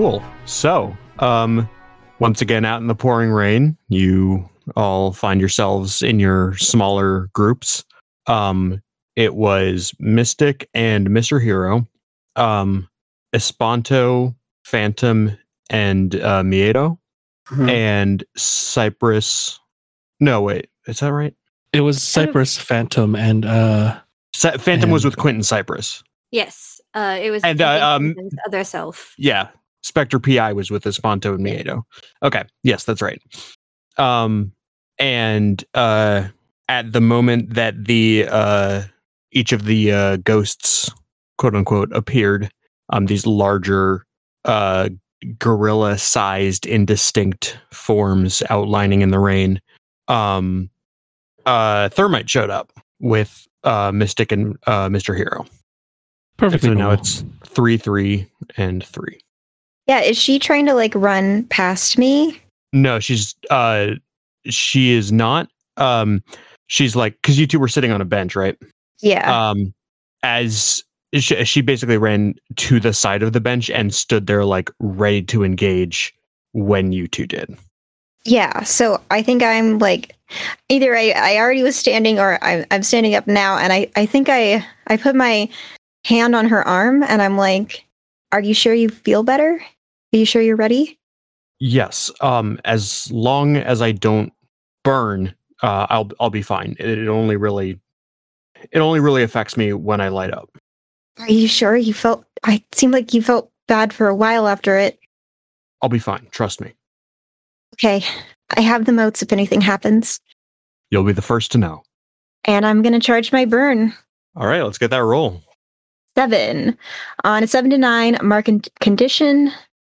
Cool. So, once again, out in the pouring rain, you all find yourselves in your smaller groups. It was Mystic and Mr. Hero, Espanto, Phantom, and Miedo, and Cypress. No, wait, is that right? It was Cypress, Phantom, and Phantom was with Quentin Cypress. Yes, it was and his other self. Yeah, Spectre PI was with Espanto and Miedo. Okay, yes, that's right. And at the moment that the each of the ghosts, quote unquote, appeared, these larger gorilla-sized, indistinct forms outlining in the rain. Thermite showed up with Mystic and Mr. Hero. Perfect. So now it's 3, 3, and 3. Yeah, is she trying to like run past me? No, she is not. She's like, because you two were sitting on a bench, right? Yeah. As she basically ran to the side of the bench and stood there like ready to engage when you two did. Yeah, so I think I'm like, either I already was standing or I'm standing up now, and I think I put my hand on her arm and I'm like, are you sure you feel better? Are you sure you're ready? Yes, as long as I don't burn, I'll be fine. It only really affects me when I light up. Are you sure? I seemed like you felt bad for a while after it. I'll be fine, trust me. Okay, I have the motes if anything happens. You'll be the first to know. And I'm going to charge my burn. All right, let's get that roll. 7. On a 7 to 9, mark and condition.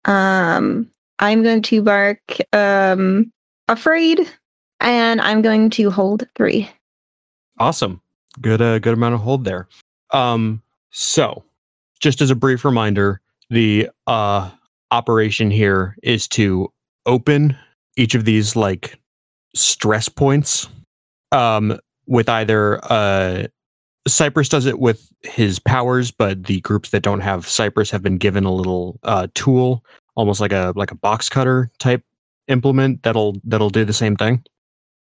I'm going to mark afraid, and I'm going to hold 3. Awesome. Good amount of hold there. So, just as a brief reminder, the operation here is to open each of these like stress points with either Cypress does it with his powers, but the groups that don't have Cypress have been given a little tool, almost like a box cutter type implement that'll do the same thing.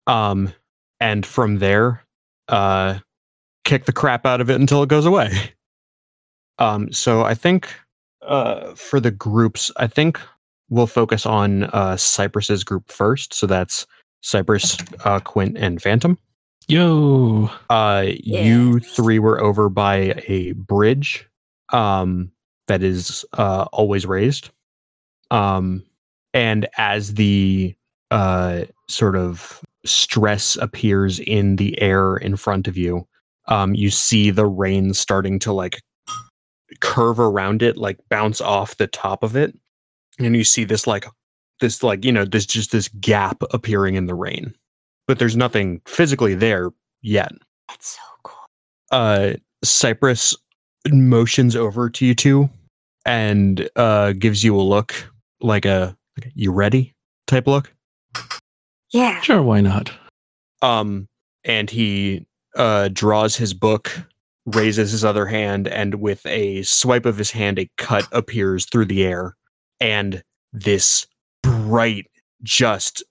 And from there, kick the crap out of it until it goes away. So I think for the groups, I think we'll focus on Cypress's group first. So that's Cypress, Quint, and Phantom. Yo! You three were over by a bridge that is always raised. And as the sort of stress appears in the air in front of you, you see the rain starting to like curve around it, like bounce off the top of it. And you see this gap appearing in the rain, but there's nothing physically there yet. That's so cool. Cypress motions over to you two and gives you a look, like a you ready type look. Yeah, sure, why not? And he draws his book, raises his other hand, and with a swipe of his hand, a cut appears through the air. And this bright, just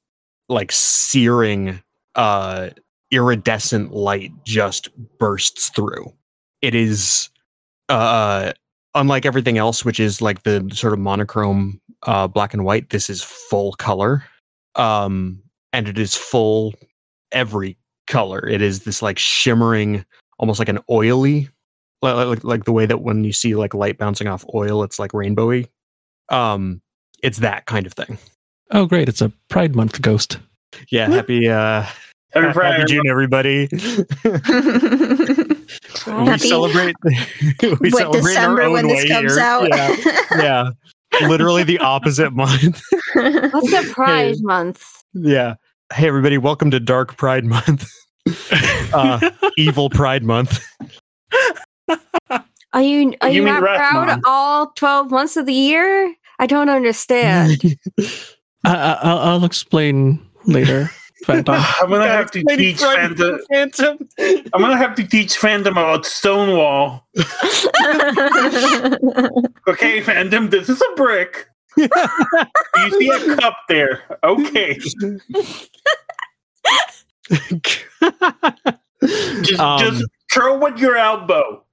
like searing, iridescent light just bursts through. It is unlike everything else, which is like the sort of monochrome black and white. This is full color, and it is full every color. It is this like shimmering, almost like an oily, like the way that when you see like light bouncing off oil, it's like rainbowy. It's that kind of thing. Oh, great. It's a Pride Month ghost. Yeah, happy Pride. Happy June, everybody. We celebrate December our own when this comes out. Yeah. Literally the opposite month. What's a Pride Month? Yeah. Hey, everybody, welcome to Dark Pride Month. Evil Pride Month. Are you not proud of all 12 months of the year? I don't understand. I'll explain later. Phantom. I'm gonna have to teach Phantom about Stonewall. Okay, Phantom, this is a brick. You see a cup there. Okay. Just curl with your elbow.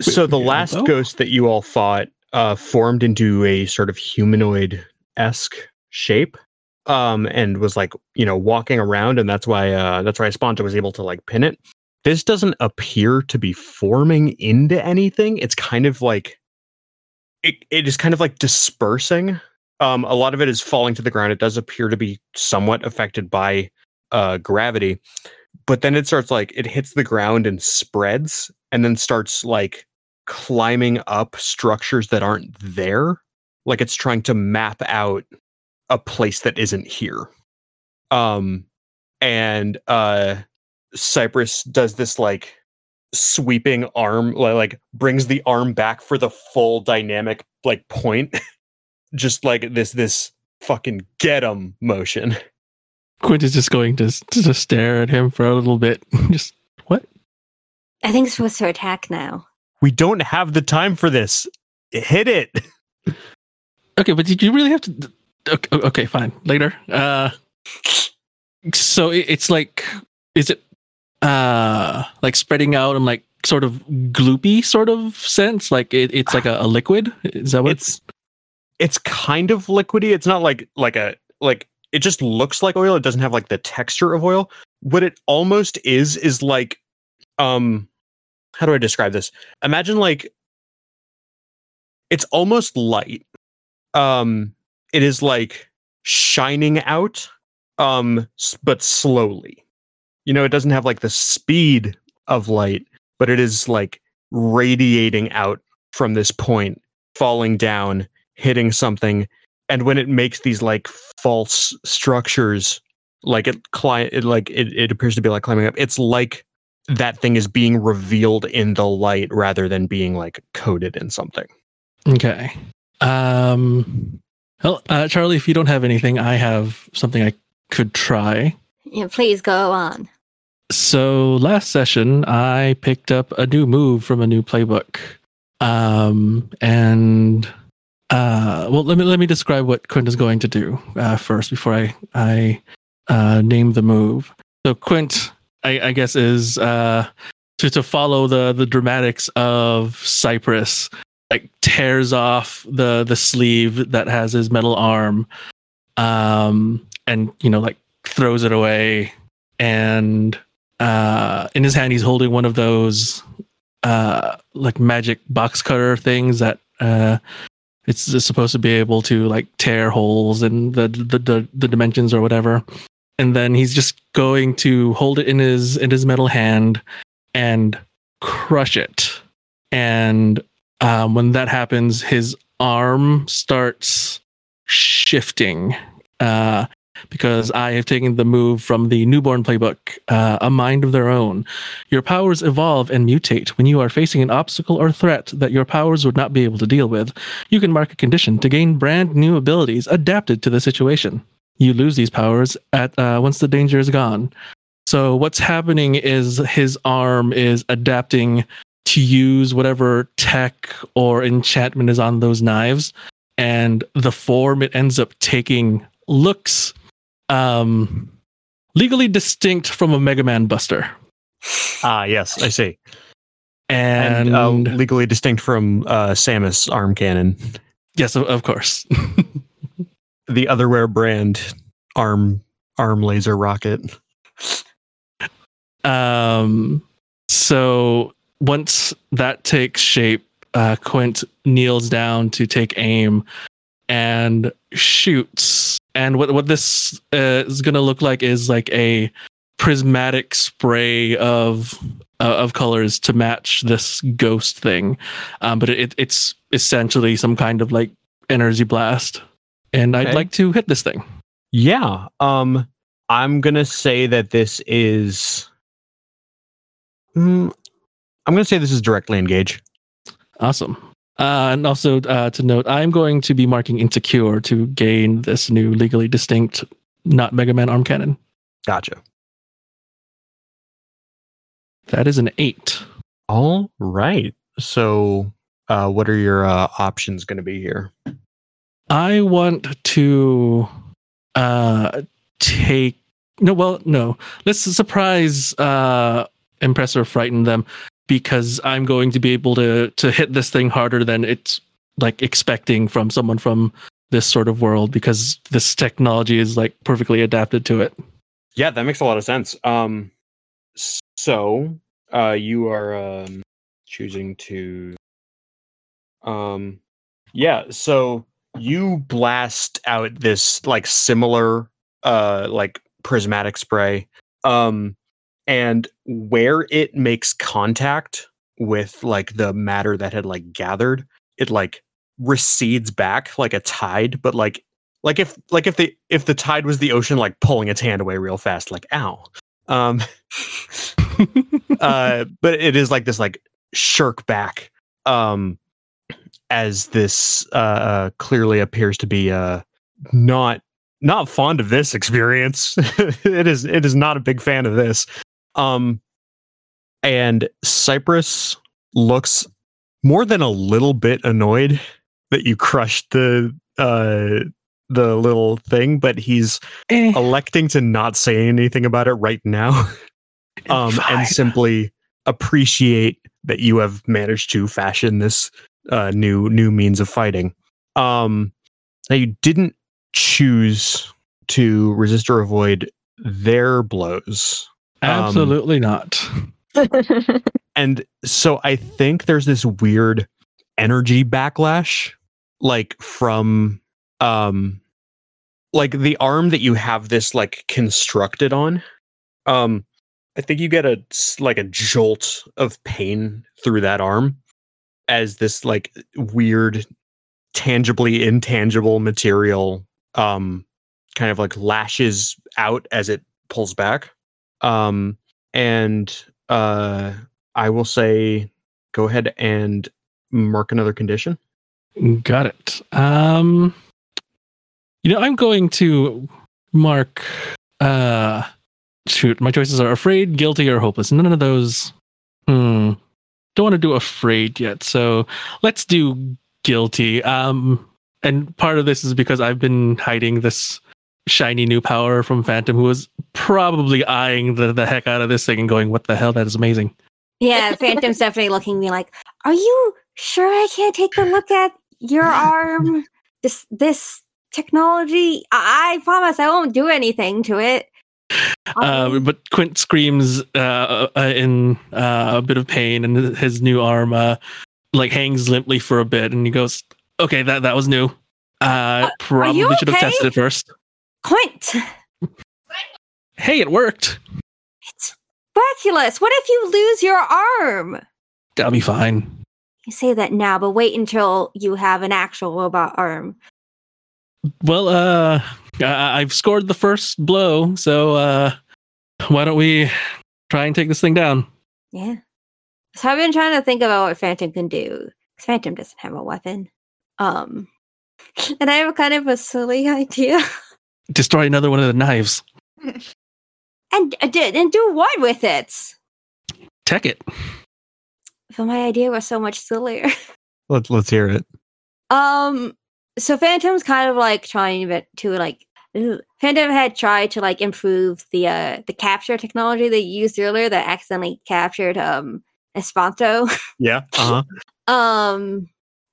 So the last ghost that you all fought formed into a sort of humanoid-esque shape, and was like, you know, walking around, and that's why Espanto was able to like pin it. This doesn't appear to be forming into anything. It's kind of like it is kind of like dispersing. A lot of it is falling to the ground. It does appear to be somewhat affected by gravity, but then it starts like it hits the ground and spreads, and then starts like climbing up structures that aren't there. Like it's trying to map out a place that isn't here. And Cypress does this like sweeping arm, like brings the arm back for the full dynamic like point. Just like this fucking get 'em motion. Quint is just going to stare at him for a little bit. Just what? I think it's supposed to attack now. We don't have the time for this. Hit it. Okay, but did you really have to? Okay, fine. Later. So it's like, is it like spreading out in like sort of gloopy sort of sense? Like it's like a liquid. Is that what it's kind of liquidy. It's not like it just looks like oil. It doesn't have like the texture of oil. What it almost is like, how do I describe this? Imagine like it's almost light. It is like shining out, but slowly. You know, it doesn't have like the speed of light, but it is like radiating out from this point, falling down, hitting something. And when it makes these like false structures, like it appears to be like climbing up. It's like that thing is being revealed in the light rather than being like coated in something. Okay. Well, Charlie, if you don't have anything, I have something I could try. Yeah, please go on. So last session, I picked up a new move from a new playbook. Well, let me describe what Quint is going to do first before I name the move. So Quint, I guess, is to follow the dramatics of Cypress. Like tears off the sleeve that has his metal arm, and you know, like throws it away. And in his hand, he's holding one of those like magic box cutter things that it's just supposed to be able to like tear holes in the dimensions or whatever. And then he's just going to hold it in his metal hand and crush it. And when that happens, his arm starts shifting because I have taken the move from the newborn playbook, A Mind of Their Own. Your powers evolve and mutate when you are facing an obstacle or threat that your powers would not be able to deal with. You can mark a condition to gain brand new abilities adapted to the situation. You lose these powers at once the danger is gone. So what's happening is his arm is adapting to use whatever tech or enchantment is on those knives, and the form it ends up taking looks legally distinct from a Mega Man Buster. Ah, yes, I see. And legally distinct from Samus Arm Cannon. Yes, of course. The Otherware brand arm laser rocket. So once that takes shape, Quint kneels down to take aim and shoots. And what this is going to look like is like a prismatic spray of colors to match this ghost thing, but it's essentially some kind of like energy blast. And I'd like to hit this thing. Yeah, I'm gonna say that this is. I'm going to say this is directly engage. Awesome. And also to note, I'm going to be marking Insecure to gain this new legally distinct, not Mega Man Arm Cannon. Gotcha. That is an 8. All right. So what are your options going to be here? I want to take... No. Let's surprise, impress, or frighten them, because I'm going to be able to hit this thing harder than it's like expecting from someone from this sort of world, because this technology is like perfectly adapted to it. Yeah, that makes a lot of sense. So you are choosing to... yeah, so you blast out this like similar like prismatic spray, and where it makes contact with like the matter that had like gathered, it like recedes back like a tide, but like if the tide was the ocean like pulling its hand away real fast, like ow. But it is like this like shirk back, as this clearly appears to be not fond of this experience. It is not a big fan of this. And Cypress looks more than a little bit annoyed that you crushed the little thing, but he's electing to not say anything about it right now. And simply appreciate that you have managed to fashion this new means of fighting. Now you didn't choose to resist or avoid their blows. Absolutely not. And so I think there's this weird energy backlash, like from like the arm that you have this like constructed on. I think you get a jolt of pain through that arm as this like weird, tangibly intangible material kind of like lashes out as it pulls back. And I will say, go ahead and mark another condition. Got it. I'm going to mark, shoot, my choices are afraid, guilty, or hopeless. None of those. Don't want to do afraid yet, so let's do guilty. And part of this is because I've been hiding this shiny new power from Phantom, who was probably eyeing the heck out of this thing and going, what the hell, that is amazing. Yeah, Phantom's definitely looking at me like, are you sure I can't take a look at your arm? This technology, I promise I won't do anything to it. But Quint screams in a bit of pain, and his new arm like hangs limply for a bit, and he goes, okay, that was new. Probably should have tested it first. Quint! Hey, it worked! It's miraculous! What if you lose your arm? That'll be fine. You say that now, but wait until you have an actual robot arm. Well, I've scored the first blow, so why don't we try and take this thing down? Yeah. So I've been trying to think about what Phantom can do, because Phantom doesn't have a weapon. And I have kind of a silly idea. Destroy another one of the knives. And do what with it? Tech it. But my idea was so much sillier. Let's hear it. So Phantom's kind of like trying to like... Phantom had tried to like improve the capture technology they used earlier that accidentally captured Espanto. Yeah. Uh-huh.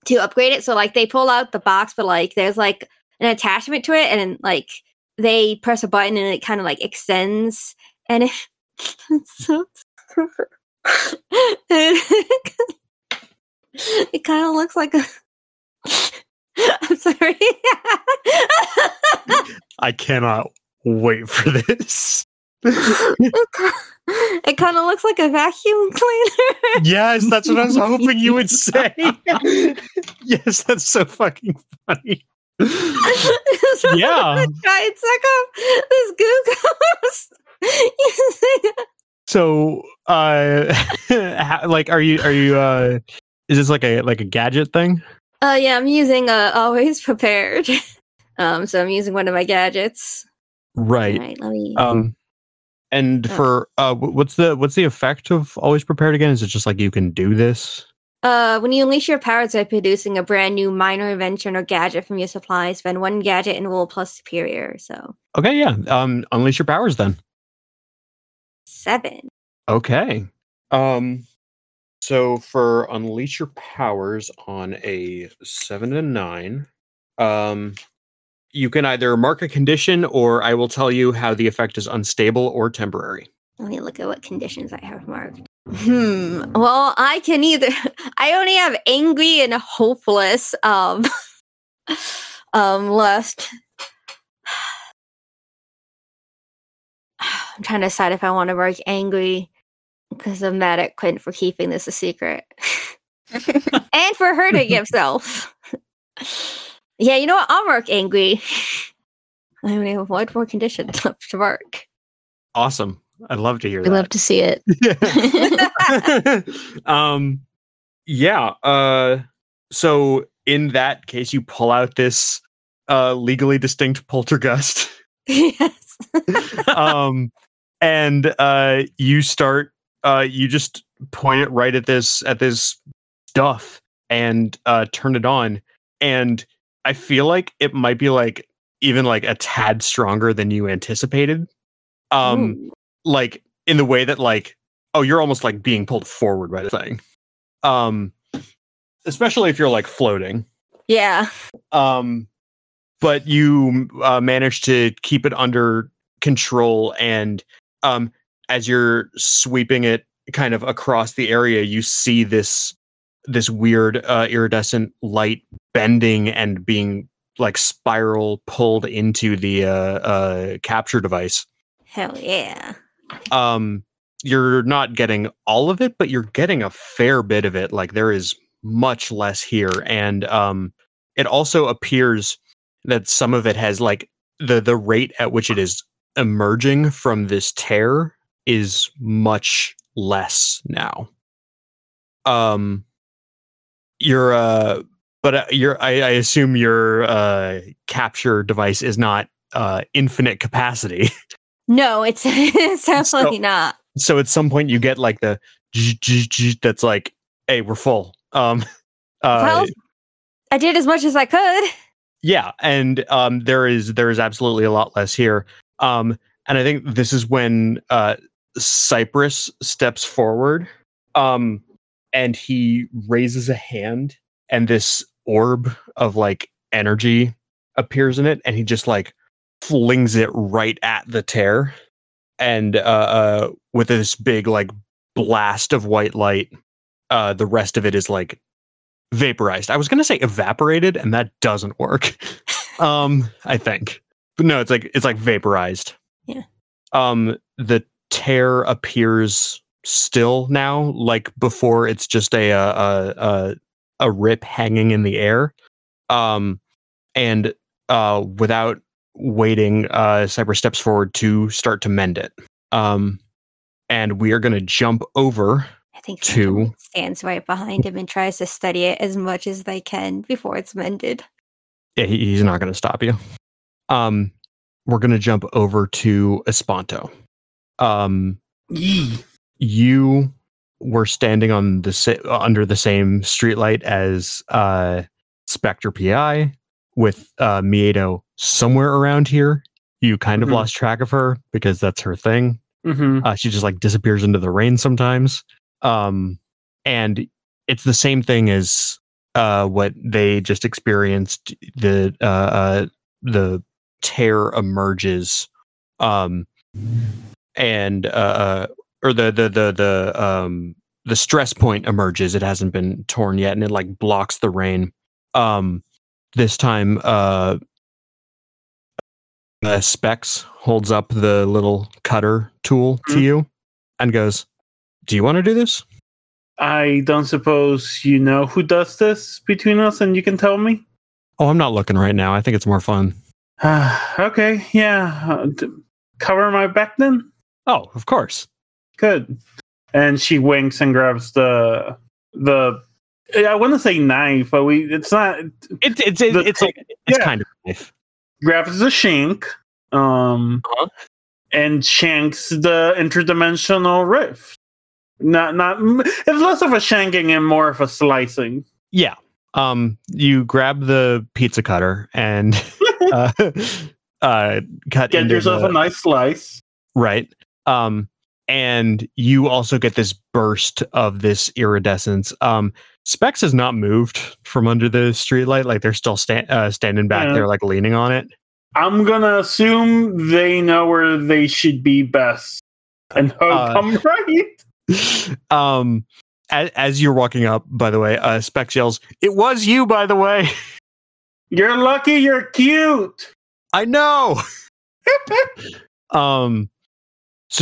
To upgrade it. So like they pull out the box, but like there's like an attachment to it, and like they press a button and it kind of like extends, and it's so stupid. It kind of looks like a... I'm sorry. I cannot wait for this. It kind of looks like a vacuum cleaner. Yes, that's what I was hoping you would say. Yes, that's so fucking funny. So yeah. Giant sack of this goo goes. So, like, are you? Is this like a gadget thing? Yeah, I'm using always prepared. So I'm using one of my gadgets. Right. All right, let me... And for what's the effect of always prepared again? Is it just like you can do this? When you unleash your powers by producing a brand new minor invention or gadget from your supply, spend one gadget and roll plus superior. So okay, yeah. Unleash your powers then. 7. Okay. So for unleash your powers on a 7 and 9, you can either mark a condition, or I will tell you how the effect is unstable or temporary. Let me look at what conditions I have marked. Well, I can either... I only have angry and hopeless left. I'm trying to decide if I want to mark angry, because I'm mad at Quint for keeping this a secret. And for hurting himself. Yeah, you know what? I'll mark angry. I only have one more condition left to mark. Awesome. I'd love to hear that. I'd love to see it. Yeah. Yeah. So in that case, you pull out this legally distinct poltergust. Yes. And you start. You just point it right at this stuff and turn it on. And I feel like it might be like even like a tad stronger than you anticipated. Ooh. Like in the way that like, oh, you're almost like being pulled forward by the thing. Especially if you're like floating. Yeah. But you manage to keep it under control, and as you're sweeping it kind of across the area, you see this weird iridescent light bending and being like spiral pulled into the capture device. Hell yeah. You're not getting all of it, but you're getting a fair bit of it. Like, there is much less here. And it also appears that some of it has like the rate at which it is emerging from this tear is much less now. I assume your capture device is not infinite capacity. No, it's definitely not. So at some point you get like the that's like, hey, we're full. Well, I did as much as I could. Yeah, and there is absolutely a lot less here. And I think this is when Cypress steps forward, and he raises a hand, and this orb of like energy appears in it, and he just like flings it right at the tear, and with this big like blast of white light, the rest of it is like vaporized. I was gonna say evaporated, and that doesn't work. I think, but no, it's like vaporized. Yeah. The tear appears still now, like before. It's just a rip hanging in the air. And without waiting, Cyber steps forward to start to mend it. And we are going to jump over. I think Cyber stands right behind him and tries to study it as much as they can before it's mended. Yeah, he's not going to stop you. We're going to jump over to Espanto. You were standing on under the same streetlight as Spectre PI with Miedo somewhere around here. You kind of lost track of her because that's her thing. Mm-hmm. She just like disappears into the rain sometimes. And it's the same thing as what they just experienced. The tear emerges, and or the stress point emerges. It hasn't been torn yet, and it like blocks the rain. This time, Specs holds up the little cutter tool to you and goes, "Do you want to do this?" I don't suppose you know who does this between us, and you can tell me? Oh, I'm not looking right now. I think it's more fun. Okay, yeah. Cover my back then? Oh, of course. Good. And she winks and grabs the... I want to say knife, but it's not. It's kind of a knife. Grabs the shank, and shanks the interdimensional rift. Not. It's less of a shanking and more of a slicing. Yeah. You grab the pizza cutter and cut. Get yourself a nice slice. Right. And you also get this burst of this iridescence. Specs has not moved from under the streetlight. Like, they're still standing back there, like, leaning on it. I'm going to assume they know where they should be best. And hope I'm right. As you're walking up, by the way, Specs yells, "It was you, by the way. You're lucky you're cute." I know. So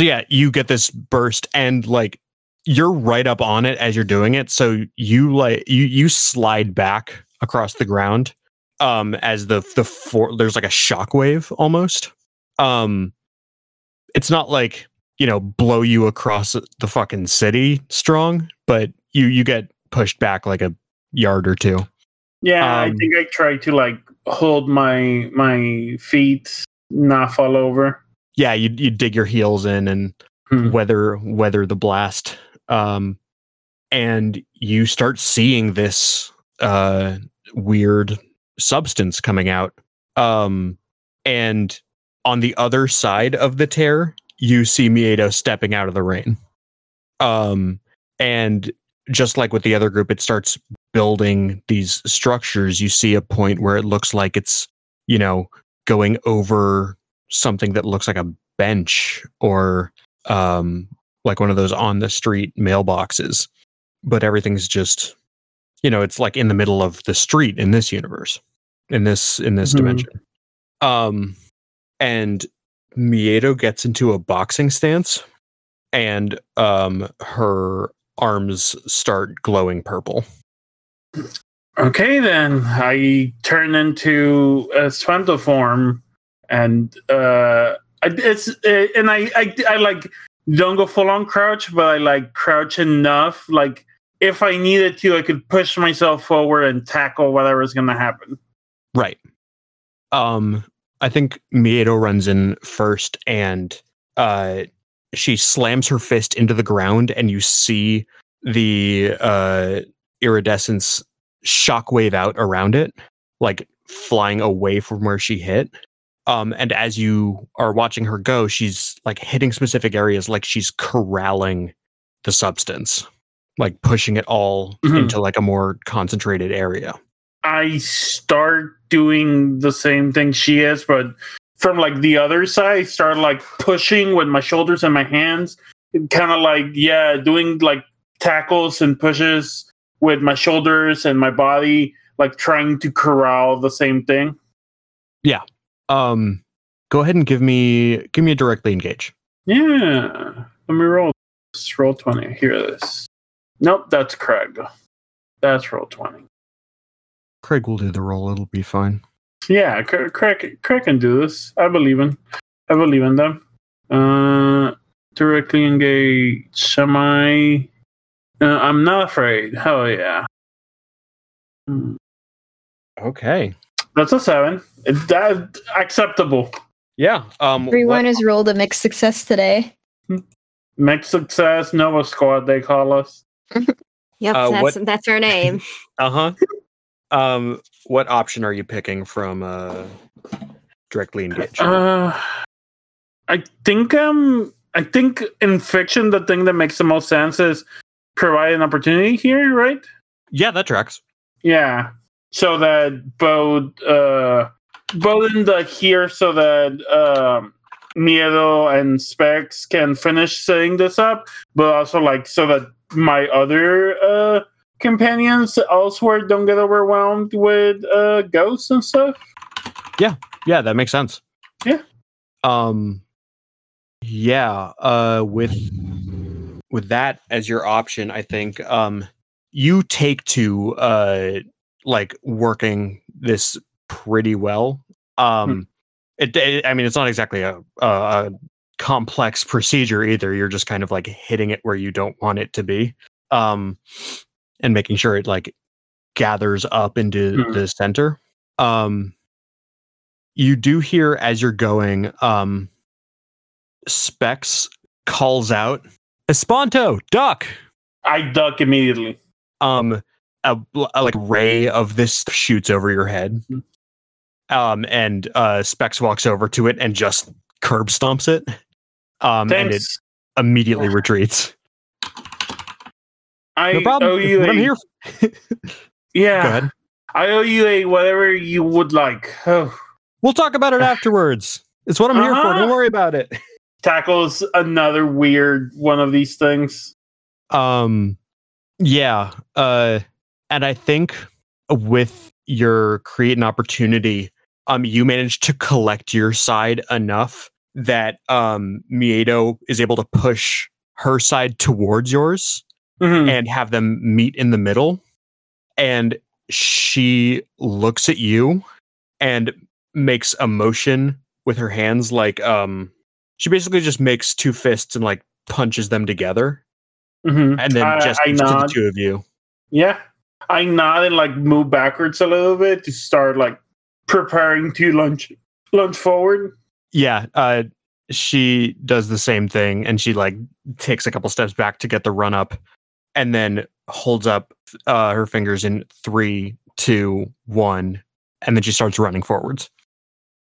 yeah, you get this burst and like you're right up on it as you're doing it. So you like you slide back across the ground as there's like a shockwave almost. It's not like, you know, blow you across the fucking city strong, but you get pushed back like a yard or two. Yeah, I think I tried to like hold my feet, not fall over. Yeah, you dig your heels in and weather the blast, and you start seeing this weird substance coming out. And on the other side of the tear, you see Miedo stepping out of the rain. And just like with the other group, it starts building these structures. You see a point where it looks like it's, you know, going over something that looks like a bench or like one of those on the street mailboxes, but everything's just, you know, it's like in the middle of the street in this universe, in this dimension. And Miedo gets into a boxing stance and her arms start glowing purple. Okay, then I turn into a Espanto form. And I like don't go full on crouch, but I like crouch enough. Like if I needed to, I could push myself forward and tackle whatever is going to happen. Right. I think Miedo runs in first, and she slams her fist into the ground, and you see the iridescence shockwave out around it, like flying away from where she hit. And as you are watching her go, she's like hitting specific areas, like she's corralling the substance, like pushing it all into like a more concentrated area. I start doing the same thing she is, but from like the other side, I start like pushing with my shoulders and my hands, kind of like, yeah, doing like tackles and pushes with my shoulders and my body, like trying to corral the same thing. Yeah. Go ahead and give me a directly engage. Yeah. Let me roll. Let's roll 20. Hear this. Nope, that's Craig. That's roll 20. Craig will do the roll. It'll be fine. Yeah, Craig can do this. I believe in them. Directly engage. I'm not afraid. Hell yeah. Okay. That's a 7. It's that acceptable. Yeah. Everyone has rolled a mixed success today. Mixed success, Nova Squad, they call us. Yep, that's our name. Uh-huh. What option are you picking from directly engaged? I think in fiction the thing that makes the most sense is provide an opportunity here, right? Yeah, that tracks. Yeah. So that both in the here, so that Miedo and Specs can finish setting this up, but also like so that my other companions elsewhere don't get overwhelmed with ghosts and stuff. Yeah, that makes sense. Yeah. With that as your option, I think you take to like working this pretty well. It's not exactly a complex procedure either. You're just kind of like hitting it where you don't want it to be, and making sure it like gathers up into the center. You do hear as you're going, Specs calls out Espanto, duck! I duck immediately. A ray of this shoots over your head. And Specs walks over to it and just curb stomps it. And it immediately retreats. No problem. Owe you I'm here. Yeah. Go ahead. I owe you a whatever you would like. Oh. We'll talk about it afterwards. It's what I'm here for. Don't worry about it. Tackles another weird one of these things. Yeah. And I think with your create an opportunity, you manage to collect your side enough that Miedo is able to push her side towards yours and have them meet in the middle. And she looks at you and makes a motion with her hands, like she basically just makes two fists and like punches them together. And then I nod to the two of you. Yeah. I nod and like move backwards a little bit to start like preparing to lunge forward. Yeah. She does the same thing and she like takes a couple steps back to get the run up and then holds up her fingers in 3, 2, 1 and then she starts running forwards.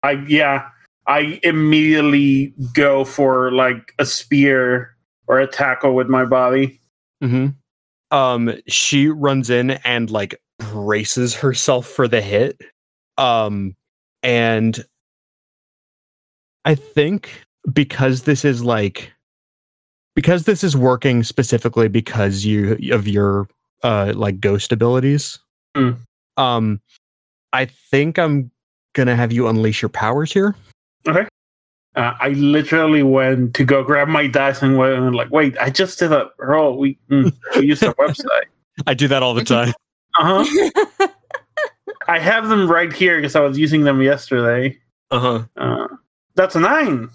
I immediately go for like a spear or a tackle with my body. She runs in and like braces herself for the hit. And I think because this is working specifically because of your like ghost abilities. I think I'm gonna have you unleash your powers here. Okay. I literally went to go grab my dice and went like, wait, I just did a roll. We used a website. I do that all the time. I have them right here because I was using them yesterday. That's a 9.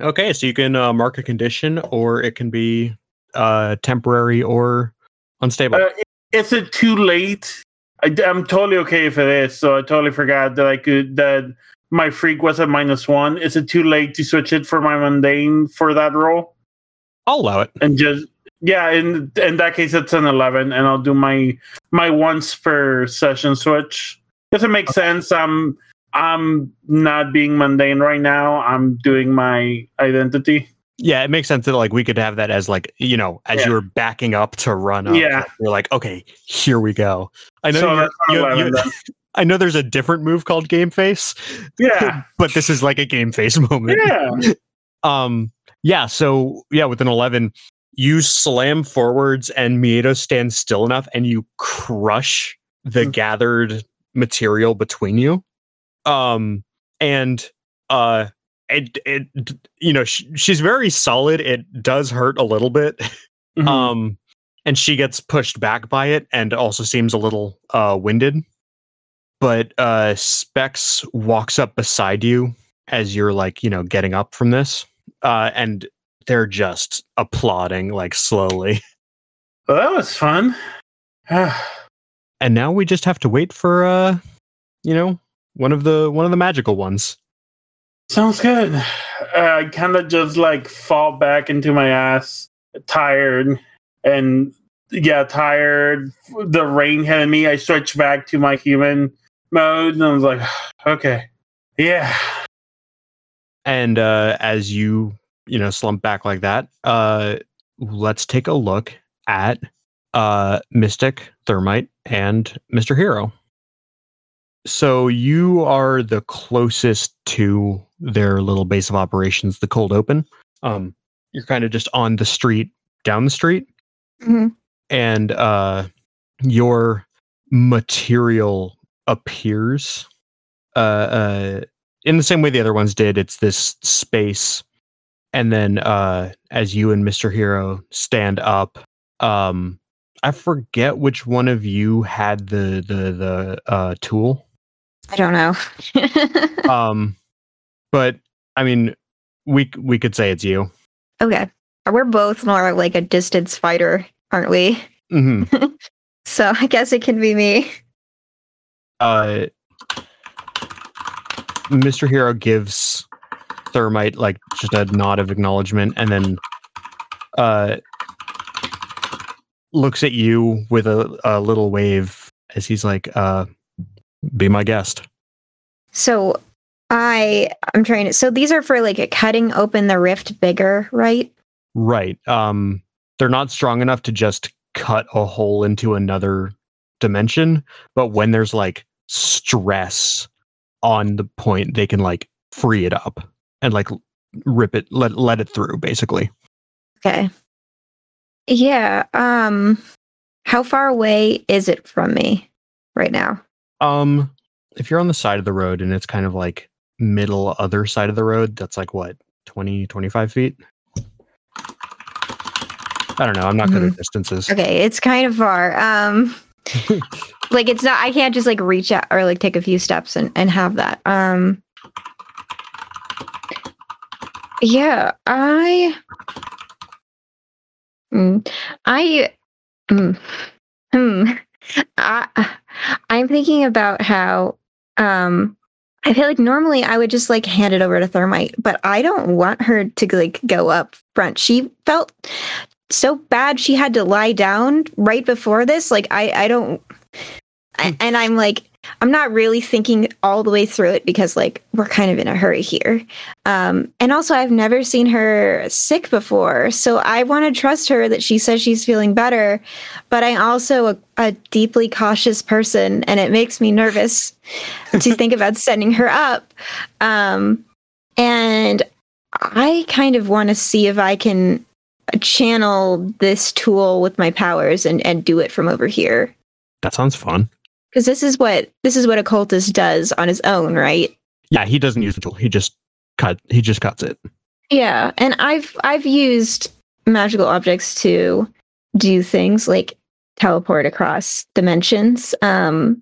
Okay, so you can mark a condition, or it can be temporary or unstable. Is it too late? I'm totally okay if it is. So I totally forgot that that my freak was at -1. Is it too late to switch it for my mundane for that roll? I'll allow it. And just in that case, it's an 11, and I'll do my once per session switch. If it makes sense, I'm not being mundane right now. I'm doing my identity. Yeah, it makes sense that like we could have that as like, you know, as you were backing up to run up. Yeah. You're like, okay, here we go. I know so I know there's a different move called Game Face. Yeah. But this is like a Game Face moment. Yeah. So with an 11, you slam forwards and Miedo stands still enough and you crush the gathered material between you. She's very solid. It does hurt a little bit. And she gets pushed back by it and also seems a little winded. But Specs walks up beside you as you're like, you know, getting up from this. And they're just applauding like slowly. Well, that was fun. And now we just have to wait for one of the magical ones. Sounds good. I kind of just like fall back into my ass, tired. The rain hit me. I stretch back to my human mode, and I was like, okay, yeah. And as you slump back like that, let's take a look at Mystic, Thermite, and Mr. Hero. So you are the closest to their little base of operations, the Cold Open. You're kind of just on the street, down the street. And your material appears in the same way the other ones did. It's this space. And then as you and Mr. Hero stand up, I forget which one of you had the tool. I don't know. But I mean, we could say it's you. Okay, we're both more like a distance fighter, aren't we? So I guess it can be me. Mr. Hero gives Thermite like just a nod of acknowledgement, and then looks at you with a little wave as he's like, be my guest. So I'm trying to, so these are for like cutting open the rift bigger, right? Right. They're not strong enough to just cut a hole into another dimension, but when there's like stress on the point, they can like free it up and like rip it, let it through basically. Okay. Yeah. How far away is it from me right now? If you're on the side of the road and it's kind of like middle other side of the road, that's like what, 20, 25 feet? I don't know. I'm not good at distances. Okay. It's kind of far. Like it's not, I can't just like reach out or like take a few steps and have that. Yeah, I'm thinking about how I feel like normally I would just like hand it over to Thermite, but I don't want her to like go up front. She felt so bad she had to lie down right before this. Like and I'm like, I'm not really thinking all the way through it because like we're kind of in a hurry here. And also I've never seen her sick before. So I want to trust her that she says she's feeling better, but I'm also a deeply cautious person and it makes me nervous to think about sending her up. And I kind of want to see if I can channel this tool with my powers and do it from over here. That sounds fun. Because this is what a cultist does on his own, right? Yeah, he doesn't use the tool. He just cuts it. Yeah, and I've used magical objects to do things like teleport across dimensions. So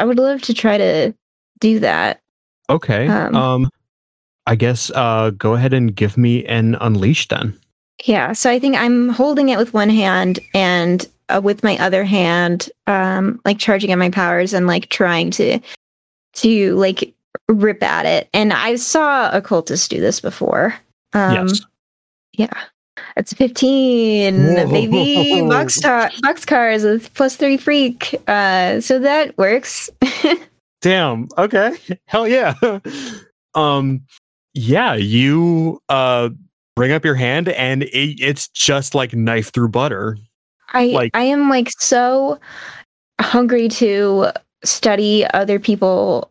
I would love to try to do that. Okay. I guess go ahead and give me an unleash then. Yeah, so I think I'm holding it with one hand and with my other hand, like charging at my powers and like trying to like rip at it. And I saw a cultist do this before. Yes. Yeah. It's 15, whoa, baby. Boxcars with +3 freak. So that works. Damn. Okay. Hell yeah. Yeah. You bring up your hand and it's just like knife through butter. I am like so hungry to study other people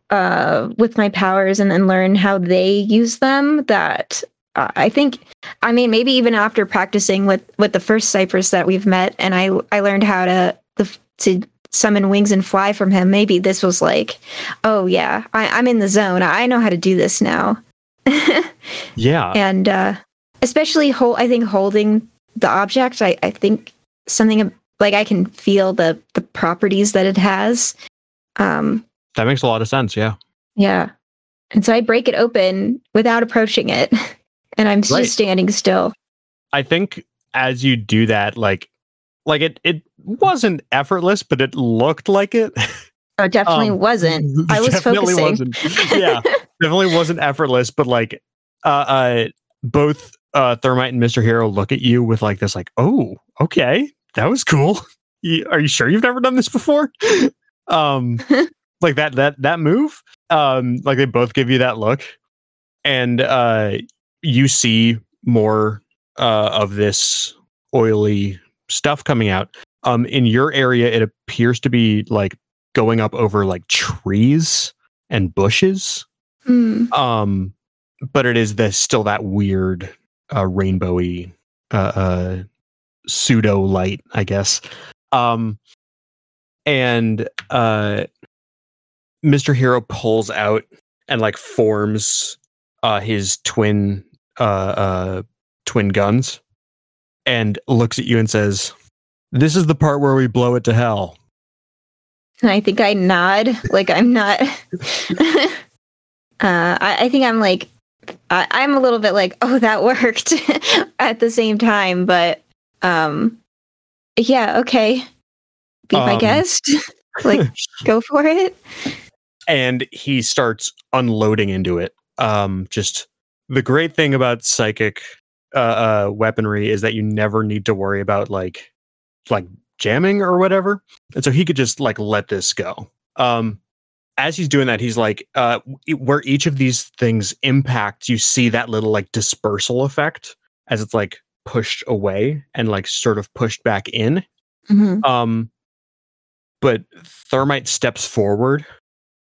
with my powers and learn how they use them that I think, I mean, maybe even after practicing with the first Cypress that we've met and I learned how to summon wings and fly from him, maybe this was like, oh yeah, I'm in the zone. I know how to do this now. Yeah. And especially holding the object, I think something like I can feel the properties that it has. That makes a lot of sense. Yeah. Yeah. And so I break it open without approaching it and I'm just standing still. I think as you do that, like it wasn't effortless, but it looked like it. Oh, definitely wasn't. I was definitely focusing. Yeah. Definitely wasn't effortless, but like, both, Thermite and Mr. Hero look at you with like this, like, oh, okay, that was cool. Are you sure you've never done this before? Like that move. Like they both give you that look, and you see more of this oily stuff coming out. In your area, it appears to be like going up over like trees and bushes. But it is still that weird. Rainbowy pseudo light, I guess. And Mr. Hero pulls out and like forms his twin guns and looks at you and says, "This is the part where we blow it to hell." And I think I nod like I'm not. I think I'm like. I'm a little bit like, oh, that worked at the same time, but yeah, okay. Be my guest. Like, go for it. And he starts unloading into it. Just the great thing about psychic weaponry is that you never need to worry about like like jamming or whatever. And so he could just like let this go. As he's doing that, he's like, where each of these things impact, you see that little like dispersal effect as it's like pushed away and like sort of pushed back in. Mm-hmm. But Thermite steps forward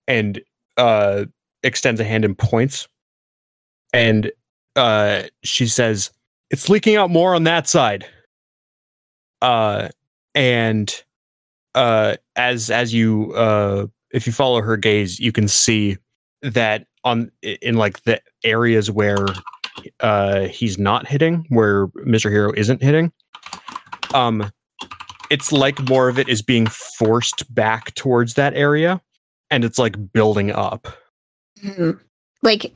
and extends a hand and points. And she says, "It's leaking out more on that side." As you if you follow her gaze, you can see that in like the areas where he's not hitting, where Mr. Hero isn't hitting. It's like more of it is being forced back towards that area, and it's like building up, mm-hmm. like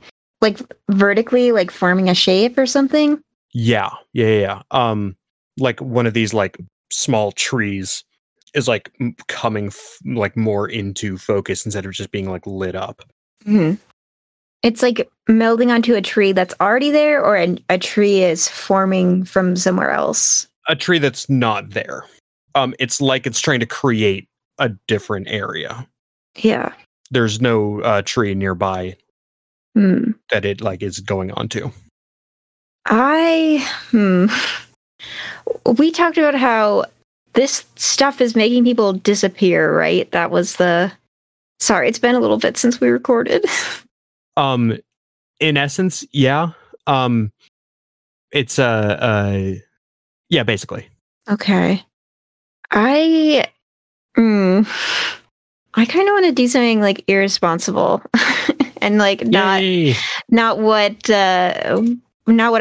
vertically, like forming a shape or something. Yeah. Like one of these like small trees is like coming like more into focus instead of just being like lit up. Mm-hmm. It's like melding onto a tree that's already there, or a tree is forming from somewhere else. A tree that's not there. It's like it's trying to create a different area. Yeah. There's no tree nearby that it like is going onto. We talked about how this stuff is making people disappear, right? That was sorry, it's been a little bit since we recorded. In essence, yeah. It's yeah, basically. Okay. I kind of want to do something like irresponsible and like not what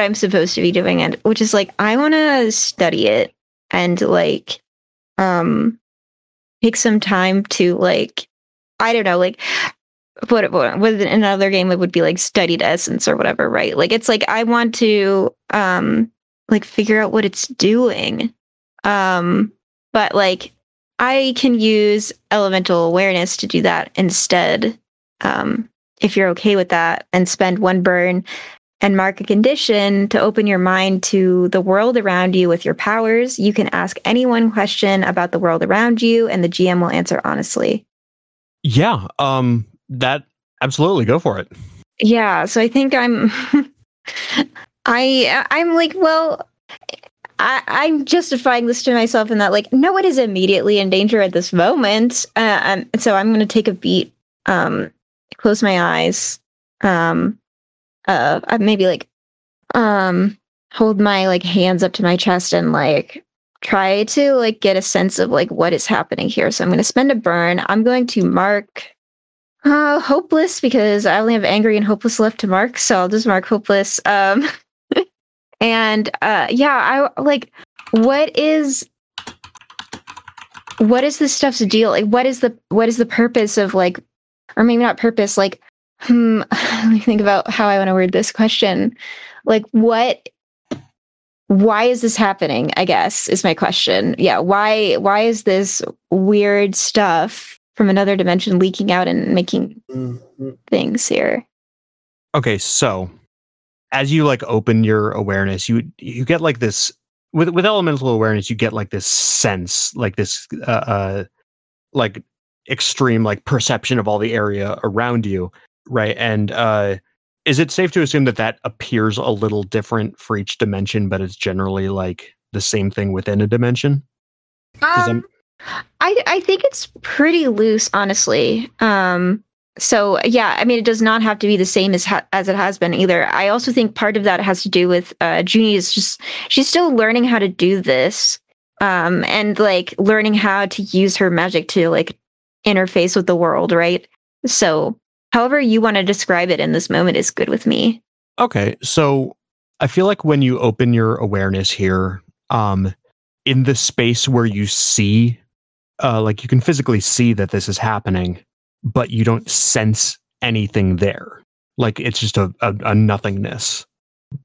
I'm supposed to be doing, and which is like I want to study it and like take some time to like I don't know, like what with another game it would be like studied essence or whatever, right? Like it's like I want to like figure out what it's doing. But like I can use elemental awareness to do that instead, if you're okay with that, and spend one burn and mark a condition to open your mind to the world around you with your powers. You can ask any one question about the world around you, and the GM will answer honestly. Yeah, that absolutely, go for it. Yeah, so I think I'm I'm like, well, I'm justifying this to myself in that, like, no one is immediately in danger at this moment. And so I'm going to take a beat, close my eyes, maybe, like, hold my, like, hands up to my chest and, like, try to, like, get a sense of, like, what is happening here. So I'm going to spend a burn. I'm going to mark hopeless, because I only have angry and hopeless left to mark. So I'll just mark hopeless. And I like, what is this stuff's deal? Like, what is the purpose of, like, or maybe not purpose? Like, let me think about how I want to word this question. Like, why is this happening? I guess is my question. Yeah, why is this weird stuff from another dimension leaking out and making things here? Okay, so. As you like open your awareness, you get like this with elemental awareness. You get like this sense, like this like extreme like perception of all the area around you, right? And is it safe to assume that appears a little different for each dimension, but it's generally like the same thing within a dimension? I think it's pretty loose, honestly. So, yeah, I mean, it does not have to be the same as it has been either. I also think part of that has to do with Junie is just, she's still learning how to do this, and like learning how to use her magic to like interface with the world, right? So however you want to describe it in this moment is good with me. Okay, so I feel like when you open your awareness here, in the space where you see, like you can physically see that this is happening, but you don't sense anything there. Like, it's just a nothingness.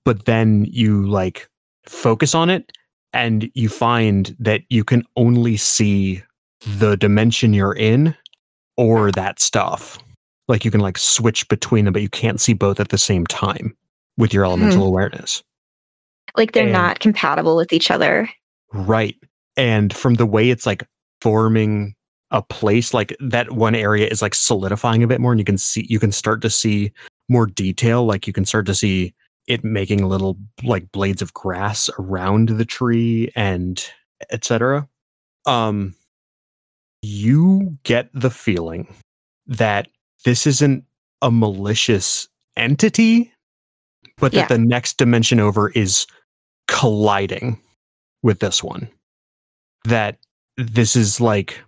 But then you, like, focus on it, and you find that you can only see the dimension you're in or that stuff. Like, you can, like, switch between them, but you can't see both at the same time with your elemental awareness. Like, they're not compatible with each other. Right. And from the way it's like forming a place, like that one area is like solidifying a bit more, and you can start to see more detail. Like you can start to see it making little like blades of grass around the tree and etc. You get the feeling that this isn't a malicious entity, but that the next dimension over is colliding with this one. That this is like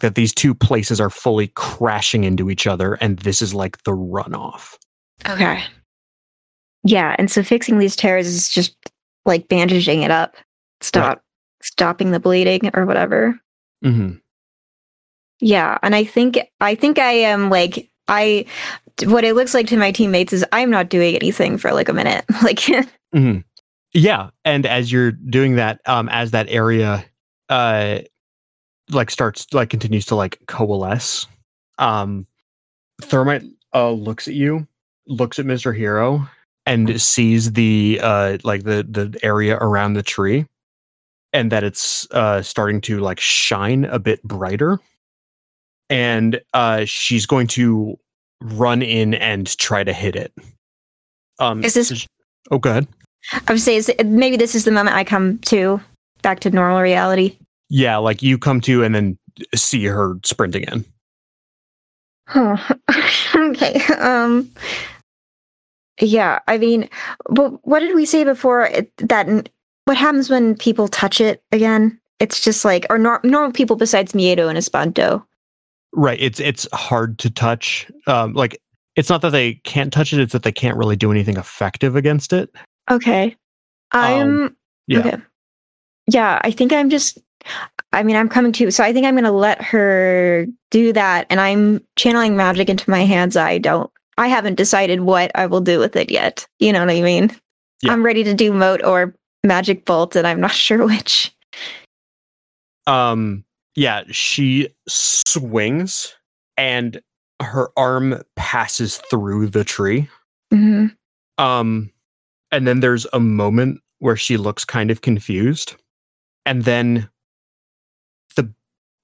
that these two places are fully crashing into each other, and this is like the runoff. Okay. Yeah, and so fixing these tears is just like bandaging it up, stopping the bleeding or whatever. Mm-hmm. Yeah, and I think I am like what it looks like to my teammates is I'm not doing anything for like a minute. Like mm-hmm. Yeah, and as you're doing that, as that area like starts like continues to like coalesce, Thermite looks at Mr. Hero and sees the like the area around the tree, and that it's starting to like shine a bit brighter, and she's going to run in and try to hit it. Is this? Oh, good. I would say maybe this is the moment I come to back to normal reality. Yeah, like you come to and then see her sprint again. Huh. Okay. Yeah, I mean, but what did we say before that? What happens when people touch it again? It's just like, or normal people besides Miedo and Espanto. Right. It's hard to touch. Like it's not that they can't touch it; it's that they can't really do anything effective against it. Okay. Okay. Yeah, I think I'm coming to, so I think I'm going to let her do that, and I'm channeling magic into my hands. I haven't decided what I will do with it yet. You know what I mean? Yeah. I'm ready to do mote or magic bolt, and I'm not sure which. Yeah, she swings, and her arm passes through the tree. Mm-hmm. And then there's a moment where she looks kind of confused. And then the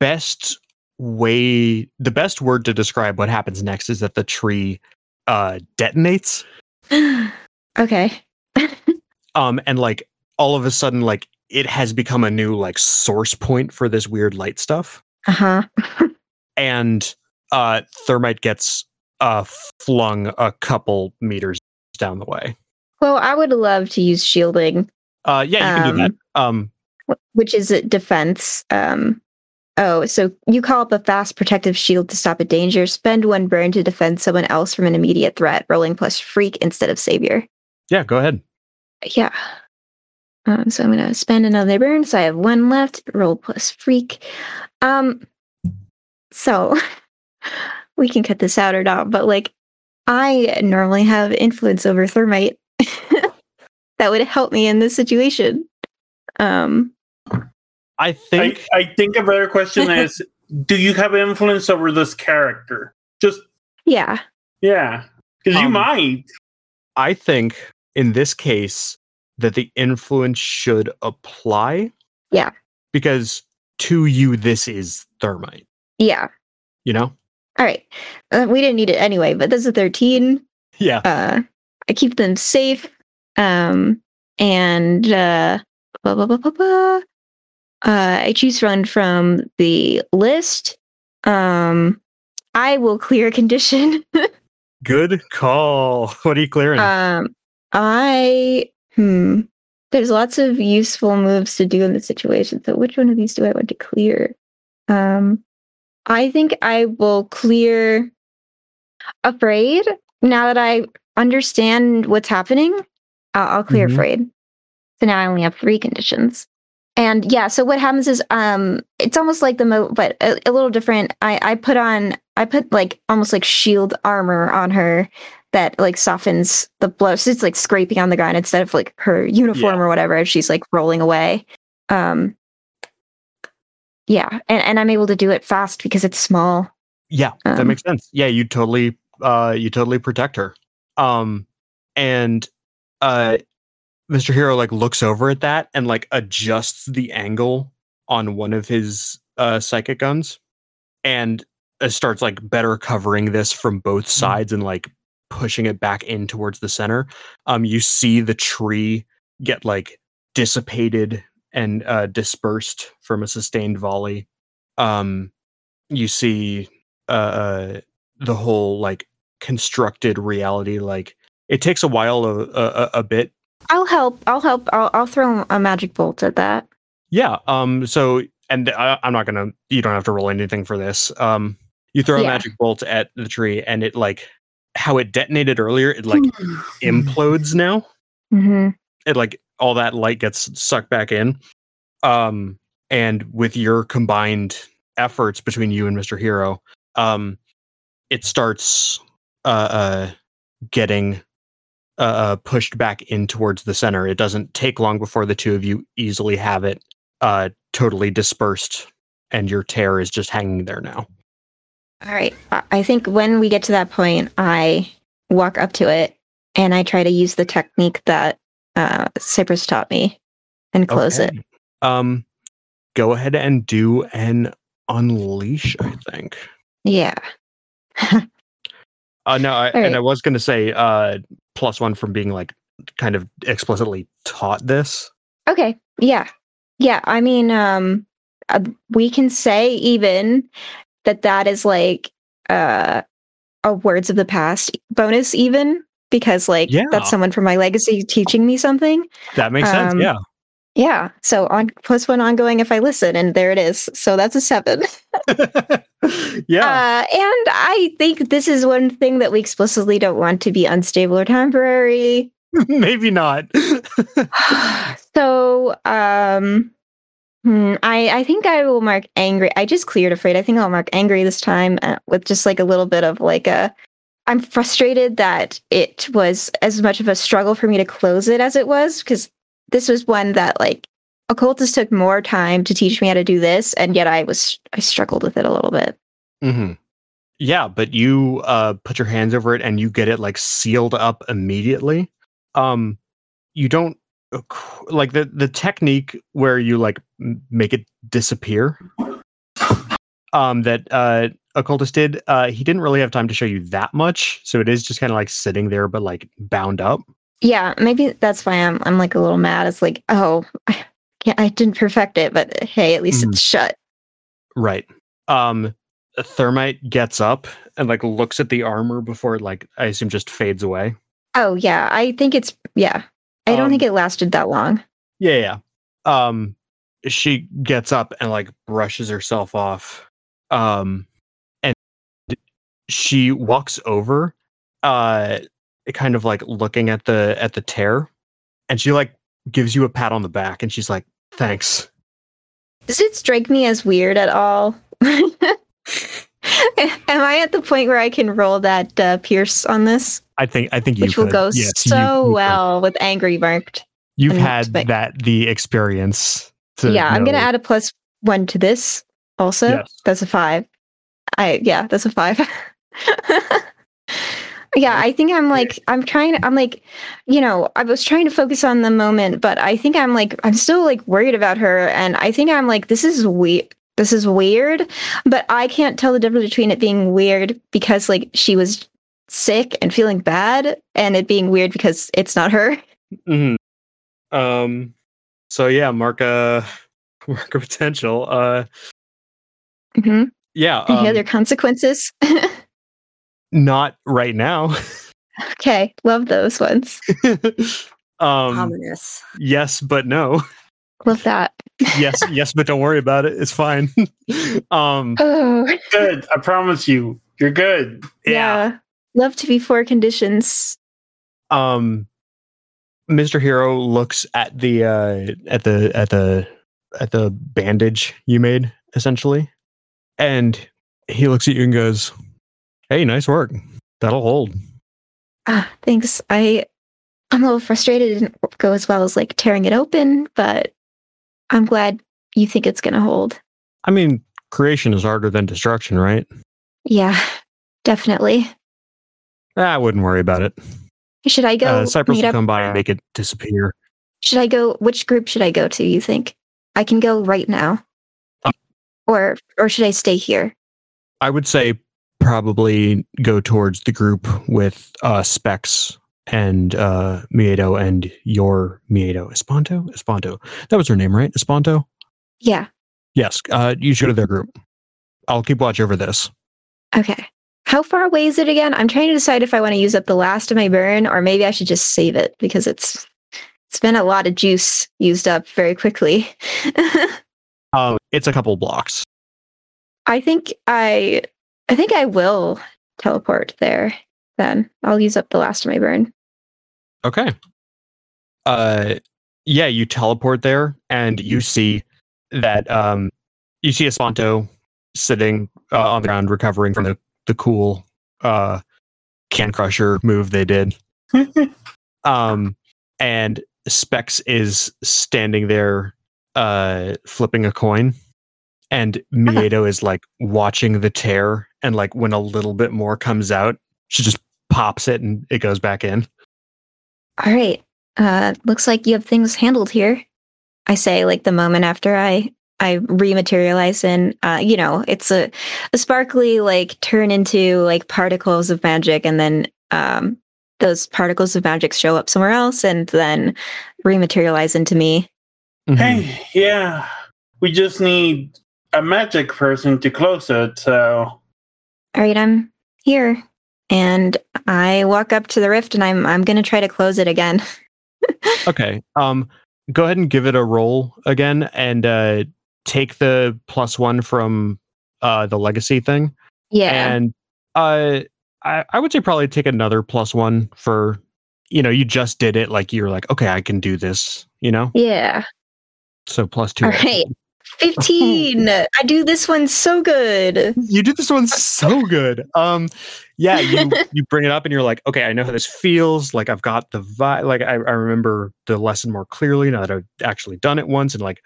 best word to describe what happens next is that the tree detonates. Okay. And like all of a sudden, like it has become a new like source point for this weird light stuff. Uh-huh. And Thermite gets flung a couple meters down the way. Well, I would love to use shielding. Yeah, you can do that. Which is a defense. So you call up a fast protective shield to stop a danger. Spend one burn to defend someone else from an immediate threat. Rolling plus freak instead of savior. Yeah, go ahead. Yeah. So I'm going to spend another burn. So I have one left. Roll plus freak. So we can cut this out or not, but like, I normally have influence over Thermite. That would help me in this situation. I think a better question is, do you have influence over this character? Just yeah, because you might. I think in this case that the influence should apply. Yeah, because to you, this is Thermite. Yeah, you know. All right. We didn't need it anyway, but this is 13. Yeah. I keep them safe. And blah, blah, blah, blah, blah. I choose one from the list. I will clear a condition. Good call. What are you clearing? There's lots of useful moves to do in this situation. So which one of these do I want to clear? I think I will clear afraid. Now that I understand what's happening, I'll clear afraid. So now I only have 3 conditions. And yeah, so what happens is it's almost like the moat, but a little different. I put like almost like shield armor on her that like softens the blow. So it's like scraping on the ground instead of like her uniform or whatever as she's like rolling away. Yeah, and I'm able to do it fast because it's small. Yeah, that makes sense. Yeah, you totally protect her. Mr. Hero like looks over at that and like adjusts the angle on one of his psychic guns, and starts like better covering this from both sides and like pushing it back in towards the center. You see the tree get like dissipated and dispersed from a sustained volley. You see the whole like constructed reality. Like it takes a while, a bit. I'll help. I'll throw a magic bolt at that. Yeah. So, and I'm not gonna. You don't have to roll anything for this. You throw a magic bolt at the tree, and it like how it detonated earlier. It like implodes now. Mm-hmm. It like all that light gets sucked back in. And with your combined efforts between you and Mr. Hero, it starts getting pushed back in towards the center. It doesn't take long before the two of you easily have it totally dispersed, and your tear is just hanging there now. All right. I think when we get to that point, I walk up to it and I try to use the technique that Cypress taught me and close it. Go ahead and do an unleash, I think. Yeah. And I was going to say +1 from being like kind of explicitly taught this. Okay. Yeah. I mean, we can say even that is like a words of the past bonus, even because like that's someone from my legacy teaching me something. That makes sense. Yeah. Yeah. So on +1 ongoing if I listen, and there it is. So that's a 7. And I think this is one thing that we explicitly don't want to be unstable or temporary. Maybe not. So I think I will mark angry. I just cleared afraid. I think I'll mark angry this time with just like a little bit of like a. I'm frustrated that it was as much of a struggle for me to close it as it was, because this was one that like occultists took more time to teach me how to do this, and yet I struggled with it a little bit. Mm-hmm. Yeah, but you put your hands over it and you get it like sealed up immediately. You don't like the technique where you like make it disappear. That occultist did. He didn't really have time to show you that much, so it is just kind of like sitting there, but like bound up. Yeah, maybe that's why I'm like a little mad. It's like, oh, I didn't perfect it, but hey, at least it's shut. Right. Thermite gets up and like looks at the armor before it like, I assume, just fades away. Oh yeah, I think it's I don't think it lasted that long. Yeah. She gets up and like brushes herself off. And she walks over kind of like looking at the tear, and she like gives you a pat on the back, and she's like, thanks. Does it strike me as weird at all? Am I at the point where I can roll that pierce on this? I think you which could. Will go you well could. With angry marked. You've had the experience. I'm gonna add a +1 to this also. Yes. That's a 5. That's a 5. Yeah, I think I was trying to focus on the moment, but I think I'm still like worried about her, and I think I'm like, this is weird, but I can't tell the difference between it being weird because like she was sick and feeling bad, and it being weird because it's not her. Mm-hmm. So yeah, mark a potential. Mm-hmm. Yeah. Any other consequences? Not right now. Okay, love those ones. Ominous. Yes, but no. Love that. yes, but don't worry about it. It's fine. Good. I promise you, you're good. Yeah. Love to be 4 conditions. Mr. Hero looks at the at the bandage you made essentially, and he looks at you and goes, hey, nice work. That'll hold. Thanks. I'm a little frustrated it didn't go as well as like tearing it open, but I'm glad you think it's going to hold. I mean, creation is harder than destruction, right? Yeah, definitely. I wouldn't worry about it. Should I go? Cypress will come by and make it disappear. Should I go? Which group should I go to, you think? I can go right now. Or should I stay here? I would say probably go towards the group with Specs and Miedo and your Miedo. Espanto? That was her name, right? Espanto? Yeah. Yes, you should have their group. I'll keep watch over this. Okay. How far away is it again? I'm trying to decide if I want to use up the last of my burn or maybe I should just save it because it's been a lot of juice used up very quickly. It's a couple blocks. I think I will teleport there then. I'll use up the last of my burn. Okay. Yeah, you teleport there and you see that Espanto sitting on the ground recovering from the cool can crusher move they did. And Specs is standing there flipping a coin, and Miedo is like watching the tear, and like when a little bit more comes out, she just pops it and it goes back in. All right. Looks like you have things handled here. I say, like, the moment after I rematerialize and, it's a sparkly, like, turn into, like, particles of magic, and then those particles of magic show up somewhere else and then rematerialize into me. Mm-hmm. Hey, yeah, we just need a magic person to close it, so... All right, I'm here, and I walk up to the rift, and I'm going to try to close it again. Okay, go ahead and give it a roll again and take the +1 from the legacy thing. Yeah. And I would say probably take another +1 for, you just did it. Like, you're like, okay, I can do this, Yeah. So +2. All right. 15. I do this one so good. You do this one so good. Yeah, you bring it up and you're like, okay, I know how this feels. Like, I've got the vibe. Like, I remember the lesson more clearly now that I've actually done it once. And like,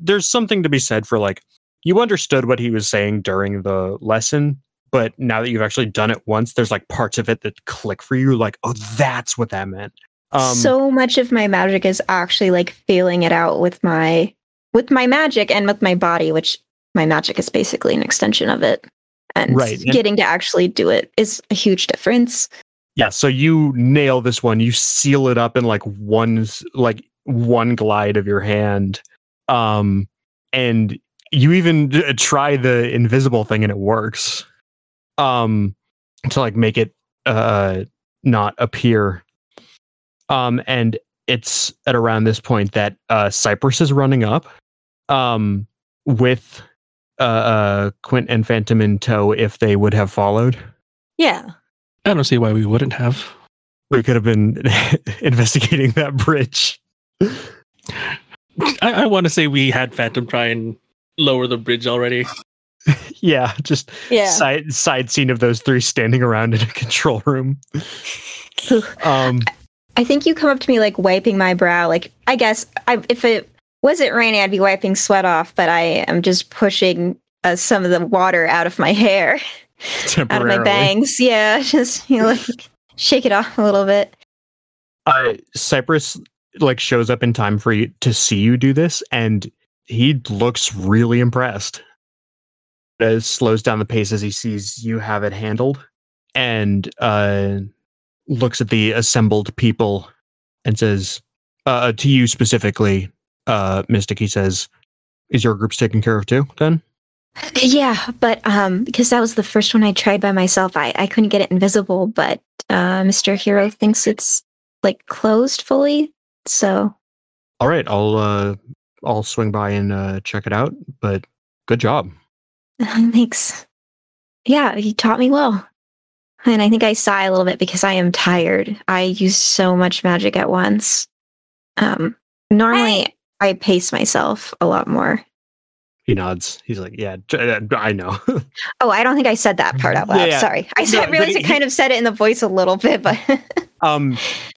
there's something to be said for like, you understood what he was saying during the lesson, but now that you've actually done it once, there's like parts of it that click for you. Like, oh, that's what that meant. So much of my magic is actually like feeling it out with my magic and with my body, which my magic is basically an extension of it. And right. Getting to actually do it is a huge difference. Yeah, so you nail this one. You seal it up in one glide of your hand. And you even try the invisible thing and it works. To like make it not appear. And it's at around this point that Cypress is running up. With Quint and Phantom in tow, if they would have followed. Yeah. I don't see why we wouldn't have. We could have been investigating that bridge. I want to say we had Phantom try and lower the bridge already. Yeah, just side scene of those three standing around in a control room. I think you come up to me like wiping my brow. Like, I guess if it wasn't raining, I'd be wiping sweat off, but I am just pushing some of the water out of my hair, out of my bangs. Yeah, just like shake it off a little bit. Cypress like shows up in time for you to see you do this, and he looks really impressed. It slows down the pace as he sees you have it handled, and looks at the assembled people and says, "To you specifically." Mystic, he says, is your group's taken care of too, then? Yeah, but because that was the first one I tried by myself, I couldn't get it invisible, but Mr. Hero thinks it's like closed fully, so... Alright, I'll swing by and check it out, but good job. Thanks. Yeah, you taught me well. And I think I sigh a little bit because I am tired. I used so much magic at once. Normally... I pace myself a lot more. He nods. He's like, yeah, I know. Oh, I don't think I said that part out loud. Yeah. Sorry. I realized I kind of said it in the voice a little bit, but...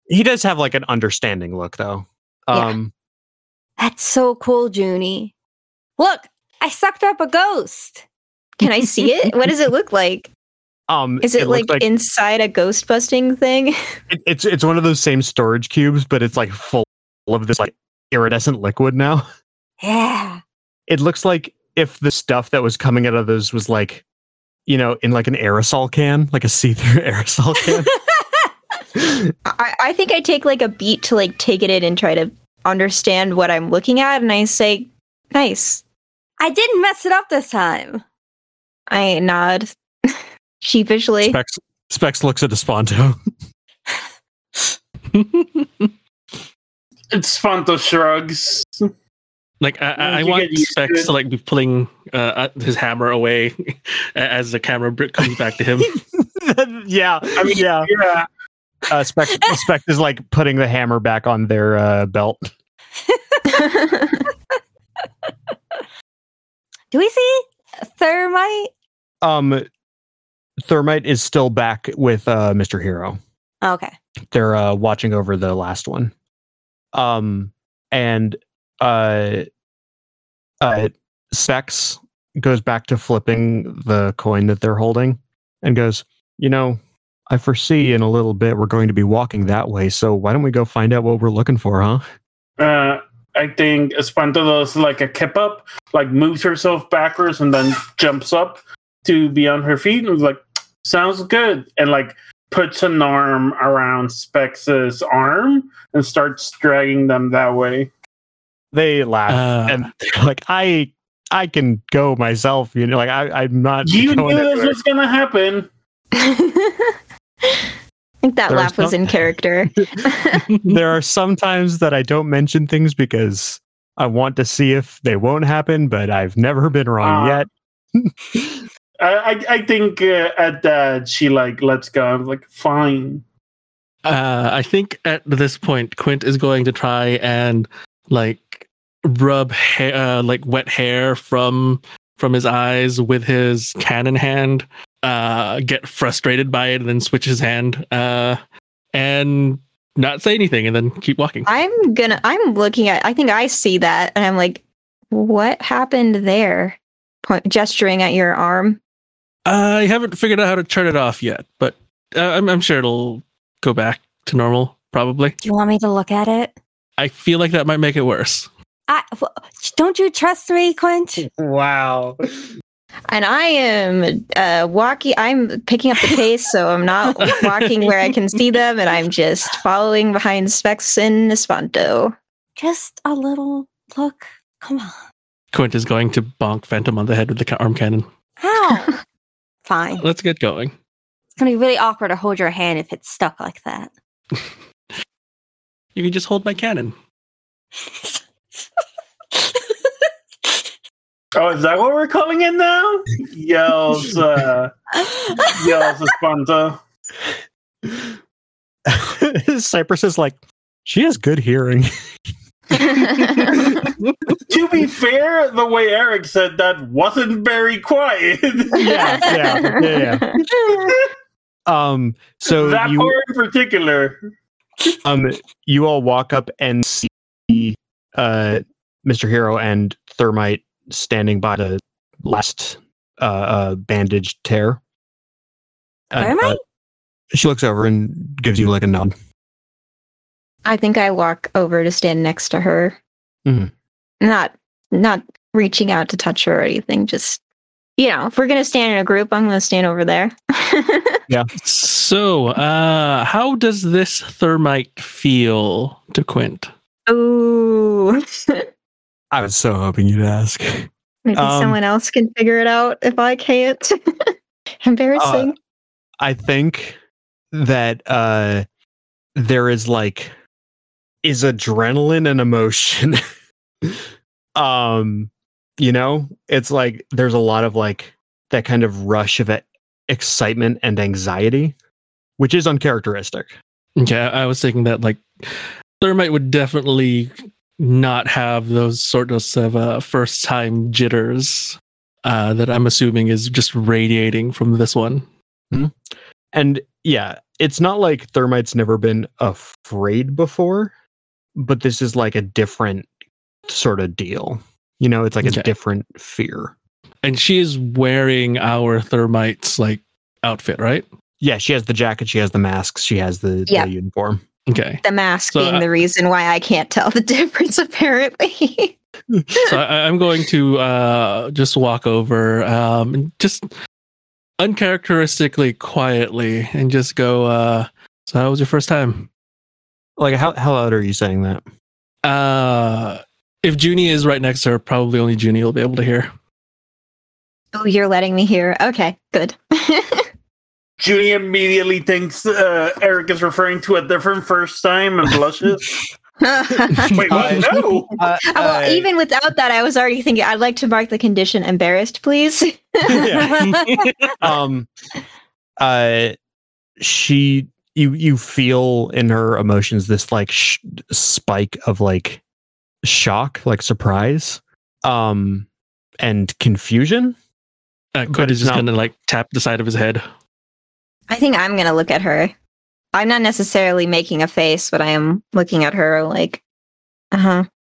he does have like an understanding look, though. That's so cool, Junie. Look, I sucked up a ghost. Can I see it? What does it look like? Is it like inside a ghost busting thing? It's one of those same storage cubes, but it's like full of this like iridescent liquid now. Yeah. It looks like if the stuff that was coming out of those was like, you know, in like an aerosol can, like a see-through aerosol can. I think I take like a beat to like take it in and try to understand what I'm looking at, and I say, nice. I didn't mess it up this time. I nod sheepishly. Specs looks at Espanto. Espanto shrugs. Like I want Specs to like be pulling his hammer away as the camera comes back to him. Yeah, I mean, yeah. Spec is like putting the hammer back on their belt. Do we see Thermite? Thermite is still back with Mr. Hero. Okay. They're watching over the last one. And Specs goes back to flipping the coin that they're holding and goes, you know, I foresee in a little bit we're going to be walking that way, so why don't we go find out what we're looking for, huh? I think Espanto does like a kip up, like moves herself backwards and then jumps up to be on her feet and was like, sounds good. And like puts an arm around Spex's arm and starts dragging them that way. They laugh and they're like, I can go myself, you know, like I'm not. You knew this was gonna happen. I think that laugh was in character. There are some times that I don't mention things because I want to see if they won't happen, but I've never been wrong yet. I think at that she like lets go. I'm like, fine. I think at this point, Quint is going to try and like rub hair, like wet hair from his eyes with his cannon hand. Get frustrated by it and then switch his hand and not say anything and then keep walking. I'm looking at, I think I see that and I'm like, what happened there? Gesturing at your arm. I haven't figured out how to turn it off yet, but I'm sure it'll go back to normal, probably. Do you want me to look at it? I feel like that might make it worse. Don't you trust me, Quint? Wow. And I am walking. I'm picking up the pace, so I'm not walking where I can see them, and I'm just following behind Specs and Espanto. Just a little look. Come on. Quint is going to bonk Phantom on the head with the arm cannon. How? Fine. Let's get going. It's going to be really awkward to hold your hand if it's stuck like that. You can just hold my cannon. Oh, is that what we're calling it now? Yells Espanto. Cypress is like, she has good hearing. To be fair, the way Eric said that wasn't very quiet. Yeah. So that part in particular. You all walk up and see Mr. Hero and Thermite standing by the last bandaged tear. Thermite? She looks over and gives you like a nod. I think I walk over to stand next to her. Mm-hmm. Not reaching out to touch her or anything. Just, you know, if we're going to stand in a group, I'm going to stand over there. Yeah. So, how does this Thermite feel to Quint? Ooh. I was so hoping you'd ask. Maybe someone else can figure it out if I can't. Embarrassing. I think that there is like is adrenaline and emotion. You know, it's like there's a lot of like that kind of rush of excitement and anxiety, which is uncharacteristic. Yeah, I was thinking that like Thermite would definitely not have those sort of first time jitters that I'm assuming is just radiating from this one. Mm-hmm. And yeah, it's not like Thermite's never been afraid before, but this is like a different sort of deal. You know, it's like a different fear. And she is wearing our Thermite's like outfit, right? Yeah, she has the jacket, she has the masks, she has the uniform. Okay. The mask being the reason why I can't tell the difference, apparently. So I'm going to just walk over, just uncharacteristically quietly, and just go, so how was your first time? Like, how loud are you saying that? If Junie is right next to her, probably only Junie will be able to hear. Oh, you're letting me hear. Okay, good. Junie immediately thinks Eric is referring to a different first time and blushes. Wait, what? No! Well, even without that, I was already thinking, I'd like to mark the condition embarrassed, please. You feel in her emotions this, like, spike of, like, shock, like, surprise, and confusion. Quint is just going to, like, tap the side of his head. I think I'm going to look at her. I'm not necessarily making a face, but I am looking at her like, what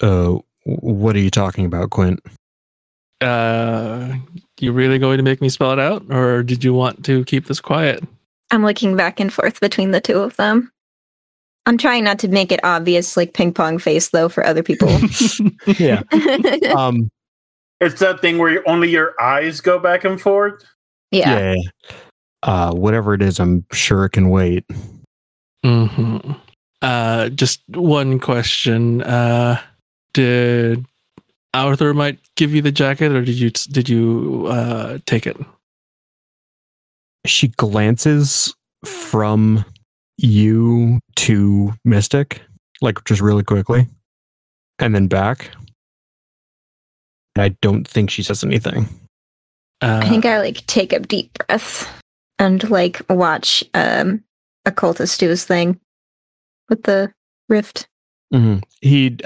are you talking about, Quint? You really going to make me spell it out, or did you want to keep this quiet? I'm looking back and forth between the two of them. I'm trying not to make it obvious, like ping pong face, though, for other people. Yeah. It's that thing where only your eyes go back and forth. Yeah. Whatever it is, I'm sure it can wait. Mm-hmm. Just one question. Did Arthur might give you the jacket, or did you take it? She glances from you to Mystic, like just really quickly, and then back. I don't think she says anything. I think I like take a deep breath. And, like, watch Occultist do his thing with the rift. Mm-hmm. He,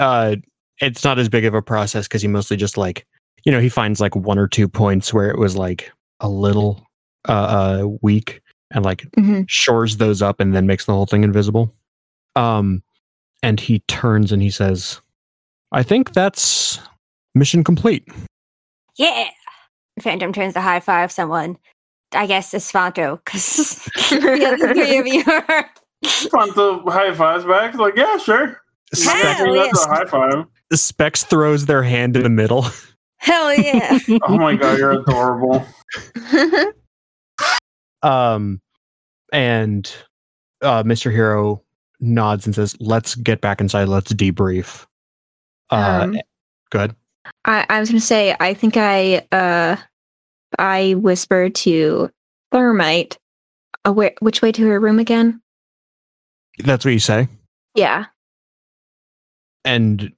it's not as big of a process because he mostly just, like, you know, he finds, like, 1 or 2 points where it was, like, a little weak and, like, shores those up and then makes the whole thing invisible. And he turns and he says, I think that's mission complete. Yeah! Phantom turns to high-five someone. I guess Espanto, because the other three of you are. Espanto high fives back. Like, yeah, sure. That's a high five. The Specs throws their hand in the middle. Hell yeah! Oh my god, you're adorable. And Mr. Hero nods and says, "Let's get back inside. Let's debrief." Go ahead. I was gonna say, I think I whisper to Thermite, which way to her room again? That's what you say? Yeah. And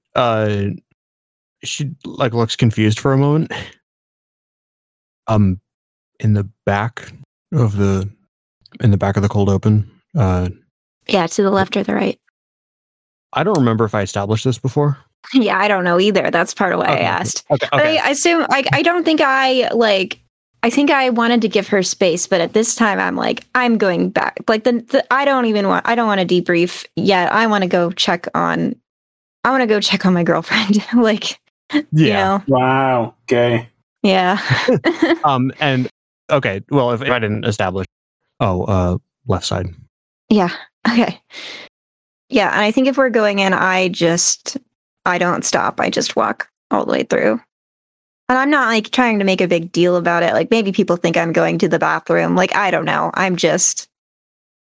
she like looks confused for a moment. In the back of the cold open. Yeah, to the left or the right. I don't remember if I established this before. Yeah, I don't know either. That's part of why I asked. Okay. I assume I don't think I think I wanted to give her space, but at this time I'm like, I'm going back. Like I don't want to debrief yet. I want to go check on my girlfriend. Like, yeah. You know. Wow. Okay. Yeah. And okay. Well, if I didn't establish. Oh, left side. Yeah. Okay. Yeah. And I think if we're going in, I don't stop. I just walk all the way through. And I'm not like trying to make a big deal about it. Like maybe people think I'm going to the bathroom. Like, I don't know. I'm just,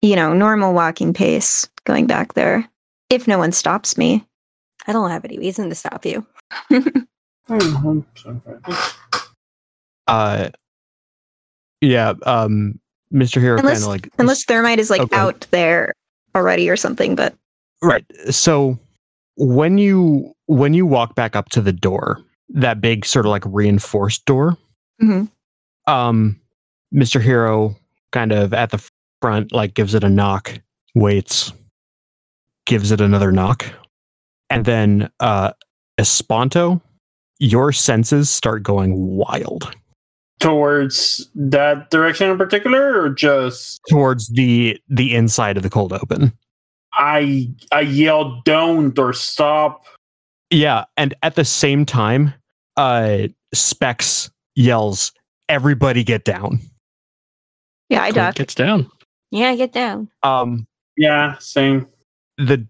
you know, normal walking pace going back there. If no one stops me. I don't have any reason to stop you. Yeah. Mr. Hero kind of like. Unless Thermite is like out there already or something, but. Right. So when you walk back up to the door, that big sort of like reinforced door. Mm-hmm. Mr. Hero kind of at the front, like gives it a knock, waits, gives it another knock. And then Espanto, your senses start going wild. Towards that direction in particular, or just towards the inside of the cold open? I yell, don't, or stop. Yeah, and at the same time, Specs yells, everybody get down. Yeah, I duck. Gets down. Yeah, get down. Yeah, same. The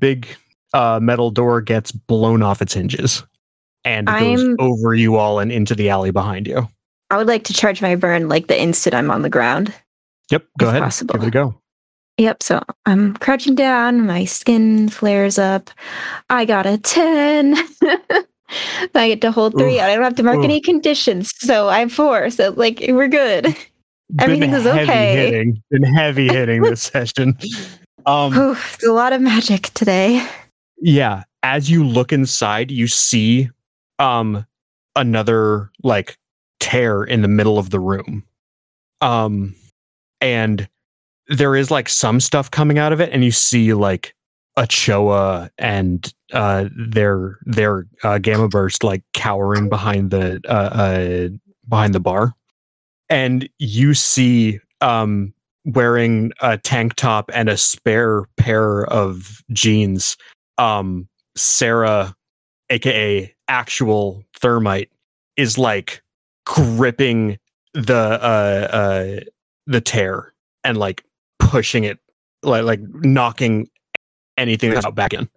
big metal door gets blown off its hinges and goes over you all and into the alley behind you. I would like to charge my burn like the instant I'm on the ground. Yep, go ahead. Possible. Give it a go. Yep, so I'm crouching down. My skin flares up. I got a 10. I get to hold 3. Oof. I don't have to mark any conditions, so I have 4. So, like, we're good. Everything was okay. Been heavy hitting this session. It's a lot of magic today. Yeah. As you look inside, you see another, like, tear in the middle of the room. And there is, like, some stuff coming out of it, and you see, like, Achoa and their Gamma Burst, like, cowering behind the bar, and you see wearing a tank top and a spare pair of jeans, Sarah, aka actual Thermite, is like gripping the tear and like pushing it, like knocking anything that's out back in,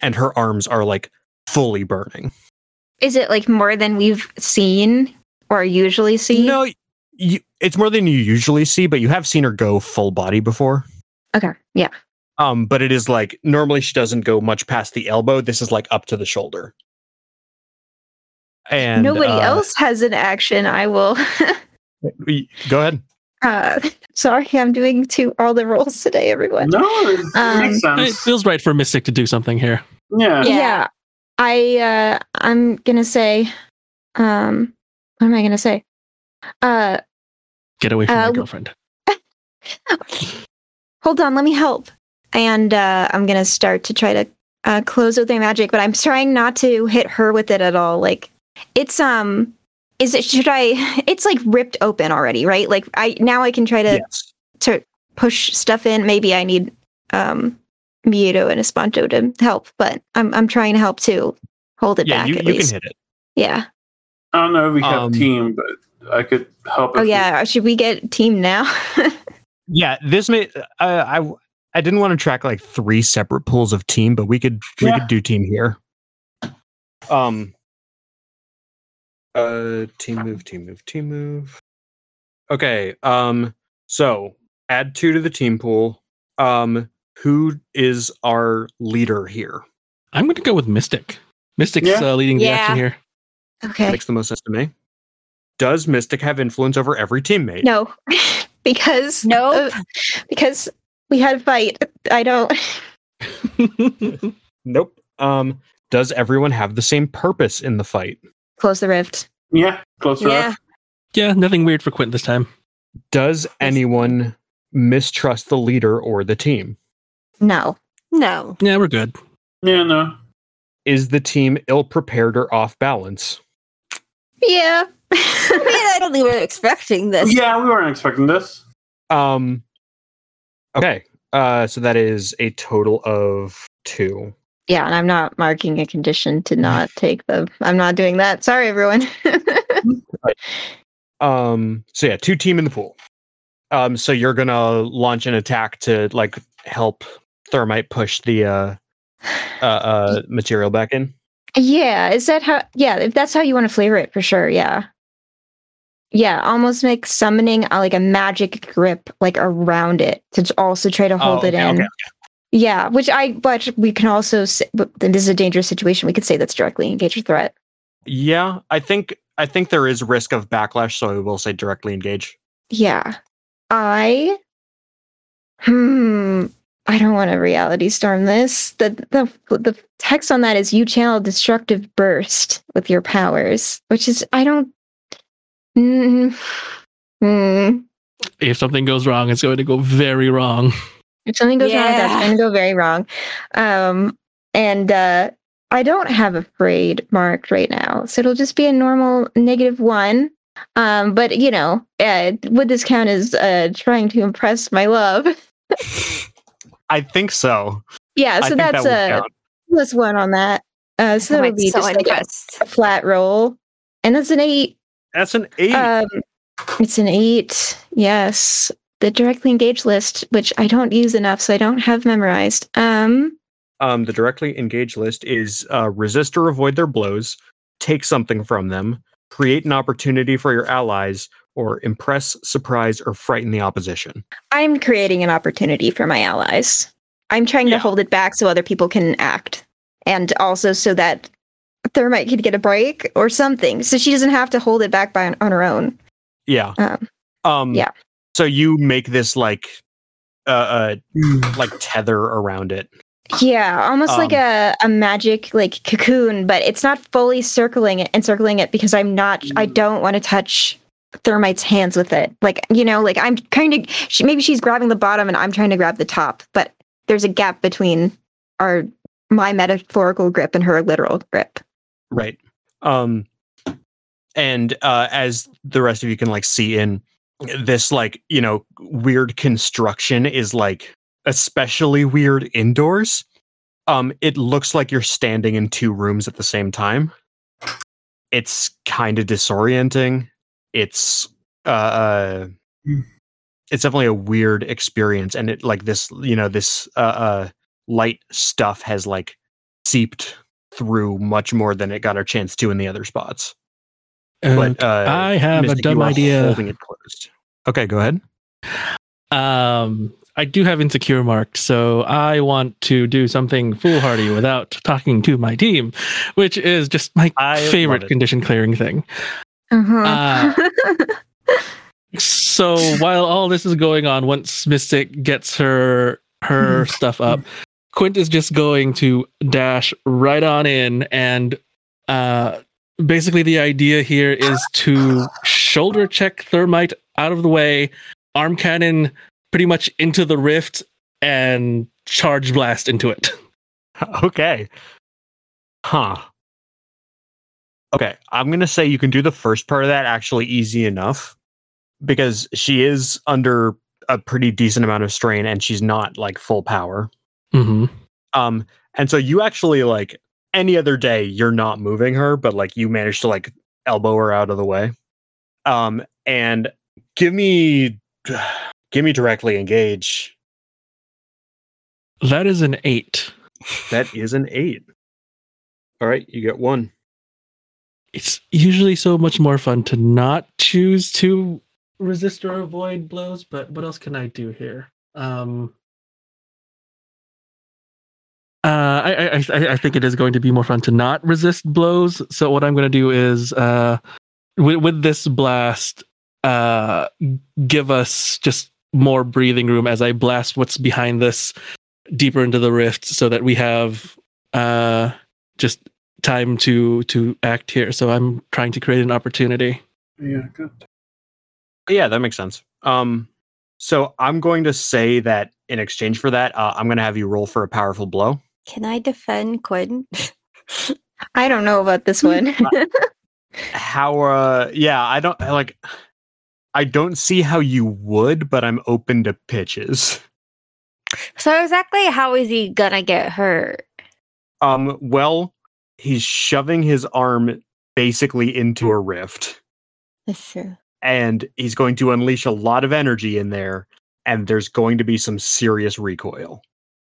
and her arms are like fully burning. Is it like more than we've seen or usually see? No, it's more than you usually see, but you have seen her go full body before. Okay, yeah. But it is like normally she doesn't go much past the elbow. This is like up to the shoulder. And nobody else has an action. I will. Go ahead. Sorry, I'm doing all the roles today, everyone. No, it makes sense. It feels right for Mystic to do something here. Yeah. I'm gonna say, what am I gonna say? Get away from my girlfriend. Hold on, let me help. And I'm gonna start to try to close with my magic, but I'm trying not to hit her with it at all. Like, it's it's like ripped open already, right? Like I can try to to push stuff in. Maybe I need Miedo and Espanto to help, but I'm trying to help too. Hold it back. At least. You can hit it. Yeah. I don't know if we have team, but I could help. Oh yeah, should we get team now? Yeah, this may I didn't want to track like 3 separate pools of team, but we could do team here. Team move. Okay, so add 2 to the team pool. Who is our leader here? I'm going to go with Mystic. Mystic's leading the action here. Okay. That makes the most sense to me. Does Mystic have influence over every teammate? No, because we had a fight. I don't. Nope. Does everyone have the same purpose in the fight? Close the rift. Yeah, close the rift. Yeah, nothing weird for Quint this time. Does anyone mistrust the leader or the team? No. Yeah, we're good. Yeah, no. Is the team ill-prepared or off-balance? Yeah. I mean, I don't think we were expecting this. Yeah, we weren't expecting this. Okay, so that is a total of 2. Yeah, and I'm not marking a condition to not take them. I'm not doing that. Sorry, everyone. Right. So yeah, 2 team in the pool. So you're gonna launch an attack to like help Thermite push the material back in. Yeah, is that how? Yeah, if that's how you want to flavor it, for sure. Yeah, almost like summoning like a magic grip like around it to also try to hold it in. Okay. Yeah, but we can also say, but this is a dangerous situation. We could say that's directly engage or threat. Yeah, I think there is risk of backlash, so I will say directly engage. Yeah. I don't want to reality storm this. The text on that is you channel destructive burst with your powers, which is If something goes wrong, it's going to go very wrong. If something goes wrong, that's going to go very wrong. And I don't have afraid marked right now, so it'll just be a normal -1. But, would this count as trying to impress my love? I think so. Yeah, so that's a +1 on that. So that'll be just impressed. Like a flat roll. And that's an 8. That's an 8. It's an 8, yes. The directly engaged list, which I don't use enough, so I don't have memorized. the directly engaged list is resist or avoid their blows, take something from them, create an opportunity for your allies, or impress, surprise, or frighten the opposition. I'm creating an opportunity for my allies. I'm trying to hold it back so other people can act. And also so that Thermite could get a break or something. So she doesn't have to hold it back by on her own. Yeah. So you make this like tether around it. Yeah, almost like a magic like cocoon, but it's not fully encircling it because I don't want to touch Thermite's hands with it. Like, you know, like I'm kind of, maybe she's grabbing the bottom and I'm trying to grab the top, but there's a gap between my metaphorical grip and her literal grip. Right. And as the rest of you can like see in this, like, you know, weird construction is like especially weird indoors. It looks like you're standing in two rooms at the same time. It's kind of disorienting. It's definitely a weird experience, and it like this, you know, this light stuff has like seeped through much more than it got a chance to in the other spots. But I have Mystic, a dumb idea. Holding it closed. Okay, go ahead. I do have insecure marked, so I want to do something foolhardy without talking to my team, which is just my favorite condition clearing thing. Uh-huh. So while all this is going on, once Mystic gets her stuff up, Quint is just going to dash right on in, and basically the idea here is to shoulder check Thermite out of the way, arm cannon pretty much into the rift, and charge blast into it. Okay. Huh. Okay, I'm going to say you can do the first part of that actually easy enough, because she is under a pretty decent amount of strain and she's not like full power. Mm-hmm. And so you actually, like any other day, you're not moving her, but like you manage to like elbow her out of the way. And give me directly engage. That is an 8. That is an 8. All right, you get 1. It's usually so much more fun to not choose to resist or avoid blows, but what else can I do here? I think it is going to be more fun to not resist blows. So what I'm going to do is, with this blast, give us just more breathing room as I blast what's behind this deeper into the rift, so that we have just time to act here. So I'm trying to create an opportunity. Yeah, good. Yeah, that makes sense. So I'm going to say that in exchange for that, I'm going to have you roll for a powerful blow. Can I defend Quint? I don't know about this one. I don't see how you would, but I'm open to pitches. So exactly how is he going to get hurt? Well, he's shoving his arm basically into a rift. That's true. And he's going to unleash a lot of energy in there, and there's going to be some serious recoil.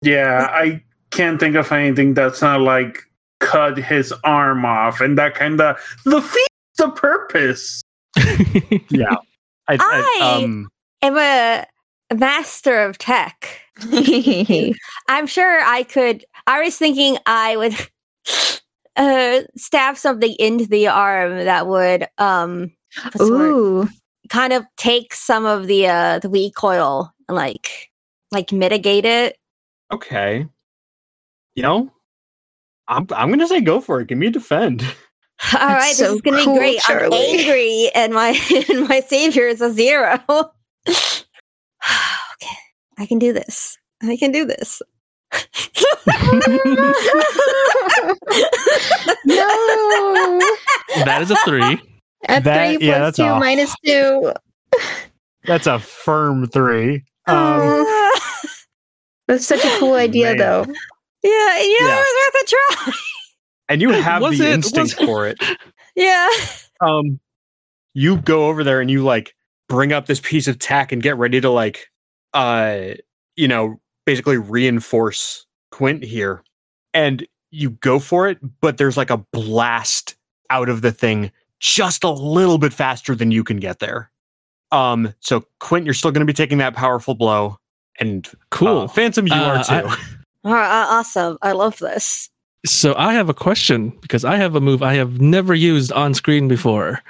Yeah, I can't think of anything that's not like cut his arm off, and that kind of defeats the purpose. Yeah, I am a master of tech. I'm sure I could. I was thinking I would stab something into the arm that would kind of take some of the recoil and like mitigate it. Okay. You know, I'm gonna say go for it. Give me a defend. All right, this is gonna be great. Charlie. I'm angry, and my savior is a 0. Okay, I can do this. No. That is a 3. At 3 plus 2 minus 2. That's a firm 3. That's such a cool idea, man. Though. Yeah, it was worth a try. And you have the instinct for it. Yeah. You go over there and you like bring up this piece of tack and get ready to like, basically reinforce Quint here. and you go for it, but there's like a blast out of the thing just a little bit faster than you can get there. So Quint, you're still going to be taking that powerful blow, and cool. Phantom, you are too. Awesome. I love this. So I have a question, because I have a move I have never used on screen before.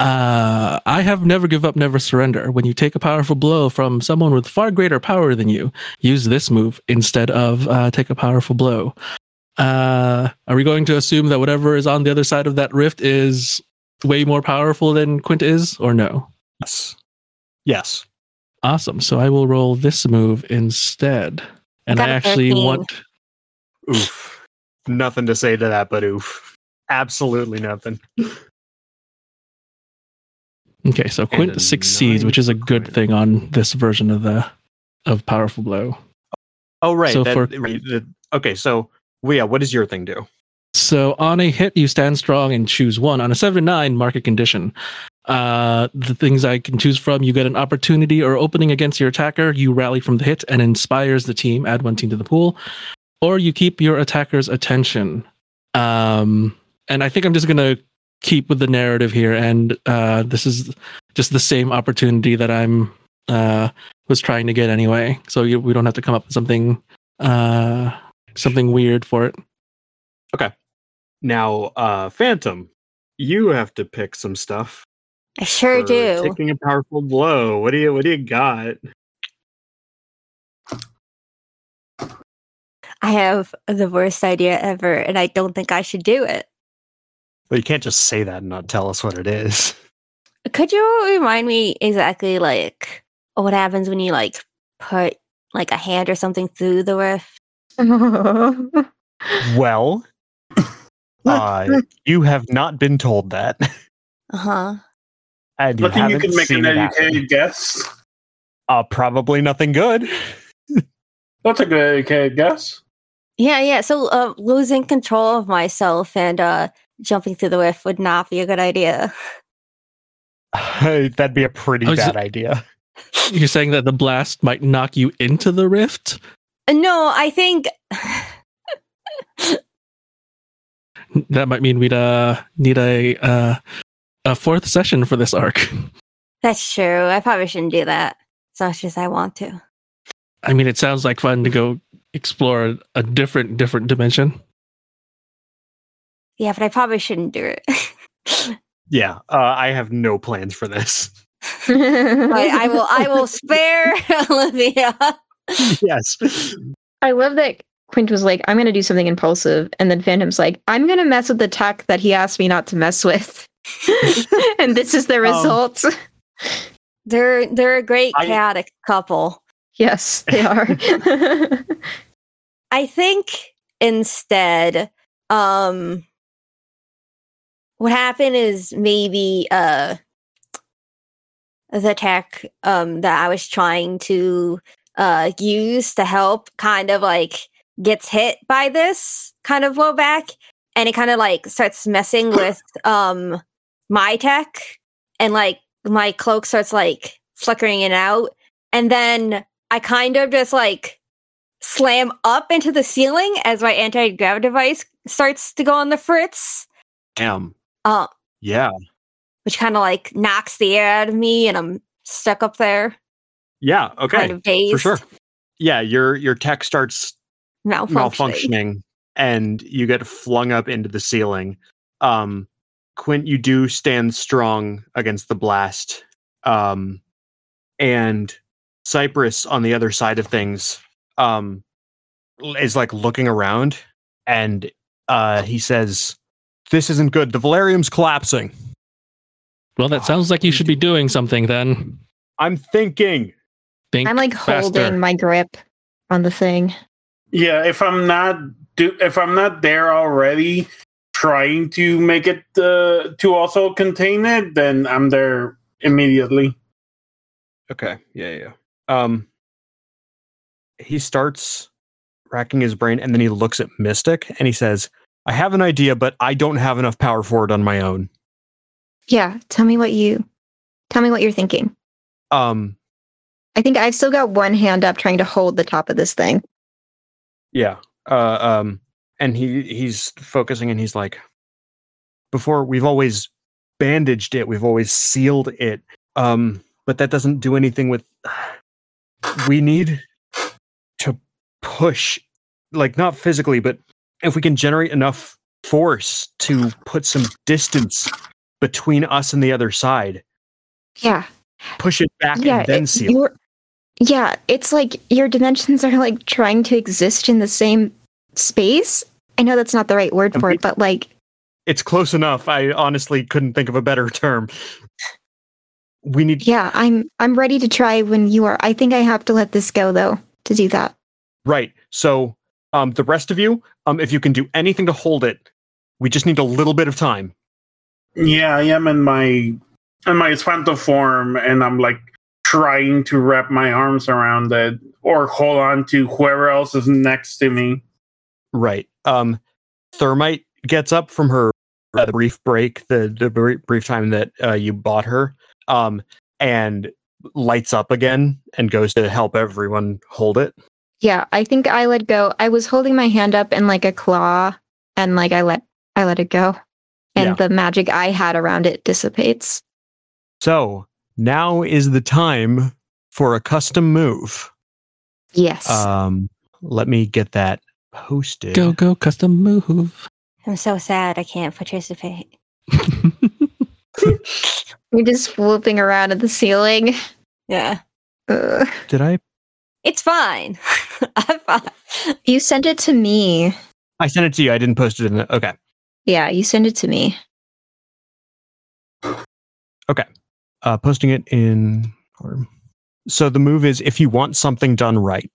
I have never give up, never surrender. When you take a powerful blow from someone with far greater power than you, use this move instead of take a powerful blow. Are we going to assume that whatever is on the other side of that rift is way more powerful than Quint is, or no? Yes. Awesome. So I will roll this move instead. And I actually want... Oof. Nothing to say to that, but oof. Absolutely nothing. Okay, so Quint succeeds, which is a good thing on this version of the powerful blow. Oh, right. So yeah, what does your thing do? So on a hit, you stand strong and choose one. On a 7-9, mark a condition. The things I can choose from, you get an opportunity or opening against your attacker, you rally from the hit and inspires the team, add one team to the pool, or you keep your attacker's attention. And I think I'm just going to keep with the narrative here, and this is just the same opportunity that I'm was trying to get anyway, so we don't have to come up with something weird for it. Okay. Now, Phantom, you have to pick some stuff. I sure do. Taking a powerful blow. What do you got? I have the worst idea ever, and I don't think I should do it. Well, you can't just say that and not tell us what it is. Could you remind me exactly, like, what happens when you, like, put, like, a hand or something through the rift? Well, you have not been told that. Uh-huh. And you nothing you can make an educated guess? Probably nothing good. That's a good educated guess. Yeah. So losing control of myself and jumping through the whiff would not be a good idea. That'd be a pretty bad idea. You're saying that the blast might knock you into the rift? No, I think... That might mean we'd need a fourth session for this arc. That's true. I probably shouldn't do that as much as I want to. I mean, it sounds like fun to go explore a different dimension. Yeah, but I probably shouldn't do it. Yeah, I have no plans for this. I will spare Olivia. Yes. I love that Quint was like, I'm going to do something impulsive. And then Phantom's like, I'm going to mess with the tech that he asked me not to mess with. And this is the result. They're a great chaotic couple. Yes, they are. I think instead, what happened is maybe the tech that I was trying to use to help kind of like gets hit by this kind of blow back, and it kind of like starts messing with my tech, and like my cloak starts like flickering it out, and then I kind of just like slam up into the ceiling as my anti-grav device starts to go on the fritz. Damn. Yeah. Which kind of like knocks the air out of me, and I'm stuck up there. Yeah. Okay. Kind of dazed. For sure. Yeah. Your tech starts malfunctioning, and you get flung up into the ceiling. Quint, you do stand strong against the blast, and Cypress on the other side of things is like looking around, and he says, "This isn't good. The Valerium's collapsing." Well, that sounds like you should be doing something then. I'm thinking. I'm like holding my grip on the thing. Yeah, if I'm not there already trying to make it to also contain it, then I'm there immediately. Okay. Yeah. He starts racking his brain, and then he looks at Mystic and he says, "I have an idea, but I don't have enough power for it on my own." Yeah, tell me what you're thinking. I think I've still got one hand up trying to hold the top of this thing. Yeah. And he's focusing and he's like, before we've always bandaged it, we've always sealed it. But that doesn't do anything with, we need to push, like not physically, but if we can generate enough force to put some distance between us and the other side. Yeah. Push it back and then seal it. Yeah, it's like your dimensions are like trying to exist in the same space. I know that's not the right word for it, but like... It's close enough. I honestly couldn't think of a better term. We need... Yeah, I'm ready to try when you are. I think I have to let this go, though, to do that. Right. So the rest of you, if you can do anything to hold it, we just need a little bit of time. Yeah, I am in my Espanto form, and I'm like trying to wrap my arms around it or hold on to whoever else is next to me. Right. Thermite gets up from her brief break, the brief time that you bought her, and lights up again and goes to help everyone hold it. Yeah, I think I let go. I was holding my hand up in like a claw, and like I let it go. And the magic I had around it dissipates. So now is the time for a custom move. Yes. Let me get that posted. Go, custom move. I'm so sad I can't participate. You're just whooping around at the ceiling. Yeah. Did I? It's fine. I'm fine. You sent it to me. I sent it to you. I didn't post it in the... Okay. Yeah, you send it to me. Okay. Posting it in... So the move is, if you want something done right,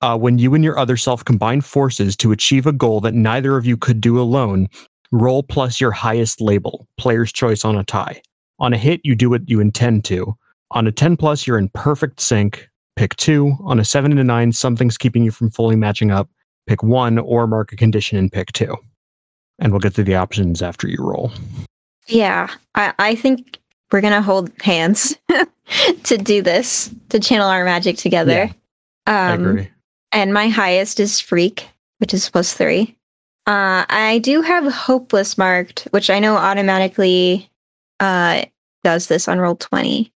when you and your other self combine forces to achieve a goal that neither of you could do alone, roll plus your highest label, player's choice on a tie. On a hit, you do what you intend to. On a 10 plus, you're in perfect sync. Pick 2. On a 7 and a 9, something's keeping you from fully matching up. Pick 1 or mark a condition and pick 2. And we'll get to the options after you roll. Yeah, I think we're going to hold hands to do this, to channel our magic together. Yeah, I agree. And my highest is Freak, which is plus 3. I do have Hopeless marked, which I know automatically does this on roll 20.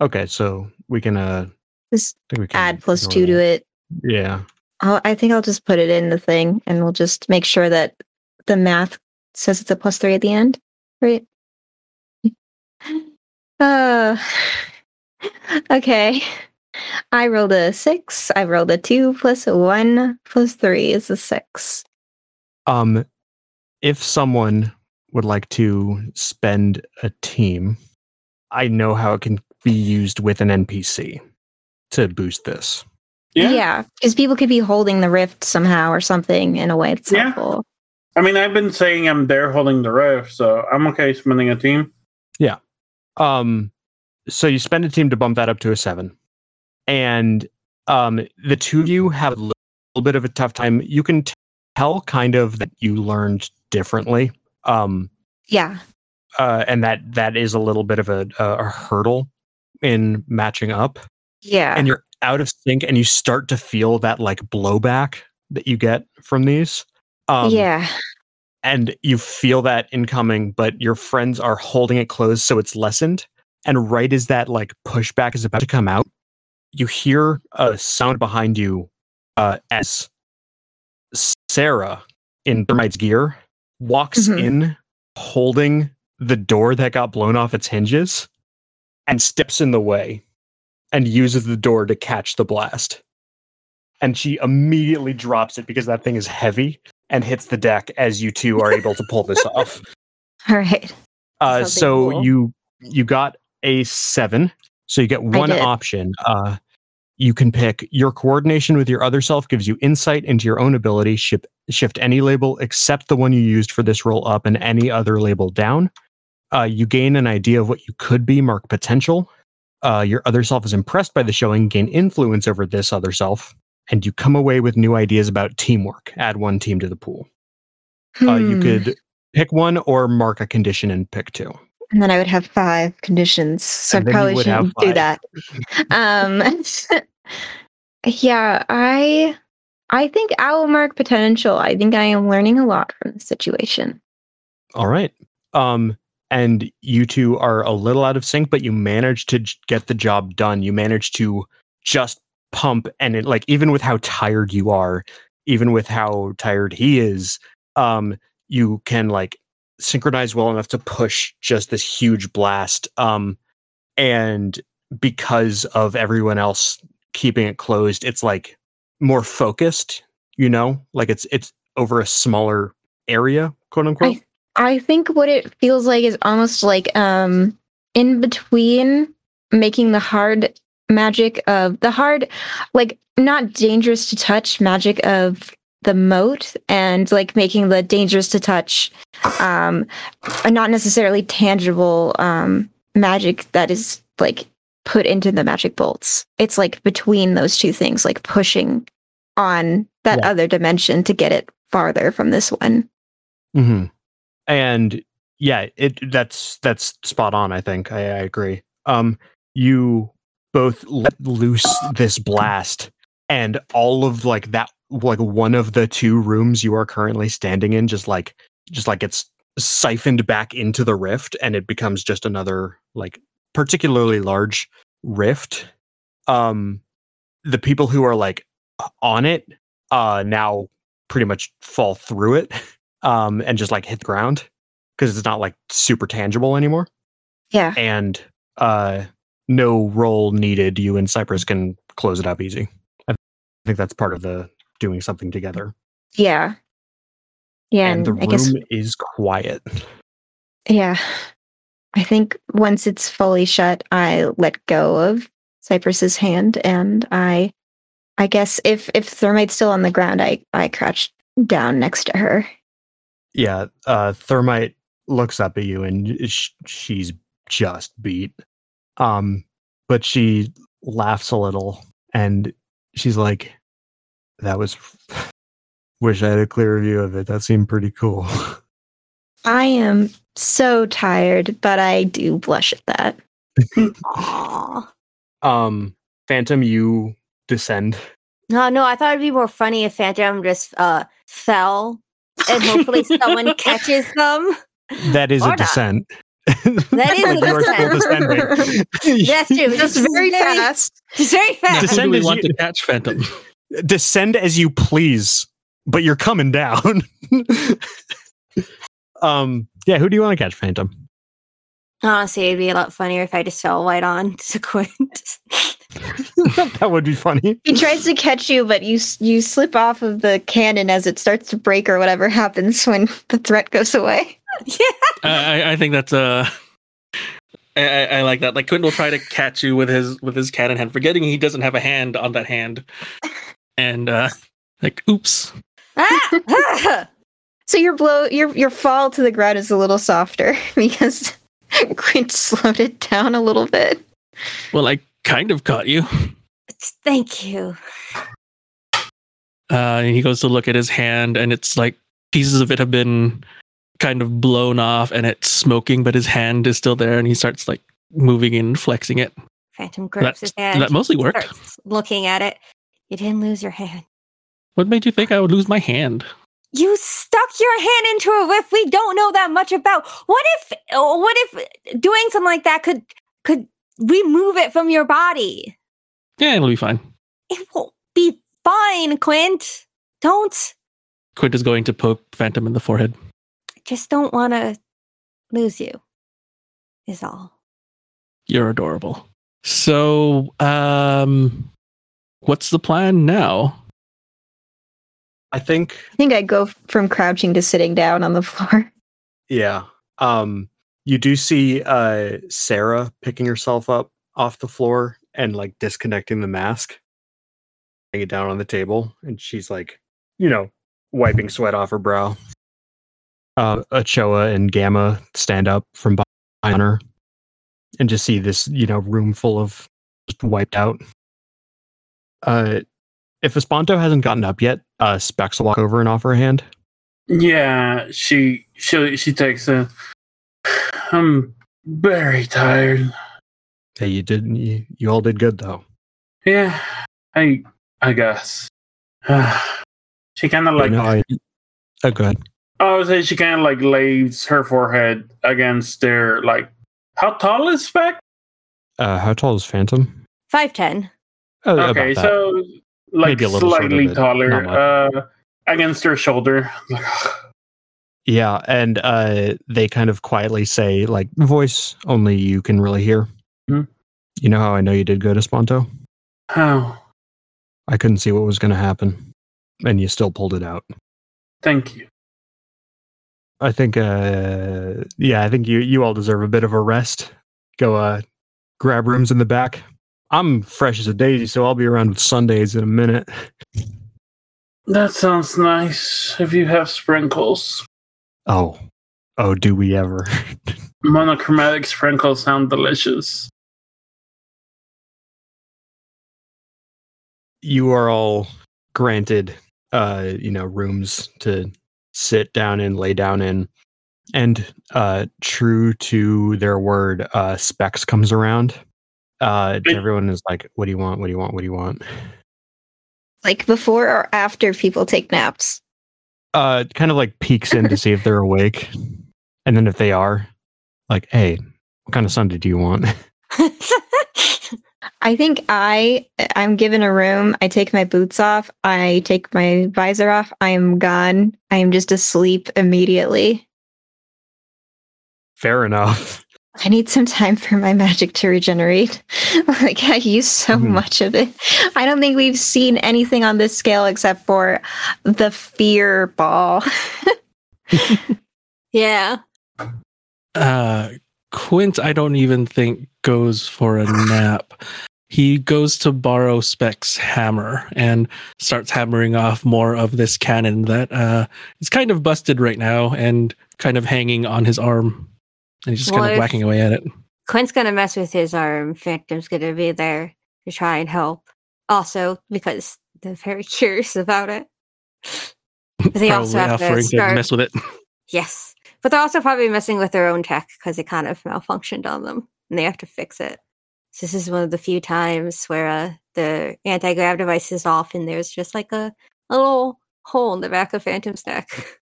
Okay, so we can... just add plus 2 to it. Yeah. I think I'll just put it in the thing, and we'll just make sure that the math says it's a plus 3 at the end, right? Okay. I rolled a 6. I rolled a 2 plus 1 plus 3 is a 6. If someone would like to spend a team, I know how it can be used with an NPC to boost this. Yeah, because people could be holding the rift somehow or something in a way that's helpful. I mean, I've been saying I'm there holding the rift, so I'm okay spending a team. Yeah. So you spend a team to bump that up to a 7. And the two of you have a little bit of a tough time. You can tell kind of that you learned differently. Yeah. And that is a little bit of a hurdle in matching up. Yeah. And you're out of sync and you start to feel that like blowback that you get from these. And you feel that incoming, but your friends are holding it closed, so it's lessened. And right as that like pushback is about to come out, you hear a sound behind you as Sarah in Thermite's gear walks in, holding the door that got blown off its hinges, and steps in the way and uses the door to catch the blast. And she immediately drops it because that thing is heavy, and hits the deck as you two are able to pull this off. All right. So cool. You got a 7. So you get one option. You can pick your coordination with your other self gives you insight into your own ability. Shift any label except the one you used for this roll up and any other label down. You gain an idea of what you could be. Mark potential. Your other self is impressed by the showing. Gain influence over this other self. And you come away with new ideas about teamwork. Add one team to the pool. You could pick one or mark a condition and pick 2. And then I would have 5 conditions. So I probably shouldn't do that. Yeah, I I think I will mark potential. I think I am learning a lot from this situation. All right. And you two are a little out of sync, but you managed to get the job done. You managed to just pump, and it, like, even with how tired you are, even with how tired he is, you can like synchronize well enough to push just this huge blast. And because of everyone else keeping it closed, it's like more focused, you know, like it's over a smaller area, quote unquote. I think what it feels like is almost like in between making the hard magic of the hard, like not dangerous to touch magic of the moat, and like making the dangerous to touch not necessarily tangible magic that is like put into the magic bolts. It's like between those two things, like pushing on that other dimension to get it farther from this one. Mm-hmm. And yeah, that's spot on. I think I agree. You both let loose this blast, and all of like that, like one of the two rooms you are currently standing in, just like it's siphoned back into the rift, and it becomes just another like particularly large rift. The people who are like on it now pretty much fall through it. And just like hit the ground because it's not like super tangible anymore. Yeah. And no roll needed. You and Cypress can close it up easy. I think that's part of the doing something together. Yeah. Yeah. And the room is quiet. Yeah. I think once it's fully shut, I let go of Cypress's hand, and I guess if Thermite's still on the ground, I crouched down next to her. Yeah, Thermite looks up at you, and she's just beat. But she laughs a little, and she's like, "That was... wish I had a clearer view of it. That seemed pretty cool." I am so tired, but I do blush at that. Phantom, you descend. No, I thought it'd be more funny if Phantom just fell. And hopefully someone catches them. That is or a not. Descent. That is a descent. That's true. Just very fast. Just very fast. Descend as want you, to catch Phantom. Descend as you please, but you're coming down. Yeah, who do you want to catch, Phantom? Honestly, it'd be a lot funnier if I just fell right on to Quint. That would be funny. He tries to catch you, but you slip off of the cannon as it starts to break or whatever happens when the threat goes away. Yeah, I think that's I like that. Like Quint will try to catch you with his cannon hand, forgetting he doesn't have a hand on that hand, and like oops. So your fall to the ground is a little softer because Quint slowed it down a little bit. Well, I kind of caught you. Thank you. And he goes to look at his hand, and it's like pieces of it have been kind of blown off, and it's smoking, but his hand is still there, and he starts like moving and flexing it. Phantom grips his hand. That mostly worked. Looking at it, you didn't lose your hand. What made you think I would lose my hand? You stuck your hand into a rift we don't know that much about. What if doing something like that could remove it from your body? Yeah, it'll be fine. It won't be fine, Quint. Don't. Quint is going to poke Phantom in the forehead. I just don't want to lose you, is all. You're adorable. So, what's the plan now? I think I go from crouching to sitting down on the floor. Yeah. You do see Sarah picking herself up off the floor and like disconnecting the mask, putting it down on the table, and she's like, you know, wiping sweat off her brow. Ochoa and Gamma stand up from behind her and just see this, you know, room full of just wiped out. If Espanto hasn't gotten up yet, Specs will walk over and offer a hand. Yeah, she takes a... I'm very tired. Hey, you all did good, though. Yeah, I guess. She kind of like... Oh, go ahead. I would say she kind of like lays her forehead against their like... How tall is Spec? How tall is Phantom? 5'10". Oh, okay, so like slightly taller against her shoulder. Yeah, and they kind of quietly say, like, voice only you can really hear. Mm-hmm. You know how I know you did good, Espanto? How? I couldn't see what was going to happen, and you still pulled it out. Thank you. I think, I think you all deserve a bit of a rest. Go grab rooms in the back. I'm fresh as a daisy, so I'll be around with sundaes in a minute. That sounds nice, if you have sprinkles. Oh, do we ever? Monochromatic sprinkles sound delicious. You are all granted, rooms to sit down in, lay down in, and true to their word, Specs comes around. Everyone is like, "What do you want? What do you want? What do you want?" Like before or after people take naps. Kind of like peeks in to see if they're awake, and then if they are, like, hey, what kind of sundae do you want? I think I'm given a room. I take my boots off. I take my visor off. I am gone. I am just asleep immediately. Fair enough. I need some time for my magic to regenerate. Like, I use so much of it. I don't think we've seen anything on this scale except for the fear ball. Yeah. Quint, I don't even think goes for a nap. He goes to borrow Spec's hammer and starts hammering off more of this cannon that is kind of busted right now and kind of hanging on his arm. And he's just kind of whacking away at it. Quint's going to mess with his arm. Phantom's going to be there to try and help. Also, because they're very curious about it. But they also have to mess with it. Yes. But they're also probably messing with their own tech because it kind of malfunctioned on them. And they have to fix it. So this is one of the few times where the anti-grav device is off and there's just like a little hole in the back of Phantom's neck.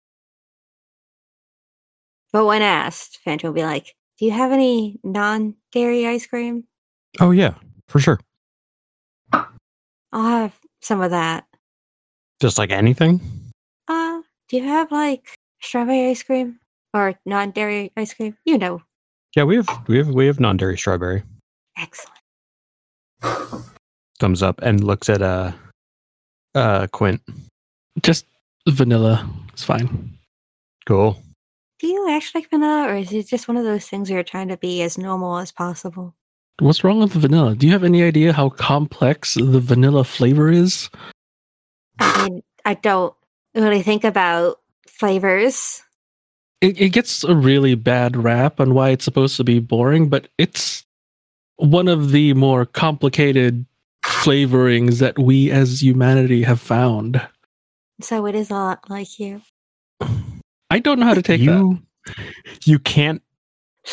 But when asked, Phantom will be like, do you have any non-dairy ice cream? Oh, yeah, for sure. I'll have some of that. Just like anything? Do you have like strawberry ice cream or non-dairy ice cream? You know. Yeah, we have non-dairy strawberry. Excellent. Thumbs up and looks at Quint. Just vanilla. It's fine. Cool. Do you actually like vanilla, or is it just one of those things where you're trying to be as normal as possible? What's wrong with the vanilla? Do you have any idea how complex the vanilla flavor is? I mean, I don't really think about flavors. It gets a really bad rap on why it's supposed to be boring, but it's one of the more complicated flavorings that we as humanity have found. So it is a lot like you. I don't know how to take that. You can't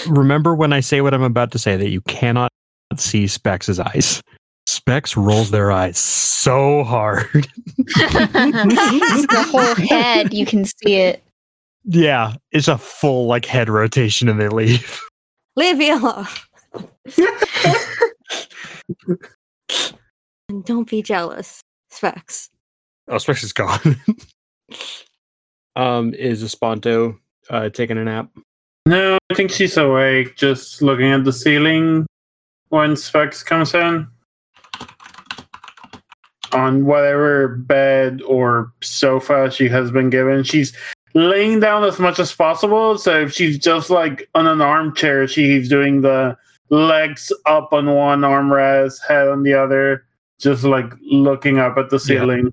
remember when I say what I'm about to say that you cannot see Specs' eyes. Specs rolls their eyes so hard. It's the whole head. You can see it. Yeah. It's a full like head rotation and they leave. Leave me alone. And don't be jealous, Specs. Oh, Specs is gone. Is Espanto taking a nap? No, I think she's awake, just looking at the ceiling when Specs comes in. On whatever bed or sofa she has been given, she's laying down as much as possible, so if she's just like on an armchair, she's doing the legs up on one armrest, head on the other, just like looking up at the ceiling.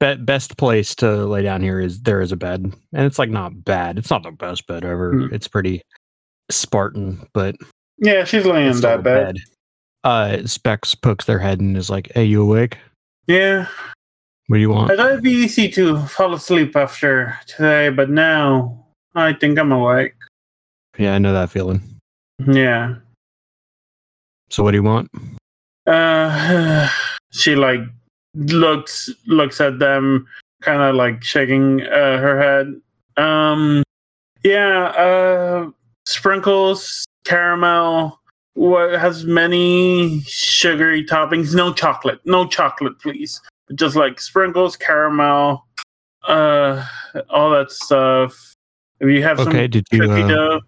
Yeah. Best place to lay down here is there is a bed, and it's like not bad. It's not the best bed ever. Mm-hmm. It's pretty Spartan, but yeah, she's laying in that bed. Specs pokes their head and is like, "Hey, you awake? Yeah. What do you want?" It'd be easy to fall asleep after today, but now I think I'm awake. Yeah, I know that feeling. Yeah. So what do you want? She like looks at them, kind of like shaking her head. Sprinkles, caramel, what has many sugary toppings. No chocolate, please. Just like sprinkles, caramel, all that stuff. If you have some cookie dough.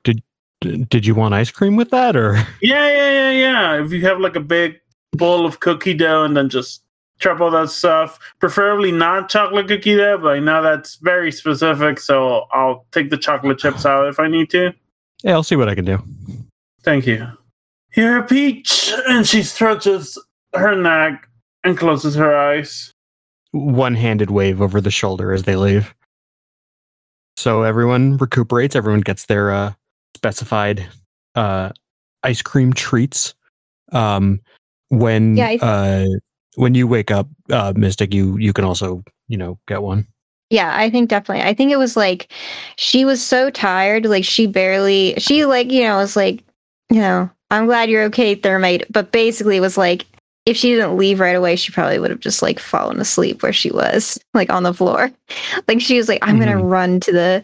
Did you want ice cream with that, or? Yeah. If you have like a big bowl of cookie dough and then just chop all that stuff, preferably not chocolate cookie dough, but I know that's very specific, so I'll take the chocolate chips out if I need to. Yeah, I'll see what I can do. Thank you. You're a peach! And she stretches her neck and closes her eyes. One-handed wave over the shoulder as they leave. So everyone recuperates, everyone gets their specified ice cream treats. When you wake up, Mystic, you can also, get one. Yeah, I think definitely. I think it was like she was so tired, like she was like, I'm glad you're okay, Thermite. But basically, it was like if she didn't leave right away, she probably would have just like fallen asleep where she was, like on the floor. Like she was like, I'm gonna run to the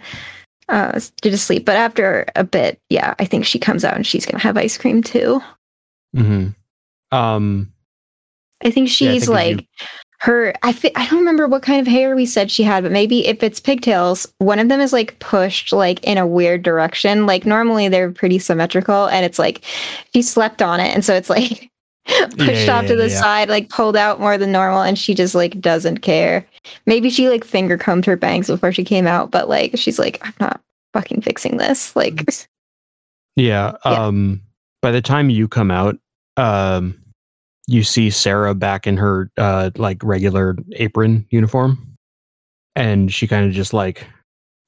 to sleep. But after a bit, yeah, I think she comes out and she's gonna have ice cream too. Mm-hmm. I think she's I don't remember what kind of hair we said she had, but maybe if it's pigtails, one of them is like pushed like in a weird direction. Like normally they're pretty symmetrical, and it's like she slept on it, and so it's like pushed off to the side, like pulled out more than normal, and she just like doesn't care. Maybe she like finger combed her bangs before she came out, but like she's like, I'm not fucking fixing this. Like, by the time you come out, you see Sarah back in her regular apron uniform, and she kind of just like,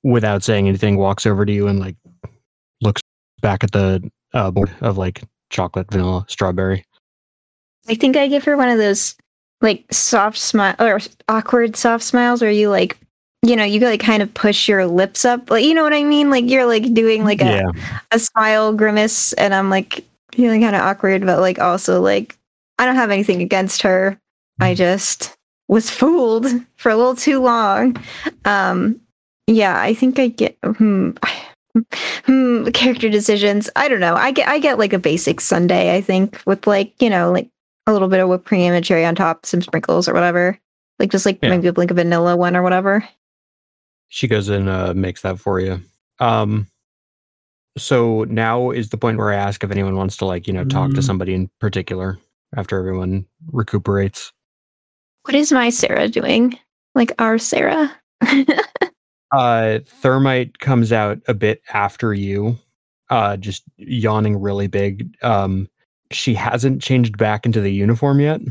without saying anything, walks over to you and like looks back at the board of like chocolate, vanilla, strawberry. I think I give her one of those like soft smile or awkward soft smiles where you like, you like kind of push your lips up, like, you know what I mean? Like you're like doing like a smile grimace, and I'm like feeling kind of awkward, but like also like, I don't have anything against her. I just was fooled for a little too long. I think I get character decisions. I don't know. I get like a basic sundae, I think, with like, like a little bit of whipped cream and cherry on top, some sprinkles or whatever. Like just like maybe a blink of vanilla one or whatever. She goes and makes that for you. So now is the point where I ask if anyone wants to like, talk to somebody in particular. After everyone recuperates. What is my Sarah doing? Like our Sarah? Thermite comes out a bit after you, just yawning really big. She hasn't changed back into the uniform yet.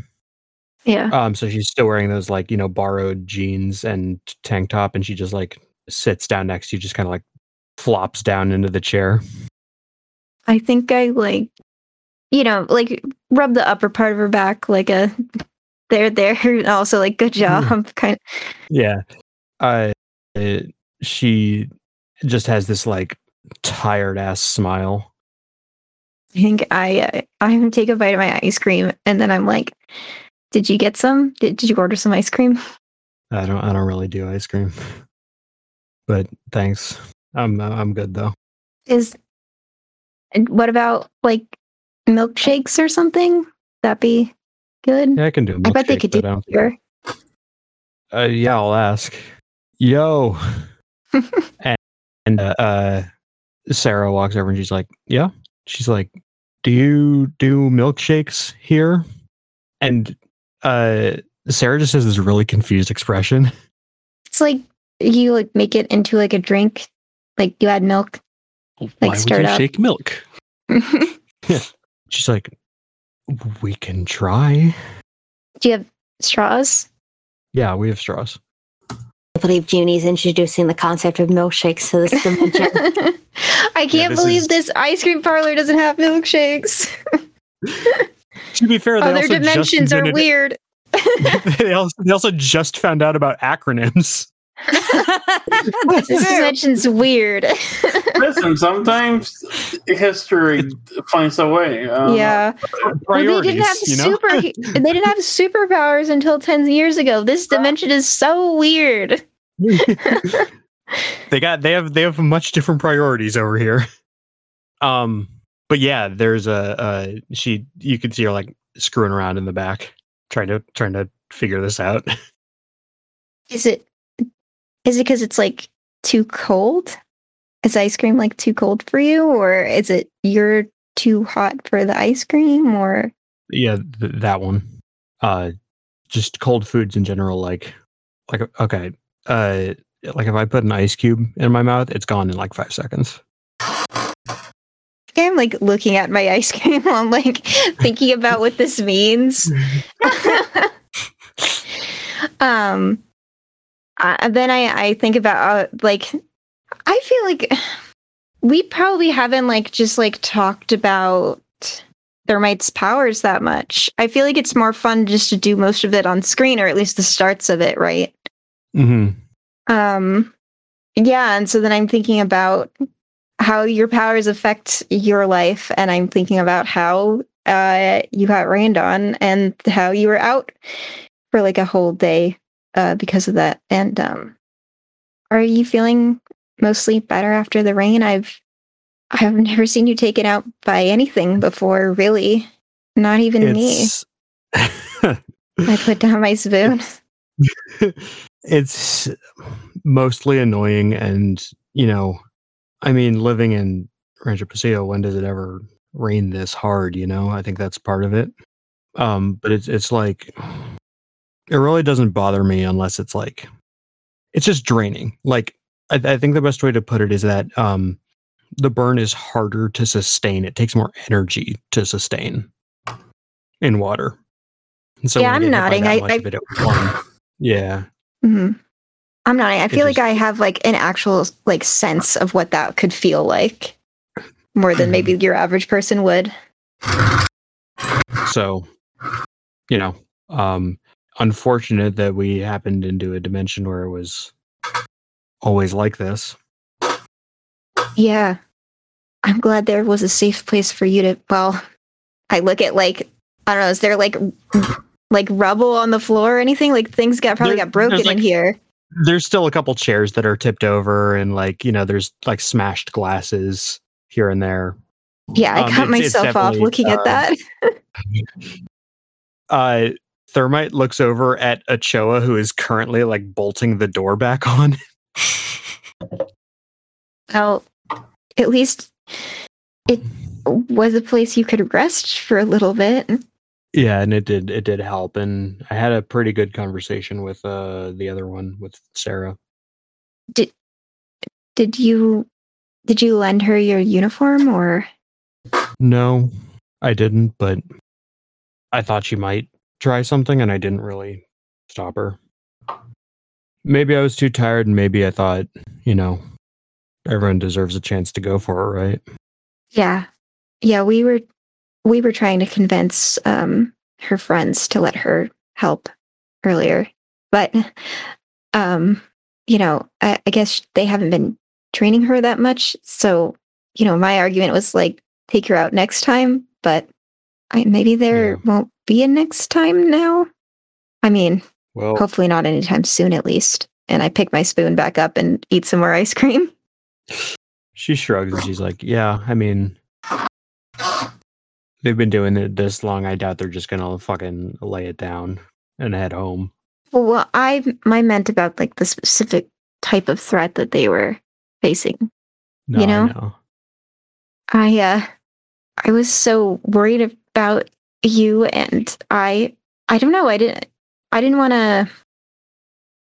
Yeah. So she's still wearing those like, borrowed jeans and tank top, and she just like sits down next to you, just kind of like flops down into the chair. I think I like... like rub the upper part of her back, like a there, and also like good job, kind of. Yeah, she just has this like tired ass smile. I think I take a bite of my ice cream, and then I'm like, "Did you get some? Did you order some ice cream?" I don't really do ice cream, but thanks. I'm good though. And what about like? Milkshakes or something? That be good? Yeah, I can do a milkshake. I bet they could do it here. I'll ask. Yo! and Sarah walks over and she's like, yeah? She's like, do you do milkshakes here? And Sarah just has this really confused expression. It's like you like make it into like a drink. Like you add milk. Like why stir would you it up. Shake milk? Yeah. She's like, we can try. Do you have straws? Yeah, we have straws. I believe Junie's introducing the concept of milkshakes to this dimension. I can't believe this ice cream parlor doesn't have milkshakes. To be fair, other dimensions are weird. They also just found out about acronyms. This dimension's weird. Listen, sometimes history finds a way. Yeah, well, they didn't have they didn't have superpowers until 10 years ago. This dimension is so weird. They have much different priorities over here. But yeah, there's you can see her like screwing around in the back, trying to figure this out. Is it because it's like too cold? Is ice cream like too cold for you, or is it you're too hot for the ice cream? Or yeah, that one. Just cold foods in general. Like okay, like if I put an ice cube in my mouth, it's gone in like 5 seconds. I'm like looking at my ice cream while I'm like thinking about what this means. Then I think about like I feel like we probably haven't like just like talked about Thermite's powers that much. I feel like it's more fun just to do most of it on screen, or at least the starts of it, right? Mm-hmm. Yeah, and so then I'm thinking about how your powers affect your life, and I'm thinking about how you got rained on and how you were out for like a whole day because of that. And are you feeling mostly better after the rain? I've never seen you taken out by anything before, really. Not even me. I put down my spoon. It's mostly annoying, and you know. I mean, living in Rancho Paseo, when does it ever rain this hard, you know? I think that's part of it. But it's like, it really doesn't bother me unless it's like, it's just draining. Like, I think the best way to put it is that the burn is harder to sustain. It takes more energy to sustain in water. And so yeah, I'm nodding. Yeah. Mm-hmm. I'm not. I feel like I have like an actual like sense of what that could feel like more than maybe your average person would. So, you know, unfortunate that we happened into a dimension where it was always like this. Yeah. I'm glad there was a safe place for you to, well, I look at like, I don't know, is there like rubble on the floor or anything? Like things got broken in here. There's still a couple chairs that are tipped over, and like, you know, there's like smashed glasses here and there. Yeah, I cut myself off looking at that. Thermite looks over at Ochoa, who is currently like bolting the door back on. Well, at least it was a place you could rest for a little bit. Yeah, and it did help, and I had a pretty good conversation with the other one, with Sarah. Did you lend her your uniform, or? No, I didn't, but I thought she might try something, and I didn't really stop her. Maybe I was too tired, and maybe I thought, you know, everyone deserves a chance to go for it, right? Yeah, we were trying to convince her friends to let her help earlier, but you know, I guess they haven't been training her that much. So, you know, my argument was like, take her out next time, but maybe there won't be a next time now. I mean, well, hopefully not anytime soon, at least. And I pick my spoon back up and eat some more ice cream. She shrugs and she's like, yeah, I mean, they've been doing it this long. I doubt they're just going to fucking lay it down and head home. Well, I meant about like the specific type of threat that they were facing. No, you know? I was so worried about you, and I don't know. I didn't want to.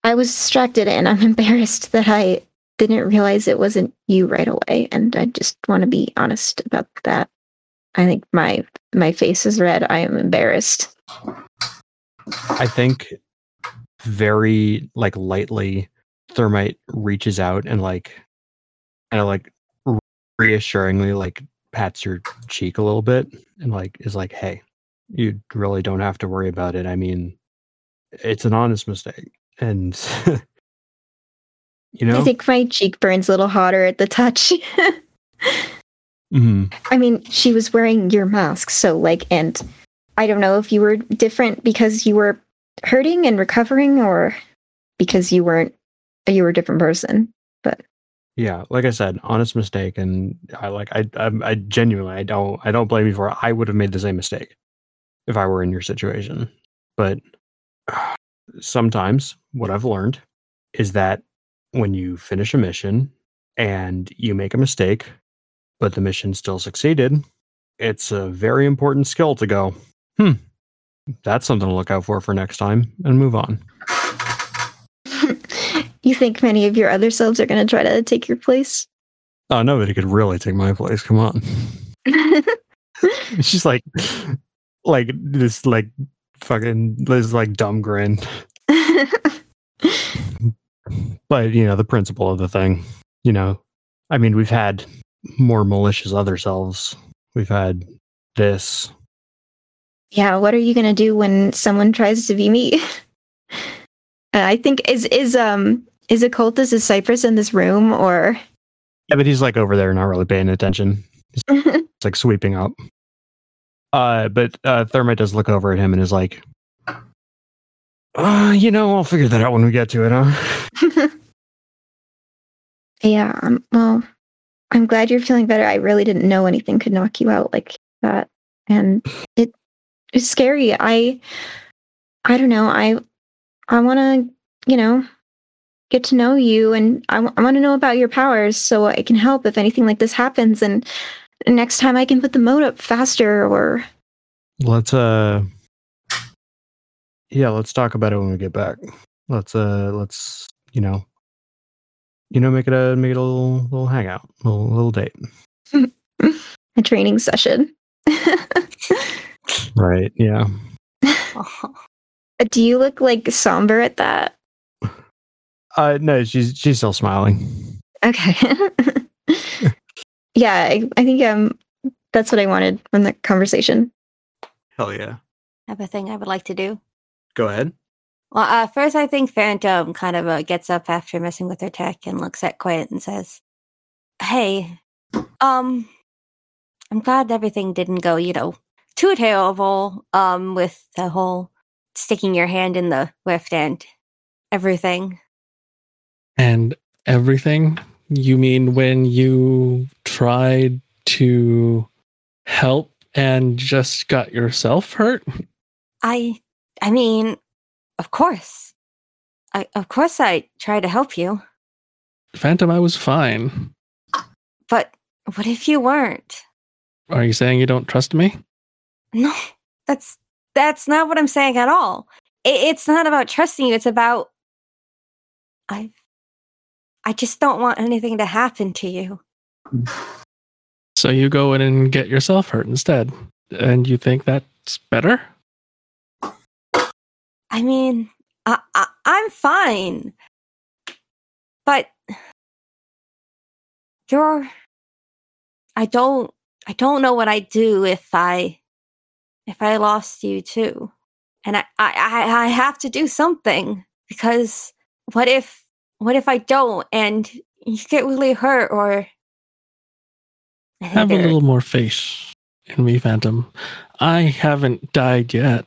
I was distracted, and I'm embarrassed that I didn't realize it wasn't you right away. And I just want to be honest about that. I think my face is red. I am embarrassed. I think very like lightly, Thermite reaches out and like kind of like reassuringly like pats your cheek a little bit and like is like, hey, you really don't have to worry about it. I mean, it's an honest mistake, and You know? I think my cheek burns a little hotter at the touch. Mm-hmm. I mean, she was wearing your mask, so like, and I don't know if you were different because you were hurting and recovering, or because you weren't, you were a different person. But yeah, like I said, honest mistake, and I genuinely, I don't blame you for it. I would have made the same mistake if I were in your situation. But sometimes what I've learned is that when you finish a mission and you make a mistake, but the mission still succeeded, it's a very important skill to go, that's something to look out for next time, and move on. You think many of your other selves are going to try to take your place? Oh, nobody could really take my place. Come on. It's just like this, like fucking this, like dumb grin. But you know the principle of the thing. You know, I mean, we've had more malicious other selves. We've had this. Yeah, what are you gonna do when someone tries to be me? I think is Occultus, is Cypress in this room, or? Yeah, but he's like over there, not really paying attention. He's like sweeping up. But Thermite does look over at him and is like, you know, I'll figure that out when we get to it, huh? Yeah. Well, I'm glad you're feeling better. I really didn't know anything could knock you out like that, and it's scary. I don't know. I want to, you know, get to know you, and I want to know about your powers so I can help if anything like this happens, and next time I can put the mode up faster, or... Let's talk about it when we get back. Let's, you know, make it a little hangout, little date. A training session. Right, yeah. Do you look like somber at that? No, she's still smiling. Okay. Yeah, I think that's what I wanted from the conversation. Hell yeah. I have a thing I would like to do. Go ahead. Well, first I think Phantom kind of gets up after messing with her tech and looks at Quint and says, "Hey, I'm glad everything didn't go, too terrible with the whole sticking your hand in the rift and everything." And everything? You mean when you tried to help and just got yourself hurt? I mean, of course. Of course I tried to help you. Phantom, I was fine. But what if you weren't? Are you saying you don't trust me? No, that's not what I'm saying at all. It's not about trusting you. It's about... I just don't want anything to happen to you. So you go in and get yourself hurt instead. And you think that's better? I mean, I'm fine. But I don't know what I'd do if I lost you too. And I have to do something, because what if I don't and you get really hurt, or... Have a little more faith in me, Phantom. I haven't died yet.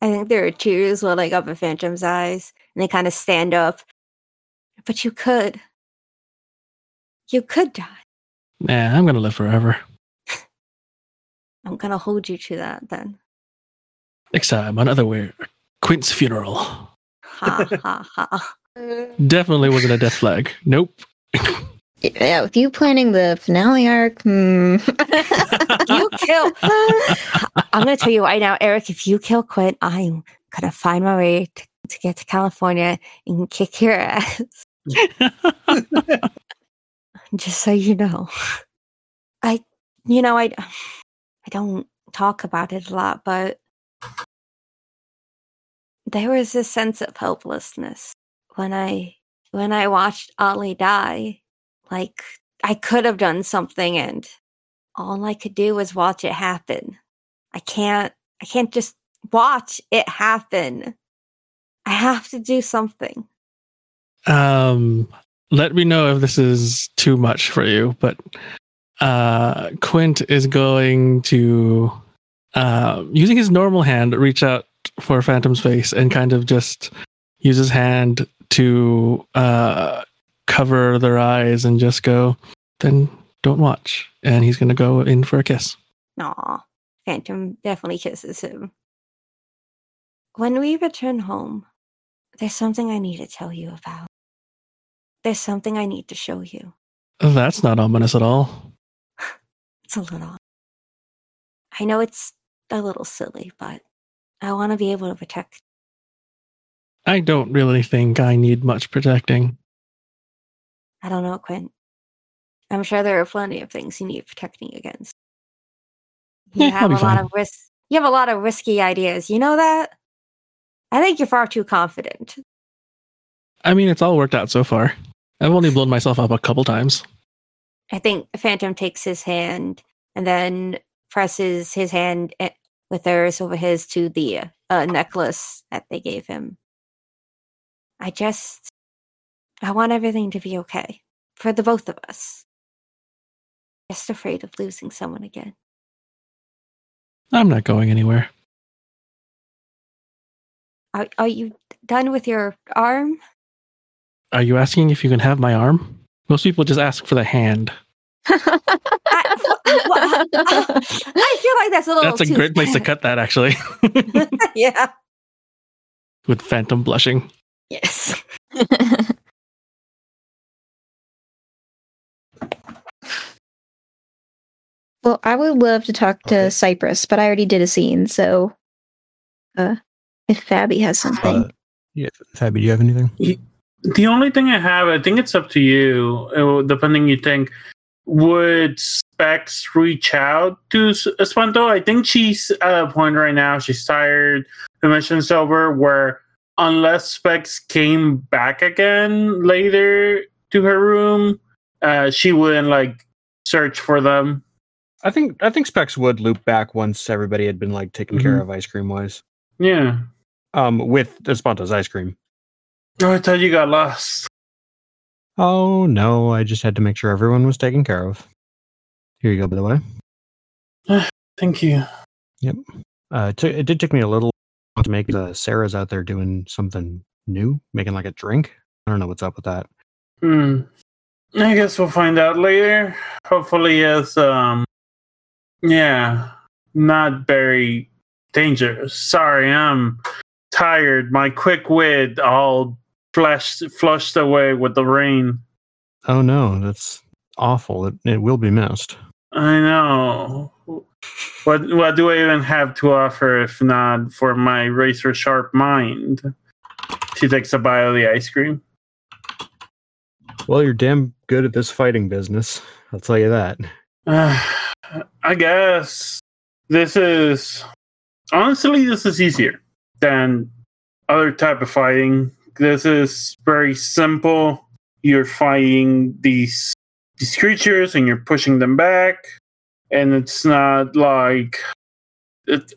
I think there are tears welling up in Phantom's eyes, and they kind of stand up. But you could. You could die. Nah, I'm going to live forever. I'm going to hold you to that, then. Next time on Otherwhere, Quint's funeral. Ha, ha, ha. Definitely wasn't a death flag. Nope. Yeah, with you planning the finale arc, you kill... I'm going to tell you right now, Eric, if you kill Quint, I'm going to find my way to get to California and kick your ass. Just so you know. I don't talk about it a lot, but there was a sense of hopelessness when I watched Ollie die. Like, I could have done something, and all I could do was watch it happen. I can't just watch it happen. I have to do something. let me know if this is too much for you, but Quint is going to, using his normal hand, reach out for Phantom's face and kind of just use his hand to cover their eyes and just go, then don't watch. And he's going to go in for a kiss. Aw, Phantom definitely kisses him. When we return home, there's something I need to tell you about. There's something I need to show you. That's not ominous at all. It's a little. I know it's a little silly, but I want to be able to protect. I don't really think I need much protecting. I don't know, Quint. I'm sure there are plenty of things you need protecting against. You have a lot of risky ideas. You know that? I think you're far too confident. I mean, it's all worked out so far. I've only blown myself up a couple times. I think Phantom takes his hand and then presses his hand with hers over his to the necklace that they gave him. I want everything to be okay. For the both of us. Just afraid of losing someone again. I'm not going anywhere. Are you done with your arm? Are you asking if you can have my arm? Most people just ask for the hand. I feel like that's a little That's a great place to cut that, actually. Yeah. With Phantom blushing. Yes. Well, I would love to talk to Cypress, but I already did a scene, so... if Fabby has something. Yeah, Fabby, do you have anything? The only thing I have, I think it's up to you, depending you think, would Specs reach out to Espanto? I think she's at a point right now, she's tired, the mission's over, where unless Specs came back again later to her room, she wouldn't, search for them. I think Specs would loop back once everybody had been, taken care of ice cream-wise. Yeah. With Espanto's ice cream. Oh, I thought you got lost. Oh, no. I just had to make sure everyone was taken care of. Here you go, by the way. Thank you. Yep. It did take me a little to make Sarah's out there doing something new, making a drink. I don't know what's up with that. I guess we'll find out later. Hopefully it's, not very dangerous. Sorry, I'm tired. My quick wit all flushed away with the rain. Oh no, that's awful. It will be missed. I know. What do I even have to offer if not for my razor sharp mind? She takes a bite of the ice cream. Well, you're damn good at this fighting business. I'll tell you that. I guess this is. Honestly, this is easier than other type of fighting. This is very simple. You're fighting these creatures and you're pushing them back. And it's not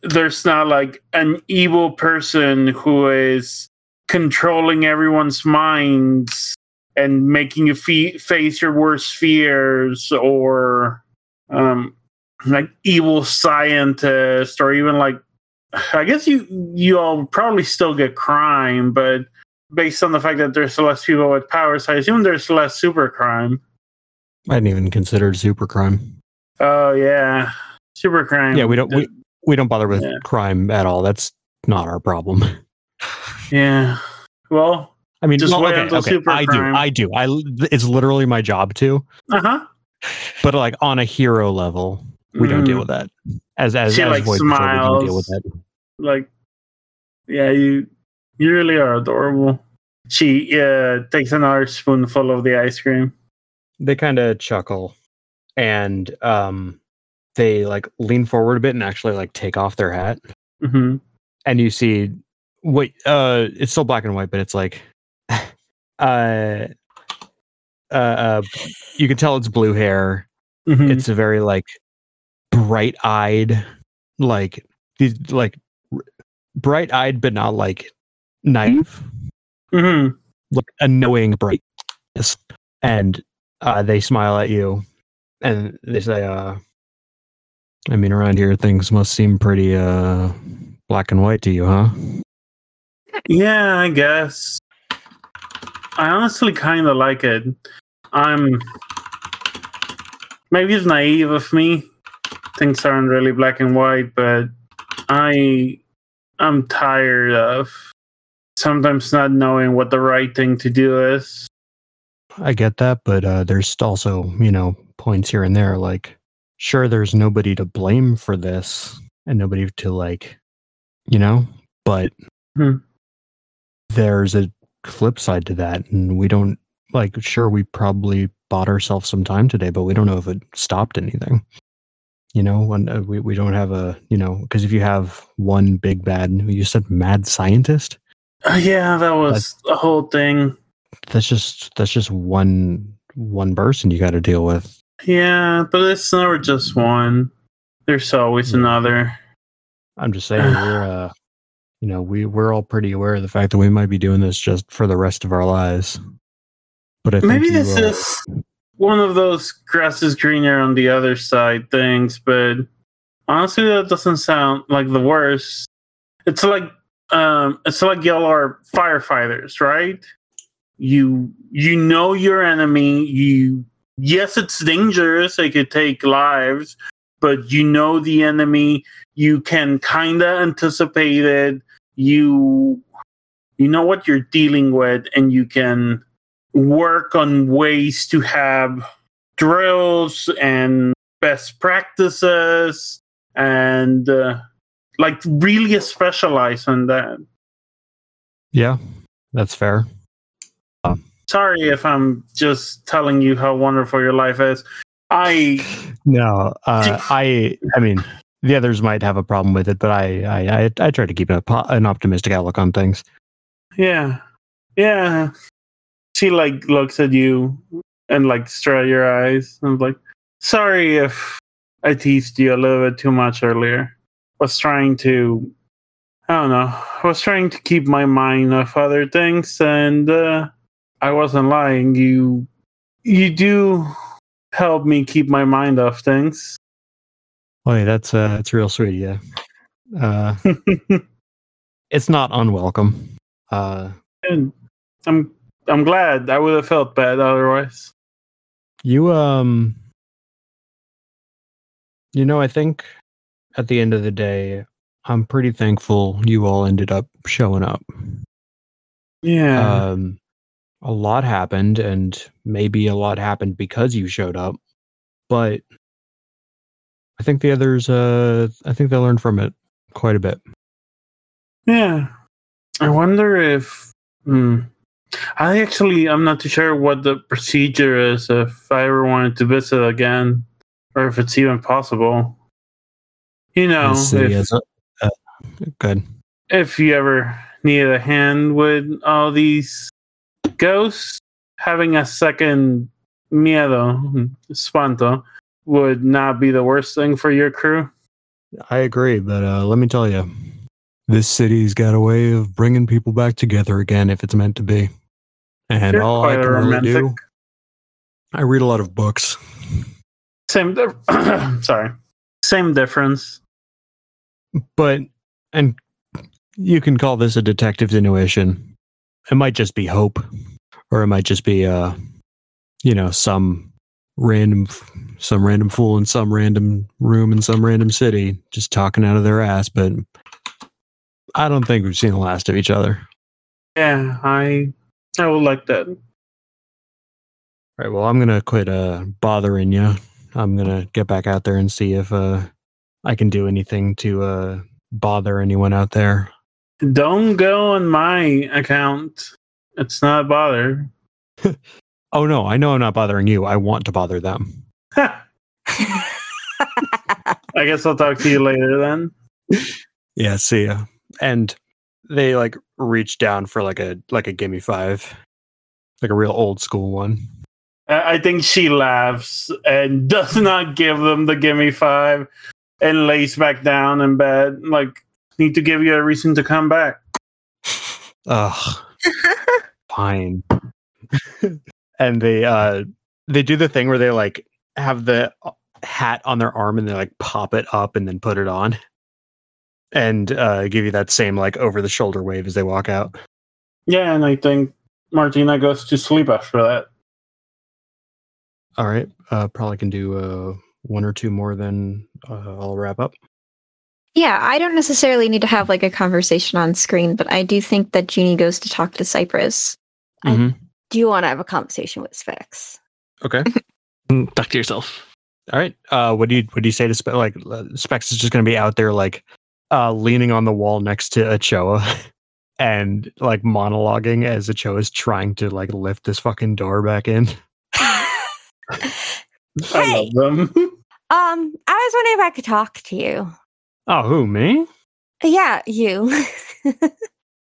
there's not an evil person who is controlling everyone's minds and making you face your worst fears or evil scientist or even I guess you all probably still get crime, but based on the fact that there's less people with powers, I assume there's less super crime. I hadn't even considered super crime. Oh yeah, super crime. Yeah, we don't bother with crime at all. That's not our problem. Yeah. Well, I mean, super crime. I do. It's literally my job to. Uh huh. But on a hero level, we don't deal with that. As Void Patrol, we don't deal with that. Yeah, you really are adorable. She takes another spoonful of the ice cream. They kind of chuckle, and they lean forward a bit and actually take off their hat. Mm-hmm. And you see what it's still black and white, but it's you can tell it's blue hair. Mm-hmm. It's a very bright-eyed, bright-eyed, but not naive, mm-hmm. Annoying brightness. And they smile at you, and they say, I mean, around here, things must seem pretty black and white to you, huh? Yeah, I guess. I honestly kind of like it. Maybe it's naive of me. Things aren't really black and white, but I'm tired of sometimes not knowing what the right thing to do is. I get that, but there's also, points here and there. Like, sure, there's nobody to blame for this and nobody to, but there's a flip side to that. And we don't, sure, we probably bought ourselves some time today, but we don't know if it stopped anything. We don't have a, because if you have one big bad, you said mad scientist? Yeah, that was the whole thing. That's just one person you got to deal with. Yeah, but it's never just one. There's always another. I'm just saying we're, we're all pretty aware of the fact that we might be doing this just for the rest of our lives. But I think maybe this is one of those grass is greener on the other side things. But honestly, that doesn't sound like the worst. It's like y'all are firefighters, right? You know your enemy. Yes, it's dangerous. It could take lives, but you know the enemy. You can kind of anticipate it. You know what you're dealing with, and you can work on ways to have drills and best practices and really specialize on that. Yeah, that's fair. Sorry if I'm just telling you how wonderful your life is. The others might have a problem with it, but I try to keep an optimistic outlook on things. Yeah. She looks at you and straightens your eyes. I'm like, sorry if I teased you a little bit too much earlier. I was trying to keep my mind off other things, and I wasn't lying. You do help me keep my mind off things. Oh, yeah, that's real sweet. Yeah, it's not unwelcome. And I'm glad. I would have felt bad otherwise. You I think at the end of the day, I'm pretty thankful you all ended up showing up. Yeah. A lot happened, and maybe a lot happened because you showed up, but I think the others, they learned from it quite a bit. Yeah. I wonder if, I'm not too sure what the procedure is if I ever wanted to visit again, or if it's even possible. Good. If you ever needed a hand with all these ghosts, having a second Miedo, Espanto, would not be the worst thing for your crew. I agree, but let me tell you, this city's got a way of bringing people back together again if it's meant to be. And you're all I can really do, I read a lot of books. Same difference. But, and you can call this a detective's intuition. It might just be hope, or it might just be, some random fool in some random room in some random city just talking out of their ass. But I don't think we've seen the last of each other. Yeah, I would like that. All right. Well, I'm gonna quit bothering you. I'm gonna get back out there and see if I can do anything to bother anyone out there. Don't go on my account. It's not a bother. Oh, no. I know I'm not bothering you. I want to bother them. I guess I'll talk to you later then. Yeah, see ya. And they reach down for a gimme five. Like a real old school one. I think she laughs and does not give them the gimme five and lays back down in bed need to give you a reason to come back. Ugh. Fine. and they do the thing where they like have the hat on their arm and they like pop it up and then put it on, and give you that same like over the shoulder wave as they walk out. Yeah, and I think Martina goes to sleep after that. All right, probably can do one or two more, then I'll wrap up. Yeah, I don't necessarily need to have like a conversation on screen, but I do think that Junie goes to talk to Cypress. Mm-hmm. I do want to have a conversation with Sphex. Okay, talk to yourself. All right, what do you say to Sphex? Like Sphex is just going to be out there, like leaning on the wall next to Ochoa. And like monologuing as Ochoa is trying to like lift this fucking door back in. I love them. I was wondering if I could talk to you. Oh, who, me? Yeah, you.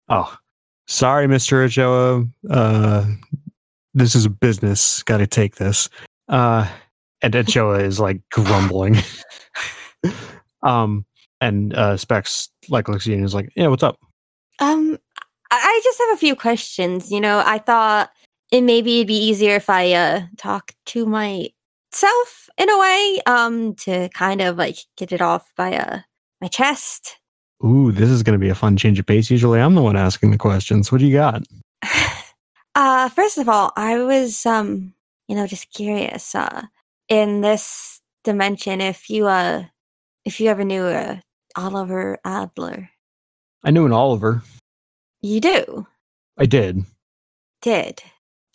Oh, sorry, Mr. Ochoa. This is a business. Got to take this. And Ochoa is like grumbling. And Specs like looks at you and is like, "Yeah, what's up?" I just have a few questions. You know, I thought it'd be easier if I talk to myself in a way, to kind of like get it off by my chest. Ooh, this is going to be a fun change of pace. Usually I'm the one asking the questions. What do you got? First of all, I was, just curious, in this dimension, if you ever knew Oliver Adler. I knew an Oliver. You do? I did. Did?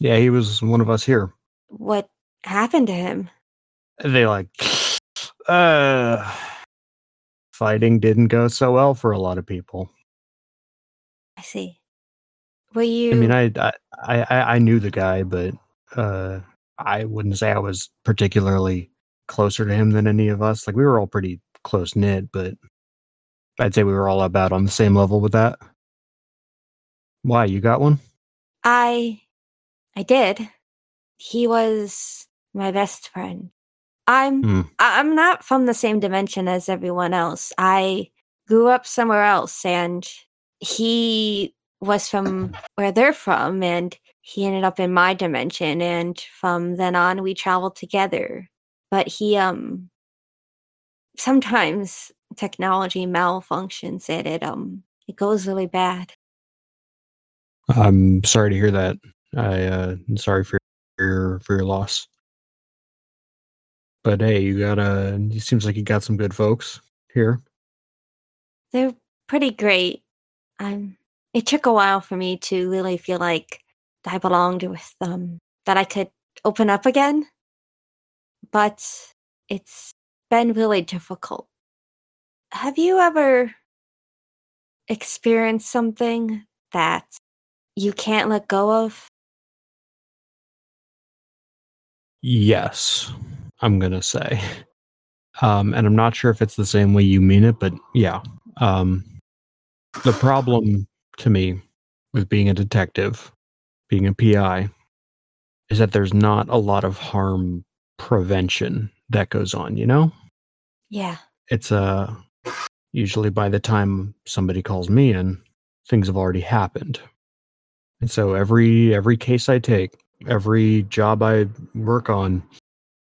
Yeah, he was one of us here. What happened to him? They fighting didn't go so well for a lot of people. I see. Were you? I mean, I knew the guy, but I wouldn't say I was particularly closer to him than any of us. Like, we were all pretty close knit, but I'd say we were all about on the same level with that. Why, you got one? I did. He was my best friend. I'm not from the same dimension as everyone else. I grew up somewhere else, and he was from where they're from, and he ended up in my dimension, and from then on we traveled together. But he sometimes technology malfunctions and it goes really bad. I'm sorry to hear that. I'm sorry for your loss. But hey, it seems like you got some good folks here. They're pretty great. It took a while for me to really feel like I belonged with them, that I could open up again. But it's been really difficult. Have you ever experienced something that you can't let go of? Yes, I'm going to say. And I'm not sure if it's the same way you mean it, but yeah. The problem to me with being a detective, being a PI, is that there's not a lot of harm prevention that goes on, you know? Yeah. It's usually by the time somebody calls me in, things have already happened. And so every case I take, every job I work on,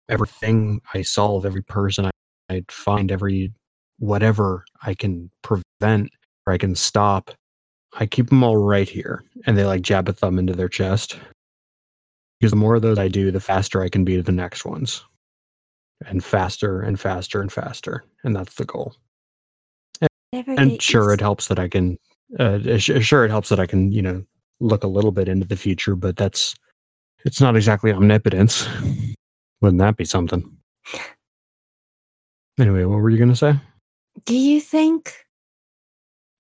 everything I solve, every person I find, every whatever I can prevent or I can stop, I keep them all right here. And they like jab a thumb into their chest. Because the more of those I do, the faster I can be to the next ones. And faster and faster and faster. And that's the goal. And sure, it helps that I can... you know, look a little bit into the future, but it's not exactly omnipotence. Wouldn't that be something? Anyway, what were you going to say? Do you think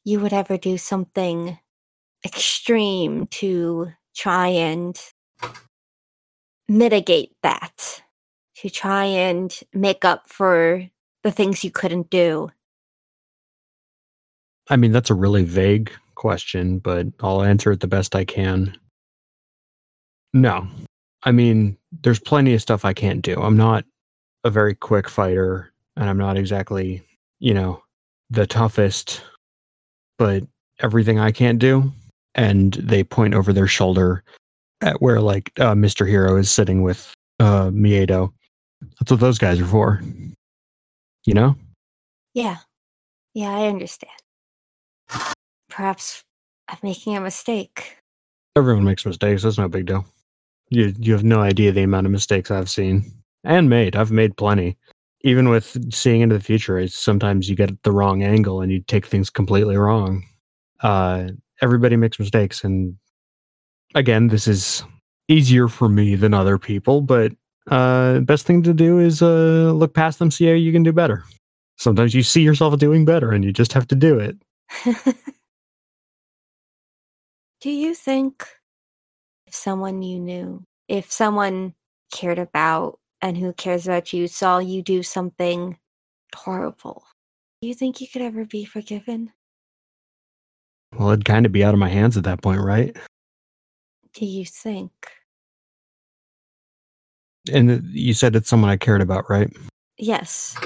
you would ever do something extreme to try and mitigate that? To try and make up for the things you couldn't do? I mean, that's a really vague question, but I'll answer it the best I can. No. I mean, there's plenty of stuff I can't do. I'm not a very quick fighter, and I'm not exactly, you know, the toughest, but everything I can't do, and they point over their shoulder at where like Mr. Hero is sitting with Miedo. That's what those guys are for. You know? Yeah. Yeah, I understand. Perhaps I'm making a mistake. Everyone makes mistakes. That's no big deal. You have no idea the amount of mistakes I've seen. And made. I've made plenty. Even with seeing into the future, it's sometimes you get the wrong angle and you take things completely wrong. Everybody makes mistakes. And again, this is easier for me than other people, but best thing to do is look past them, see how you can do better. Sometimes you see yourself doing better and you just have to do it. Do you think if someone you knew, if someone cared about and who cares about you saw you do something horrible, do you think you could ever be forgiven? Well, it'd kind of be out of my hands at that point, right? Do you think? And you said it's someone I cared about, right? Yes.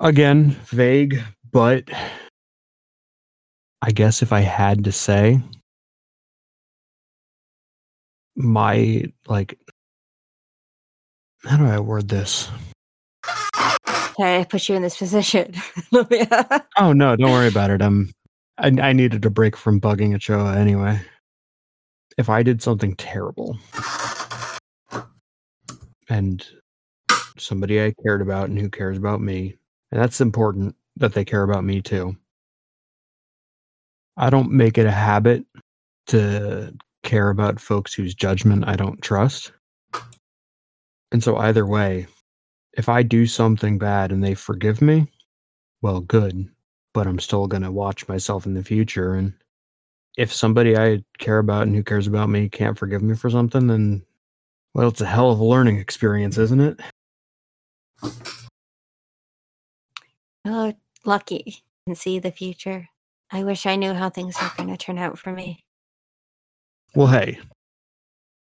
Again, vague, but I guess if I had to say, my, like, how do I word this? Sorry, I put you in this position. Oh, no, don't worry about it. I needed a break from bugging Ochoa anyway. If I did something terrible and somebody I cared about and who cares about me, and that's important that they care about me too. I don't make it a habit to care about folks whose judgment I don't trust. And so either way, if I do something bad and they forgive me, well, good. But I'm still going to watch myself in the future. And if somebody I care about and who cares about me can't forgive me for something, then, well, it's a hell of a learning experience, isn't it? Oh, lucky. I can see the future. I wish I knew how things are going to turn out for me. Well, hey,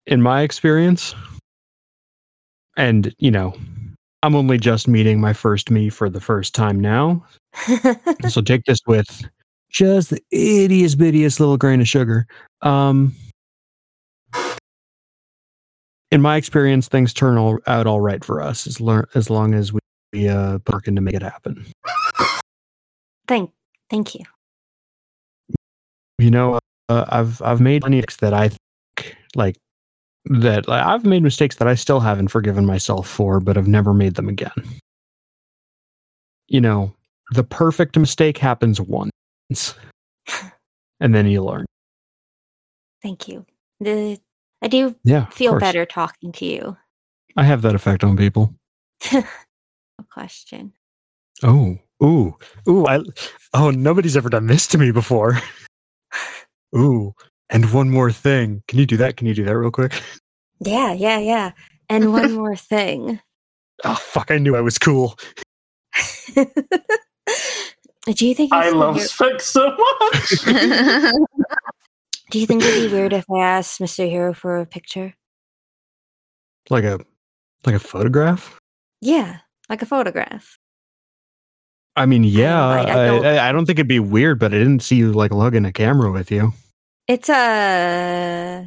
in my experience, and, you know, I'm only just meeting my first me for the first time now. So take this with just the ittiest, bittiest little grain of sugar. In my experience, things turn out all right for us as long as we work to make it happen. Thank you. You know, I've made mistakes that I think, I've made mistakes that I still haven't forgiven myself for, but I've never made them again. You know, the perfect mistake happens once, and then you learn. Thank you. I do feel better talking to you. I have that effect on people. Question. Oh, ooh! Nobody's ever done this to me before. Ooh, and one more thing. Can you do that? Can you do that real quick? Yeah. And one more thing. Oh fuck! I knew I was cool. Do you think I love Strix so much? Do you think it'd be weird if I asked Mr. Hero for a picture? Like a photograph? Yeah, like a photograph. I mean, yeah, I don't think it'd be weird, but I didn't see you like lugging a camera with you. I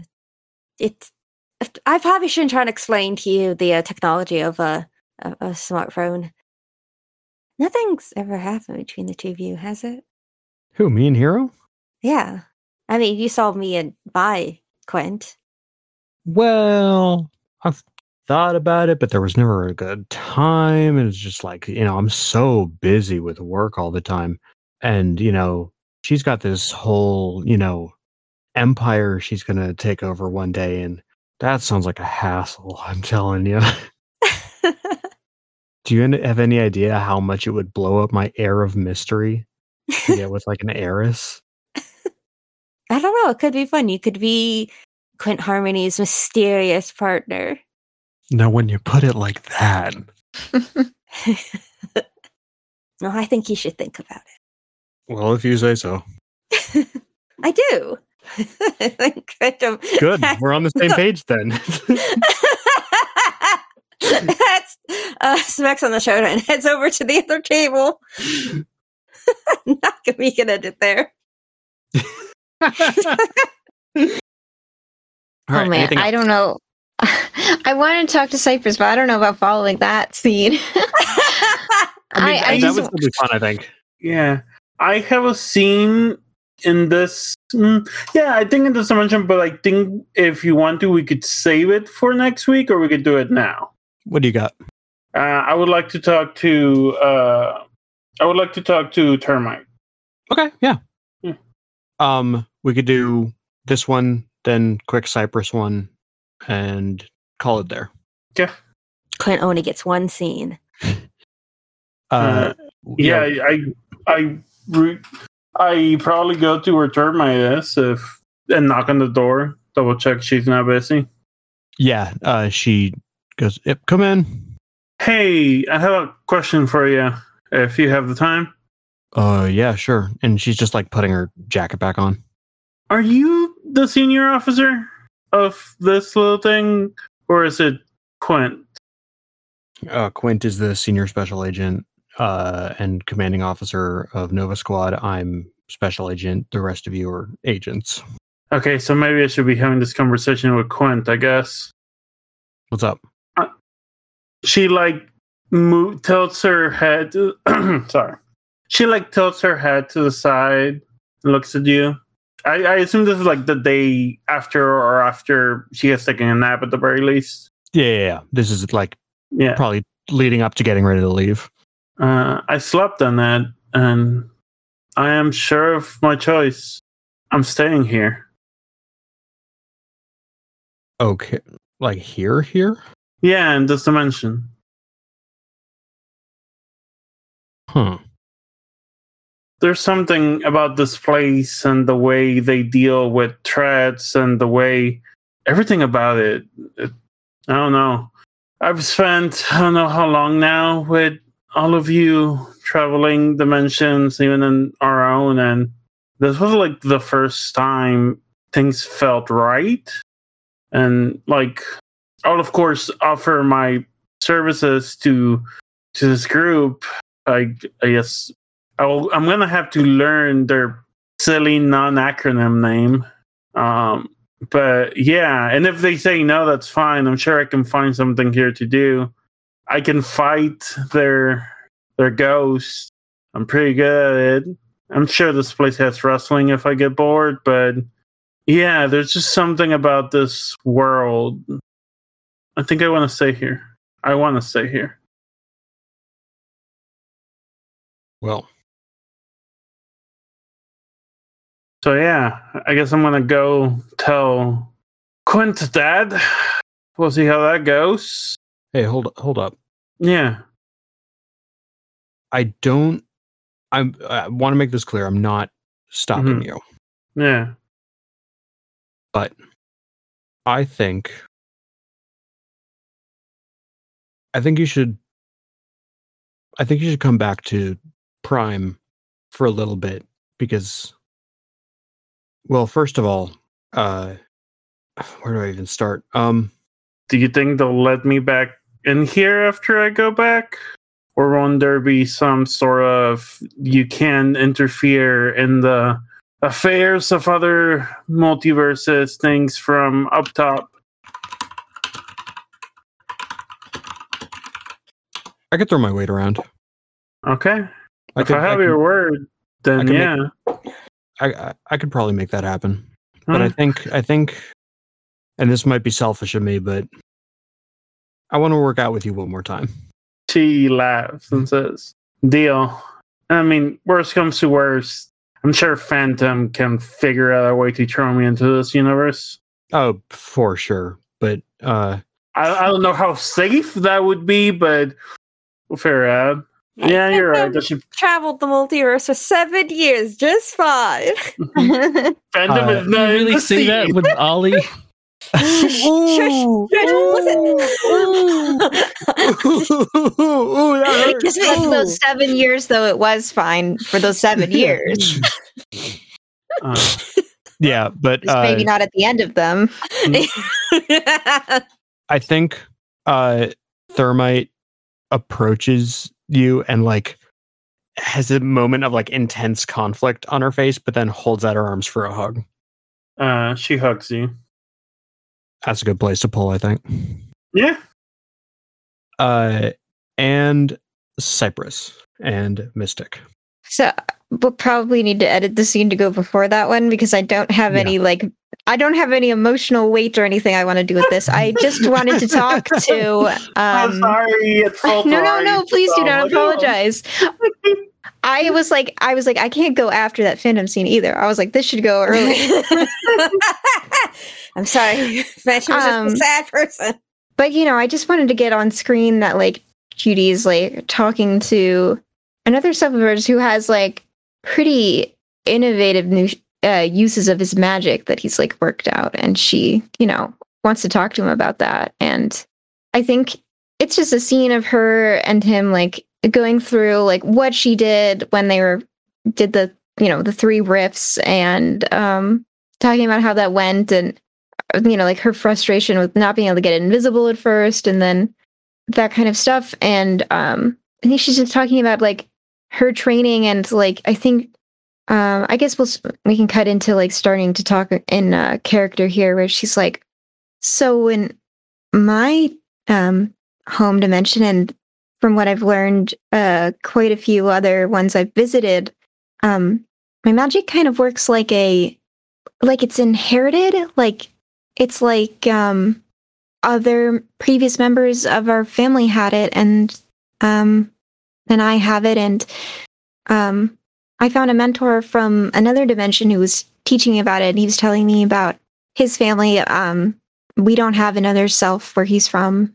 probably shouldn't try and explain to you the technology of a smartphone. Nothing's ever happened between the two of you, has it? Who, me and Hero? Yeah. I mean, you saw me and by Quint. Well, I've thought about it, but there was never a good time. And it's just like, you know, I'm so busy with work all the time. And, you know, she's got this whole, you know, empire she's going to take over one day. And that sounds like a hassle, I'm telling you. Do you have any idea how much it would blow up my air of mystery to get with like an heiress? I don't know. It could be fun. You could be Quint Harmony's mysterious partner. Now, when you put it like that. No, I think you should think about it. Well, if you say so. I do. Good. We're on the same page then. That's smacks on the shoulder and heads over to the other table. Not gonna be good at it there. All right, man, I don't know. I want to talk to Cypress, but I don't know about following that scene. I mean, that was really fun, I think. Yeah. I have a scene in this. Yeah, I think in this dimension, but I think if you want to, we could save it for next week or we could do it now. What do you got? I would like to talk to Thermite. Okay, yeah. We could do this one, then quick Cypress one, and call it there. Yeah. Quint only gets one scene. I probably go to where Thermite is and knock on the door, double check she's not busy. Yeah, she goes, yep, come in. Hey, I have a question for you, if you have the time. Yeah, sure. And she's just like putting her jacket back on. Are you the senior officer of this little thing, or is it Quint? Quint is the senior special agent and commanding officer of Nova Squad. I'm special agent. The rest of you are agents. Okay, so maybe I should be having this conversation with Quint, I guess. What's up? She like tilts her head. She like tilts her head to the side and looks at you. I assume this is like the day after or after she has taken a nap at the very least. Yeah. This is like probably leading up to getting ready to leave. I slept on that and I am sure of my choice. I'm staying here. Okay. Like here? Yeah, in this dimension. Huh. There's something about this place and the way they deal with threats and the way everything about it. I don't know. I've spent I don't know how long now with all of you traveling dimensions, even in our own. And this was like the first time things felt right. And like, I'll of course offer my services to this group. I guess. I'm going to have to learn their silly non-acronym name. But yeah, and if they say no, that's fine. I'm sure I can find something here to do. I can fight their ghosts. I'm pretty good at it. I'm sure this place has wrestling if I get bored. But yeah, there's just something about this world. I think I want to stay here. I want to stay here. Well. So yeah, I guess I'm gonna go tell Quint's dad. We'll see how that goes. Hey, hold up. Yeah, I want to make this clear. I'm not stopping you. Yeah, but I think you should. I think you should come back to Prime for a little bit because. Well, first of all, where do I even start? Do you think they'll let me back in here after I go back? Or won't there be some sort of you can interfere in the affairs of other multiverses, things from up top? I could throw my weight around. Okay. If I have your word, then yeah. I could probably make that happen, but I think, and this might be selfish of me, but I want to work out with you one more time. She laughs and says, "Deal." I mean, worst comes to worst, I'm sure Phantom can figure out a way to throw me into this universe. Oh, for sure, but I don't know how safe that would be, but we'll figure it out. Yeah, you're right. I should... traveled the multiverse for 7 years, just fine. Phantom is not really see that with Ollie. Just those 7 years, though, it was fine for those 7 years. Yeah, but maybe not at the end of them. I think Thermite approaches you and like has a moment of like intense conflict on her face, but then holds out her arms for a hug. She hugs you. That's a good place to pull, I think. Yeah. And Cypress and Mystic. So we'll probably need to edit the scene to go before that one because I don't have any I don't have any emotional weight or anything I want to do with this. I just wanted to talk to. I'm sorry. It's so no. Please do not apologize. I was like, I can't go after that Phantom scene either. I was like, this should go early. I'm sorry. She was just a sad person. But I just wanted to get on screen that Judy's talking to another sub of hers who has pretty innovative new uses of his magic that he's worked out, and she wants to talk to him about that. And I think it's just a scene of her and him going through what she did when they did the the three riffs, and talking about how that went, and her frustration with not being able to get invisible at first, and then that kind of stuff. And I think she's just talking about her training, and I think I guess we can cut into starting to talk in character here, where she's so in my home dimension, and from what I've learned, quite a few other ones I've visited, my magic kind of works like it's inherited, it's other previous members of our family had it, and I have it, and I found a mentor from another dimension who was teaching about it, and he was telling me about his family. We don't have another self where he's from.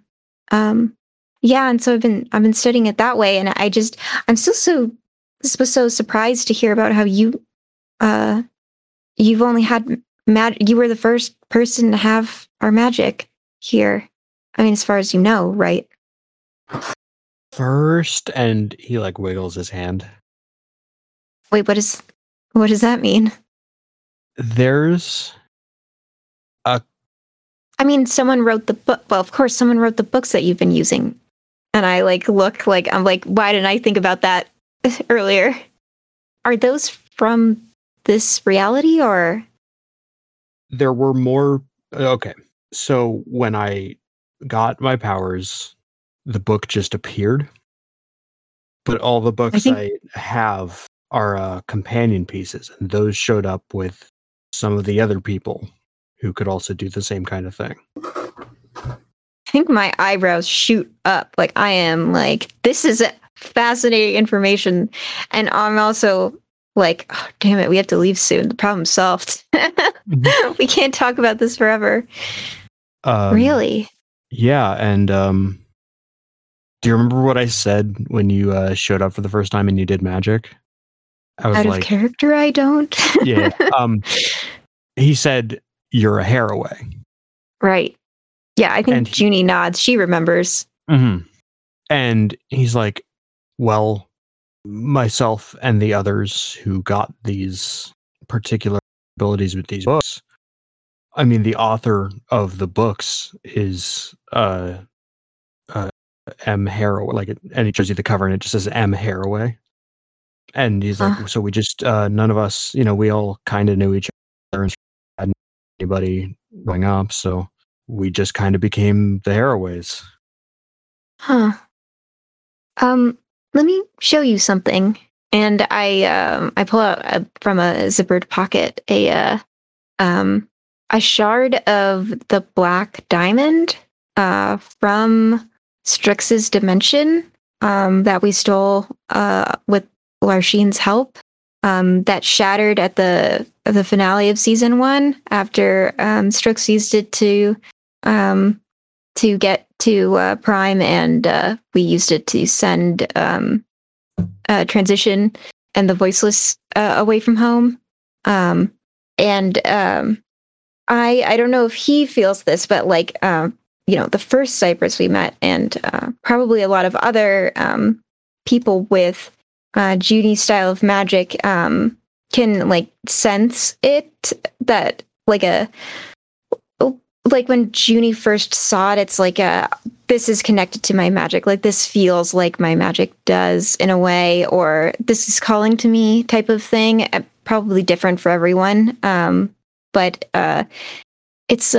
And so I've been studying it that way, and I was so surprised to hear about how you you've only had magic. You were the first person to have our magic here. I mean, as far as you know, right? First, and he wiggles his hand. Wait, what does that mean? There's a. I mean, someone wrote the book. Well, of course, someone wrote the books that you've been using. And I why didn't I think about that earlier? Are those from this reality, or? There were more. Okay. So when I got my powers, the book just appeared. But all the books I have are companion pieces. And those showed up with some of the other people who could also do the same kind of thing. I think my eyebrows shoot up. I am this is fascinating information. And I'm also oh, damn it, we have to leave soon. The problem's solved. We can't talk about this forever. Really? Yeah. And do you remember what I said when you showed up for the first time and you did magic? I was out of character, I don't. Yeah. He said, you're a Haraway. Right. Yeah, I think Junie nods. She remembers. Mm-hmm. And he's well, myself and the others who got these particular abilities with these books, I mean, the author of the books is M Haraway. And he shows you the cover, and it just says M Haraway. And he's so we just, none of us, we all kind of knew each other and hadn't anybody going up, so we just kind of became the Haraways. Huh. Let me show you something. And I pull out from a zippered pocket a shard of the black diamond from Strix's dimension that we stole with Larshine's help, that shattered at the finale of season 1 after Strix used it to get to Prime, and we used it to send Transition and the Voiceless away from home. I don't know if he feels this, but the first Cypress we met, and probably a lot of other people with Junie's style of magic can sense it, that when Junie first saw it, it's this is connected to my magic, this feels like my magic does in a way, or this is calling to me type of thing. Probably different for everyone, but it's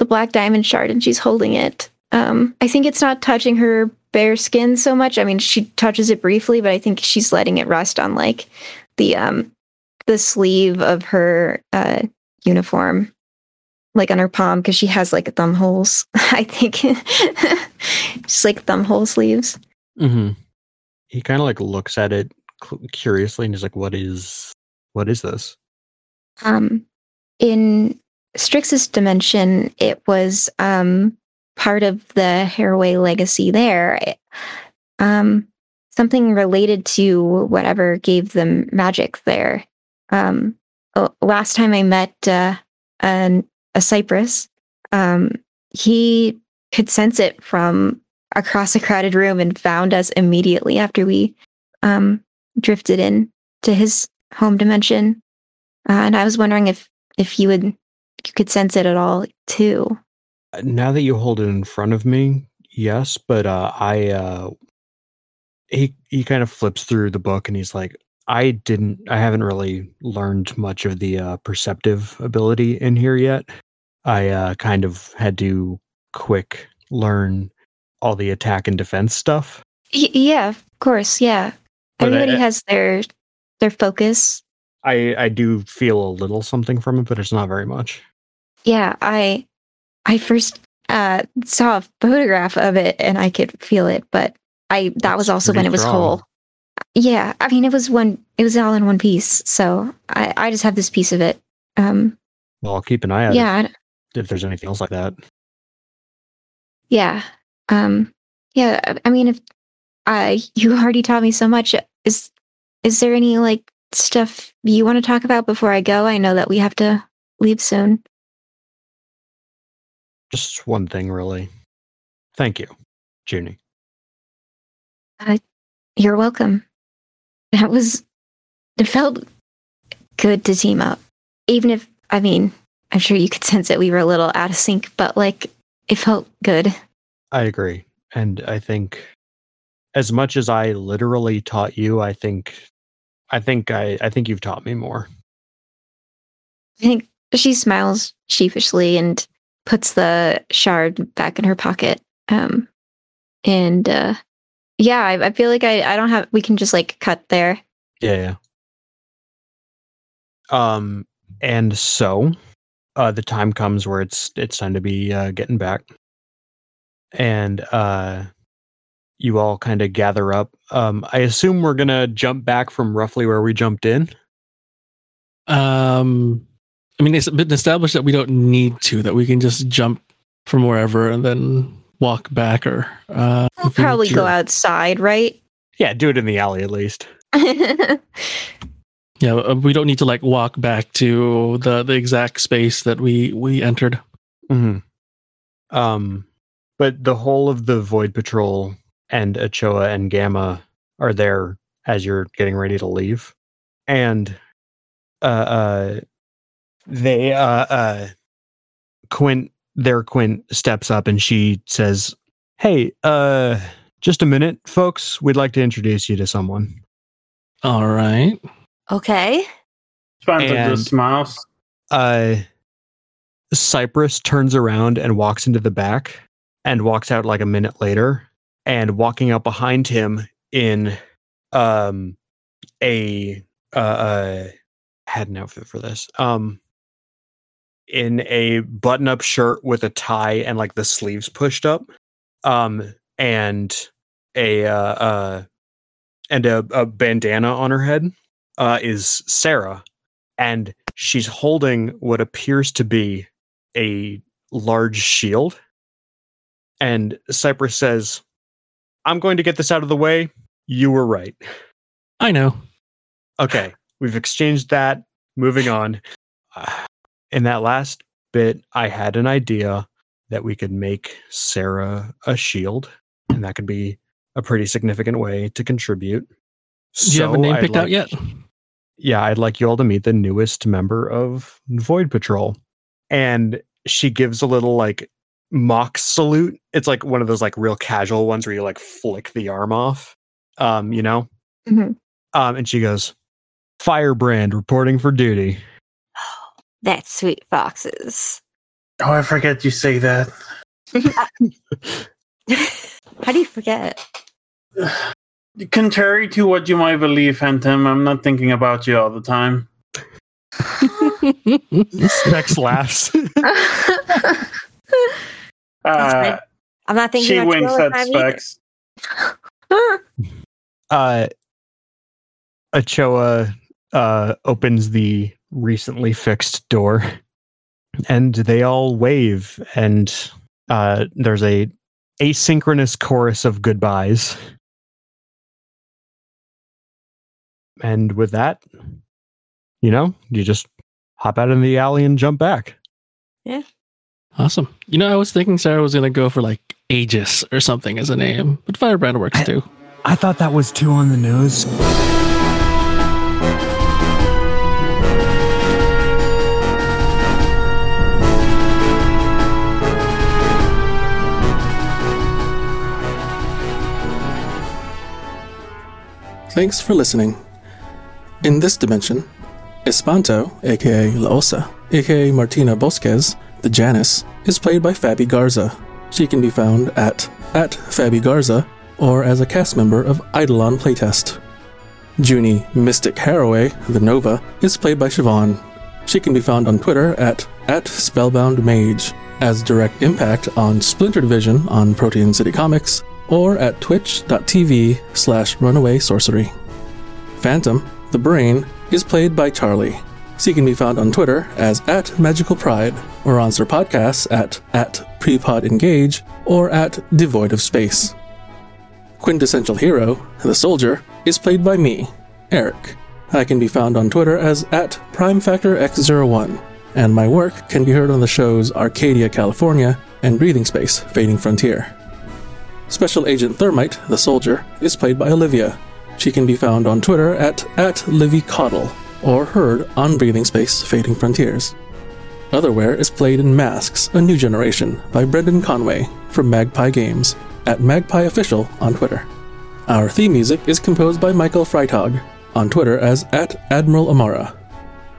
the black diamond shard and she's holding it. I think it's not touching her bare skin so much. I mean, she touches it briefly, but I think she's letting it rest on like the sleeve of her uniform, like on her palm, because she has like thumb holes. I think just like thumb hole sleeves. Mm-hmm. He kind of like looks at it curiously and he's like, "What is this?" In Strix's dimension, it was part of the Haraway legacy there. Something related to whatever gave them magic there. Last time I met a Cypress, he could sense it from across a crowded room and found us immediately after we drifted in to his home dimension. And I was wondering if you could sense it at all too. Now that you hold it in front of me, yes, but he kind of flips through the book and he's like, I haven't really learned much of the perceptive ability in here yet. I kind of had to quick learn all the attack and defense stuff. Yeah, of course, yeah. But everybody has their focus. I do feel a little something from it, but it's not very much. Yeah, I first saw a photograph of it and I could feel it, but that was also when it was whole. Yeah, I mean it was all in one piece, so I just have this piece of it. Well, I'll keep an eye out if there's anything else like that. Yeah. Yeah, I mean if you already taught me so much, is there any like stuff you want to talk about before I go? I know that we have to leave soon. Just one thing, really. Thank you, Junie. You're welcome. It felt good to team up. Even if, I mean, I'm sure you could sense that we were a little out of sync, but like, it felt good. I agree. And I think as much as I literally taught you, I think you've taught me more. I think she smiles sheepishly and puts the shard back in her pocket. Yeah, I feel like I don't have. We can just like cut there. Yeah. And so, the time comes where it's time to be getting back, and you all kind of gather up. I assume we're gonna jump back from roughly where we jumped in. I mean, it's been established that we don't need to. That we can just jump from wherever and then walk back, or we'll probably go outside, right? Yeah, do it in the alley at least. Yeah, we don't need to like walk back to the exact space that we entered. Mm-hmm. But the whole of the Void Patrol and Ochoa and Gamma are there as you're getting ready to leave, and they Quint. There, Quint steps up and she says, "Hey, just a minute, folks. We'd like to introduce you to someone." All right. Okay. Spanto just smiles. Cypress turns around and walks into the back and walks out like a minute later. And walking out behind him in I had an outfit for this. In a button-up shirt with a tie and like the sleeves pushed up, and a bandana on her head, is Sarah, and she's holding what appears to be a large shield. And Cypress says, "I'm going to get this out of the way. You were right. I know." Okay, we've exchanged that. Moving on. In that last bit, I had an idea that we could make Sarah a shield, and that could be a pretty significant way to contribute. Do you have a name picked out yet? Yeah, I'd like you all to meet the newest member of Void Patrol. And she gives a little, like, mock salute. It's like one of those, like, real casual ones where you, like, flick the arm off, you know? Mm-hmm. And she goes, "Firebrand reporting for duty." That's sweet foxes. Oh, I forget you say that. How do you forget? Contrary to what you might believe, Phantom, I'm not thinking about you all the time. Next laughs. I'm not thinking about you all the time. She winks at Specs. Ochoa opens the recently fixed door, and they all wave, and there's a asynchronous chorus of goodbyes. And with that, you know, you just hop out in the alley and jump back. Yeah. Awesome. You know, I was thinking Sarah was going to go for like Aegis or something as a name, but Firebrand works too. I thought that was too on the nose. Thanks for listening. In this dimension, Espanto, aka La Osa, aka Martina Bosquez, the Janice, is played by Fabi Garza. She can be found at Fabi Garza, or as a cast member of Eidolon Playtest. Junie Mystic Haraway, the Nova, is played by Siobhan. She can be found on Twitter at Spellbound Mage, as Direct Impact on Splintered Vision on Protean City Comics, or at twitch.tv/runawaysorcery. Phantom, the Brain, is played by Charlie. She can be found on Twitter as @MagicalPride, or on Sir Podcasts at PrepodEngage, or at Devoid of Space. Quintessential Hero, the Soldier, is played by me, Eric. I can be found on Twitter as @PrimeFactorX01, and my work can be heard on the shows Arcadia, California, and Breathing Space, Fading Frontier. Special Agent Thermite, the Soldier, is played by Olivia. She can be found on Twitter at Livy Coddle, or heard on Breathing Space, Fading Frontiers. Otherware is played in Masks, A New Generation, by Brendan Conway, from Magpie Games, at Magpie Official on Twitter. Our theme music is composed by Michael Freitag, on Twitter as @AdmiralAmara.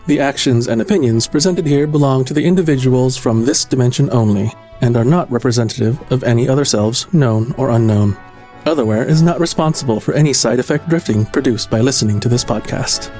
The actions and opinions presented here belong to the individuals from this dimension only, and are not representative of any other selves, known or unknown. Otherware is not responsible for any side effect drifting produced by listening to this podcast.